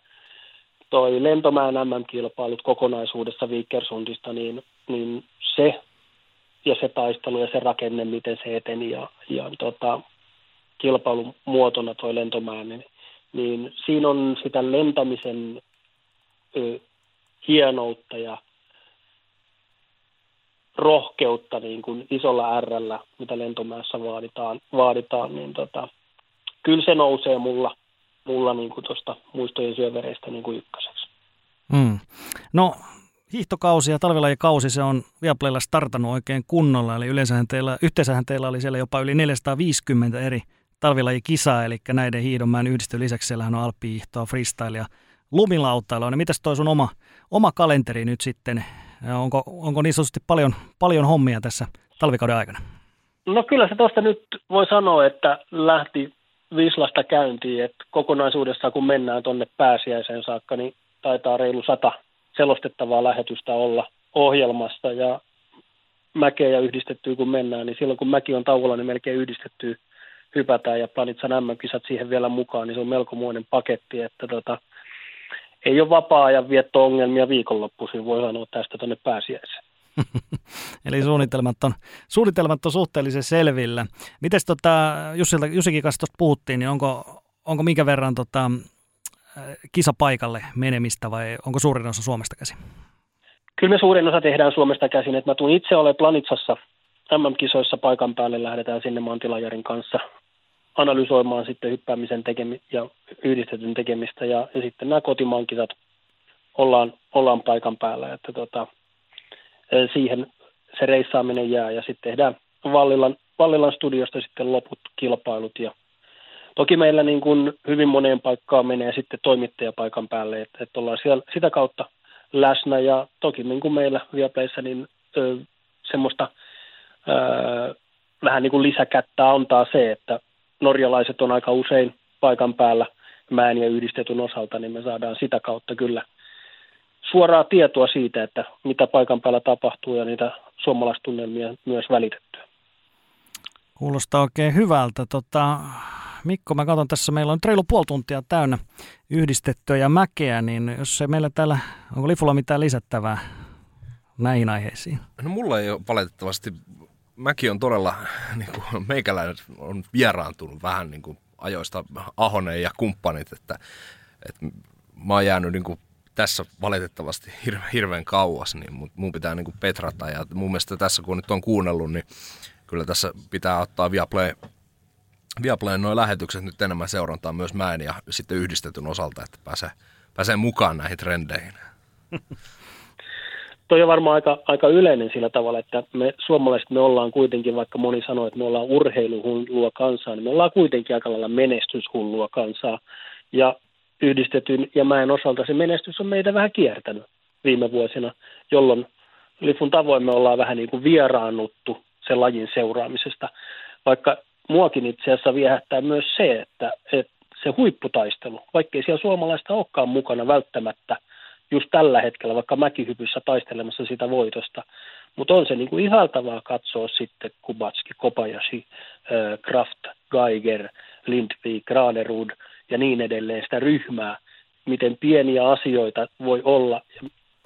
toi Lentomäen MM-kilpailut kokonaisuudessa Viikersundista, niin se ja se taistelu ja se rakenne, miten se eteni ja kilpailun muotona toi Lentomäen, niin siinä on sitä lentämisen hienoutta ja rohkeutta niin kuin isolla R:llä, mitä Lentomäessä vaaditaan niin kyllä se nousee mulla niin kuin tuosta muistojen syövereistä niin kuin ykköseksi. Mm. No hiihtokausi ja talvilajikausi, se on Viaplaylla startannut oikein kunnolla, eli yhteensähän teillä oli siellä jopa yli 450 eri talvilajikisaa, eli näiden hiihdonmäen yhdistön lisäksi siellähän on alppihiihtoa, freestylea, lumilautailua, niin mitäs toi sun oma kalenteri nyt sitten? Onko niin sanotusti paljon hommia tässä talvikauden aikana? No kyllä se tuosta nyt voi sanoa, että lähti Wislasta käyntiin, että kokonaisuudessaan kun mennään tuonne pääsiäiseen saakka, niin taitaa reilu 100 selostettavaa lähetystä olla ohjelmasta, ja mäkeä ja yhdistettyä kun mennään, niin silloin kun mäki on tauolla, niin melkein yhdistettyä hypätään, ja Planitsan MM-kisat siihen vielä mukaan, niin se on melkomuinen paketti, että ei ole vapaa-ajan vietto-ongelmia viikonloppuisin, voi sanoa tästä tuonne pääsiäiseen. Eli suunnitelmat on suhteellisen selvillä. Mites Jussikin kanssa tuosta puhuttiin, niin onko minkä verran kisapaikalle menemistä vai onko suurin osa Suomesta käsin? Kyllä me suurin osa tehdään Suomesta käsin. Et mä tuun itse olemaan Planitsassa MM-kisoissa paikan päälle, lähdetään sinne maantilajarin kanssa analysoimaan sitten hyppäämisen ja yhdistetyn tekemistä ja sitten nämä kotimaan kisat ollaan paikan päällä, että siihen se reissaaminen jää ja sitten tehdään Vallilan studiosta sitten loput kilpailut ja toki meillä niin kuin hyvin moneen paikkaan menee sitten toimittaja paikan päälle, että ollaan siellä sitä kautta läsnä ja toki niin kuin meillä Viaplayssä niin semmoista vähän niin kuin lisäkättä antaa se, että norjalaiset on aika usein paikan päällä mäen ja yhdistetyn osalta, niin me saadaan sitä kautta kyllä suoraa tietoa siitä, että mitä paikan päällä tapahtuu ja niitä suomalaistunnelmia myös välitettyä. Kuulostaa oikein hyvältä. Mikko, mä katson tässä, meillä on reilu puoli tuntia täynnä yhdistettyä ja mäkeä, niin jos ei meillä täällä, onko Lifulla mitään lisättävää näihin aiheisiin? No mulla ei ole valitettavasti, mäki on todella, niin kuin meikäläinen on vieraantunut vähän niin kuin ajoista Ahonen ja kumppanit, että mä oon jäänyt niin kuin tässä valitettavasti hirveän kauas, niin mun pitää niin kuin petrata ja mun mielestä tässä kun nyt on kuunnellut, niin kyllä tässä pitää ottaa Viaplayn nuo lähetykset nyt enemmän seurantaa myös mäen ja sitten yhdistetyn osalta, että pääsee mukaan näihin trendeihin. Toi on varmaan aika yleinen sillä tavalla, että me suomalaiset me ollaan kuitenkin, vaikka moni sanoo, että me ollaan urheiluhullua kansaa, niin me ollaan kuitenkin aika lailla menestyshullua kansaa. Ja yhdistetyn ja mäen osalta se menestys on meitä vähän kiertänyt viime vuosina, jolloin Lifun tavoin me ollaan vähän niin kuin vieraannuttu sen lajin seuraamisesta, vaikka muakin itse asiassa viehättää myös se, että se huipputaistelu, vaikkei siellä suomalaista olekaan mukana välttämättä just tällä hetkellä, vaikka mäkihypyssä taistelemassa sitä voitosta, mutta on se niin kuin ihaltavaa katsoa sitten Kubatski, Kobayashi, Kraft, Geiger, Lindvik, Granerud ja niin edelleen sitä ryhmää, miten pieniä asioita voi olla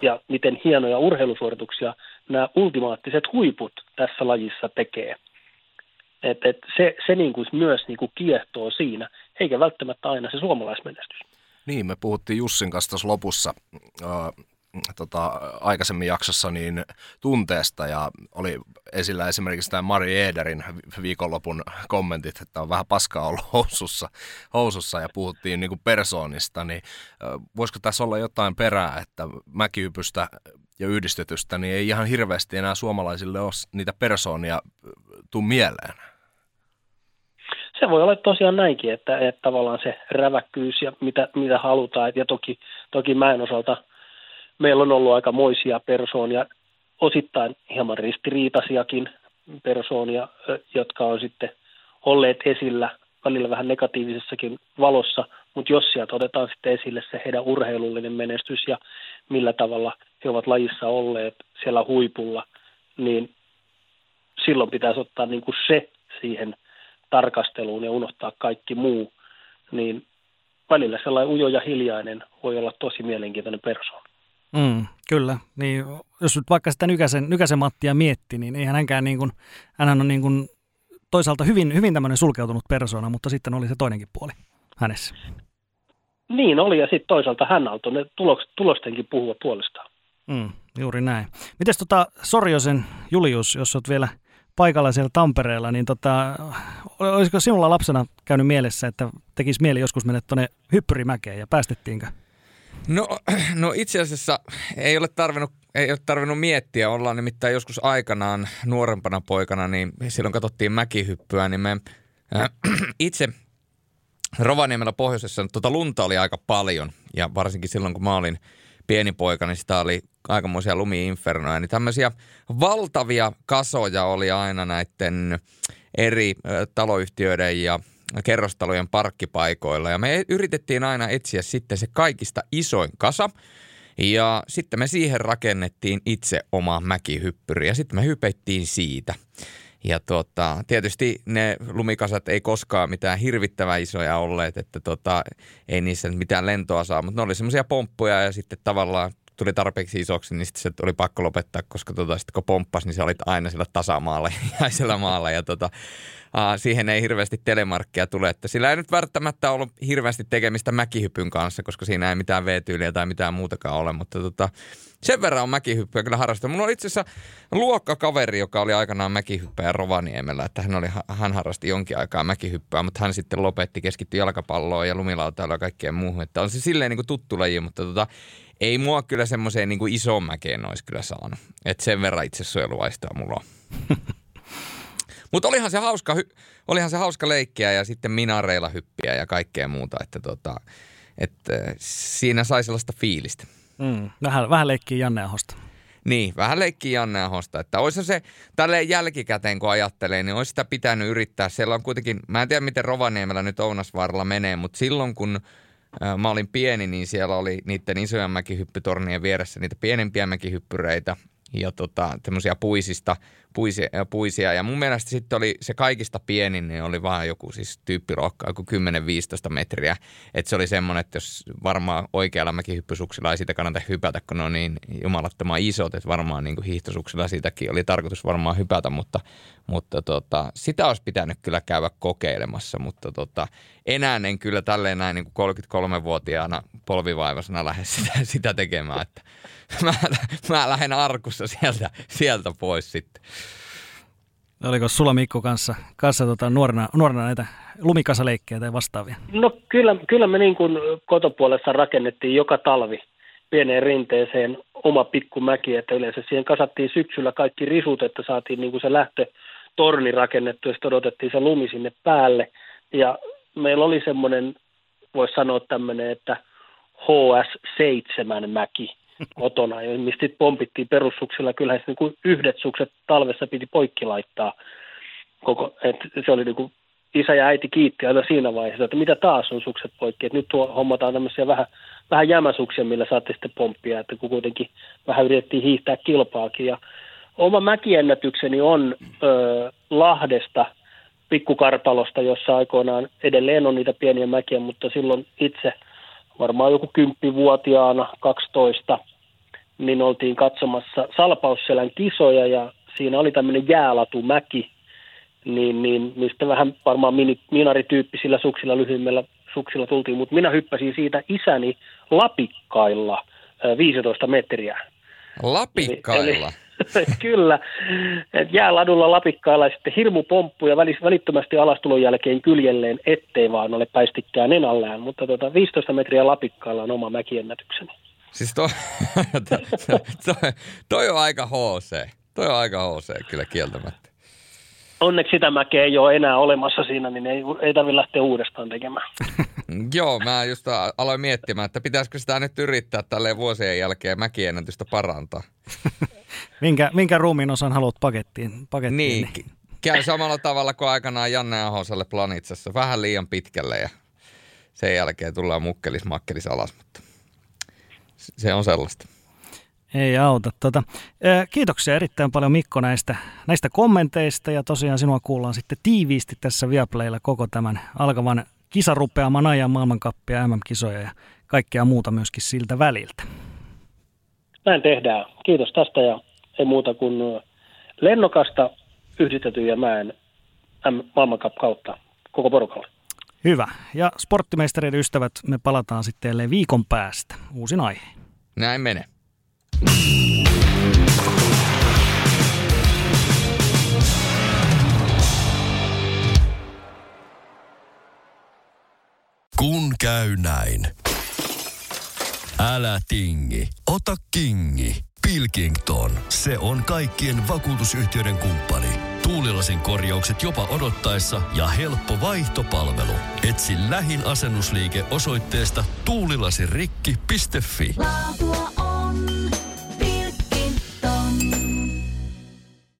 ja miten hienoja urheilusuorituksia nämä ultimaattiset huiput tässä lajissa tekee. Et se niinku myös niinku kiehtoo siinä, eikä välttämättä aina se suomalaismenestys. Niin, me puhuttiin Jussin kanssa tuossa lopussa aikaisemmin jaksossa niin tunteesta ja oli esillä esimerkiksi tämä Mari Ederin viikonlopun kommentit, että on vähän paskaa ollut housussa ja puhuttiin niinku persoonista, niin voisiko tässä olla jotain perää, että mäkihypystä ja yhdistetystä, niin ei ihan hirveästi enää suomalaisille ole niitä persoonia tuu mieleen? Se voi olla tosiaan näinkin, että tavallaan se räväkkyys ja mitä halutaan. Ja toki mäen osalta meillä on ollut aikamoisia persoonia, osittain hieman ristiriitaisiakin persoonia, jotka on sitten olleet esillä välillä vähän negatiivisessakin valossa, mutta jos sieltä otetaan sitten esille se heidän urheilullinen menestys ja millä tavalla he ovat lajissa olleet siellä huipulla, niin silloin pitäisi ottaa niin kuin se siihen tarkasteluun ja unohtaa kaikki muu, niin välillä sellainen ujo ja hiljainen voi olla tosi mielenkiintoinen persoona. Kyllä, niin jos nyt vaikka sitä Nykäsen Mattia mietti, niin eihän hänkään niin kuin, hänhän on niin kuin toisaalta hyvin tämmöinen sulkeutunut persoona, mutta sitten oli se toinenkin puoli hänessä. Niin oli, ja sitten toisaalta hän antoi ne tulostenkin puhua puolestaan. Juuri näin. Mites Sorjosen Julius, jos olet vielä paikalla siellä Tampereella, niin olisiko sinulla lapsena käynyt mielessä, että tekisi mieli joskus mennä tuonne Hyppyrimäkeen ja päästettiinkö? No itse asiassa ei ole tarvinnut miettiä. Ollaan nimittäin joskus aikanaan nuorempana poikana, niin silloin katsottiin mäkihyppyä, niin me itse Rovaniemellä pohjoisessa lunta oli aika paljon ja varsinkin silloin kun mä olin pieni poika, niin sitä oli aikamoisia lumi-infernoja. Niin tämmöisiä valtavia kasoja oli aina näiden eri taloyhtiöiden ja kerrostalojen parkkipaikoilla. Ja me yritettiin aina etsiä sitten se kaikista isoin kasa. Ja sitten me siihen rakennettiin itse oma mäkihyppyri ja sitten me hypettiin siitä. Ja tietysti ne lumikasat ei koskaan mitään hirvittävän isoja olleet, että ei niissä mitään lentoa saa, mutta ne oli semmoisia pomppuja ja sitten tavallaan tuli tarpeeksi isoksi, niin sitten se oli pakko lopettaa, koska sitten kun pomppasi, niin sä olit aina sillä tasamaalla ja sillä maalla ja siihen ei hirveästi telemarkkia tule, että sillä ei nyt välttämättä ollut hirveästi tekemistä mäkihypyn kanssa, koska siinä ei mitään V-tyyliä tai mitään muutakaan ole, mutta sen verran on mäkihyppyä kyllä harrastanut. Mulla oli itse asiassa luokkakaveri, joka oli aikanaan mäkihyppäjä Rovaniemellä, että hän harrasti jonkin aikaa mäkihyppää, mutta hän sitten lopetti, keskittyi jalkapalloon ja lumilautailuun ja kaikkeen muuhun, että on se silleen niin kuin tuttu laji, mutta ei mua kyllä semmoiseen niin kuin isoon mäkeen olisi kyllä saanut, että sen verran itse suojeluaistaa mulla on. Mutta olihan se hauska leikkiä ja sitten minareilla hyppiä ja kaikkea muuta, että siinä sai sellaista fiilistä. Vähän leikkiä Janne Ahosta. Niin, vähän leikkiä Janne Ahosta, että olisi se tälleen jälkikäteen kun ajattelee, niin olisi sitä pitänyt yrittää. Siellä on kuitenkin, mä en tiedä miten Rovaniemellä nyt Ounasvaaralla menee, mutta silloin kun mä olin pieni, niin siellä oli niiden isojen mäkihyppytornien vieressä niitä pienempiä mäkihyppyreitä ja tämmöisiä puisia. Ja mun mielestä sitten oli se kaikista pienin, niin oli vaan joku siis tyyppiluokkaa, joku 10-15 metriä. Että se oli semmoinen, että jos varmaan oikealla mäkihyppysuksilla ei siitä kannata hypätä, kun ne on niin jumalattoman isot, että varmaan niin kuin hiihtosuksilla siitäkin oli tarkoitus varmaan hypätä, mutta sitä olisi pitänyt kyllä käydä kokeilemassa, mutta enää en kyllä tälleen näin niin kuin 33-vuotiaana polvivaivasena lähde sitä tekemään, että mä lähden arkussa sieltä pois sitten. Oliko sulla Mikko kanssa nuorena näitä lumikasaleikkejä tai vastaavia? No kyllä me niin kuin kotopuolessa rakennettiin joka talvi pieneen rinteeseen oma pikkumäki, että yleensä siihen kasattiin syksyllä kaikki risut, että saatiin niin kuin se lähtötorni rakennettu ja sitten odotettiin se lumi sinne päälle. Ja meillä oli semmoinen, voisi sanoa tämmöinen, että HS7 mäki kotona, ja mistä sitten pompittiin perussuksilla. Kyllähän se niin kuin yhdet sukset talvessa piti poikki laittaa. Se oli niin kuin isä ja äiti kiitti aina siinä vaiheessa, että mitä taas on sukset poikki. Et nyt hommataan tämmöisiä vähän jämäsuksia, millä saatte sitten pomppia, että kun kuitenkin vähän yritettiin hiihtää kilpaakin. Ja oma mäkiennätykseni on Lahdesta, pikkukartalosta, jossa aikoinaan edelleen on niitä pieniä mäkiä, mutta silloin itse varmaan joku 10-vuotiaana, 12, niin oltiin katsomassa Salpausselän kisoja ja siinä oli tämmöinen jäälatumäki, niin mistä vähän varmaan minarityyppisillä suksilla, lyhyemmillä suksilla tultiin, mutta minä hyppäsin siitä isäni lapikkailla 15 metriä. Lapikkailla? Eli, kyllä, jääladulla lapikkailla ja sitten hirmupomppu ja välittömästi alastulon jälkeen kyljelleen, ettei vaan ole päistikkään enallään, mutta 15 metriä lapikkailla on oma mäkiennätykseni. Siis toi on aika HC, kyllä kieltämättä. Onneksi sitä mäkeä ei ole enää olemassa siinä, niin ei tarvitse lähteä uudestaan tekemään. Joo, mä just aloin miettimään, että pitäisikö sitä nyt yrittää tälleen vuosien jälkeen mäkiennätystä parantaa. Minkä ruumiin osan haluat pakettiin? Niin, käy samalla tavalla kuin aikanaan Janne Ahoselle Planitsassa. Vähän liian pitkälle ja sen jälkeen tullaan mukkelis-makkelis alas, mutta se on sellaista. Ei auta. Kiitoksia erittäin paljon Mikko näistä kommenteista ja tosiaan sinua kuullaan sitten tiiviisti tässä Viaplaylla koko tämän alkavan kisarupeaman ajan, maailmankappia, MM-kisoja ja kaikkea muuta myöskin siltä väliltä. Näin tehdään. Kiitos tästä ja ei muuta kuin lennokasta yhdistettyjä mäen maailmankapp-kautta koko porukalle. Hyvä. Ja sporttimeistereiden ystävät, me palataan sitten jälleen viikon päästä. Uusin aihe. Näin menee. Kun käy näin. Älä tingi, ota kingi. Pilkington, se on kaikkien vakuutusyhtiöiden kumppani. Tuulilasin korjaukset jopa odottaessa ja helppo vaihtopalvelu. Etsi lähin asennusliike osoitteesta tuulilasirikki.fi. Laatua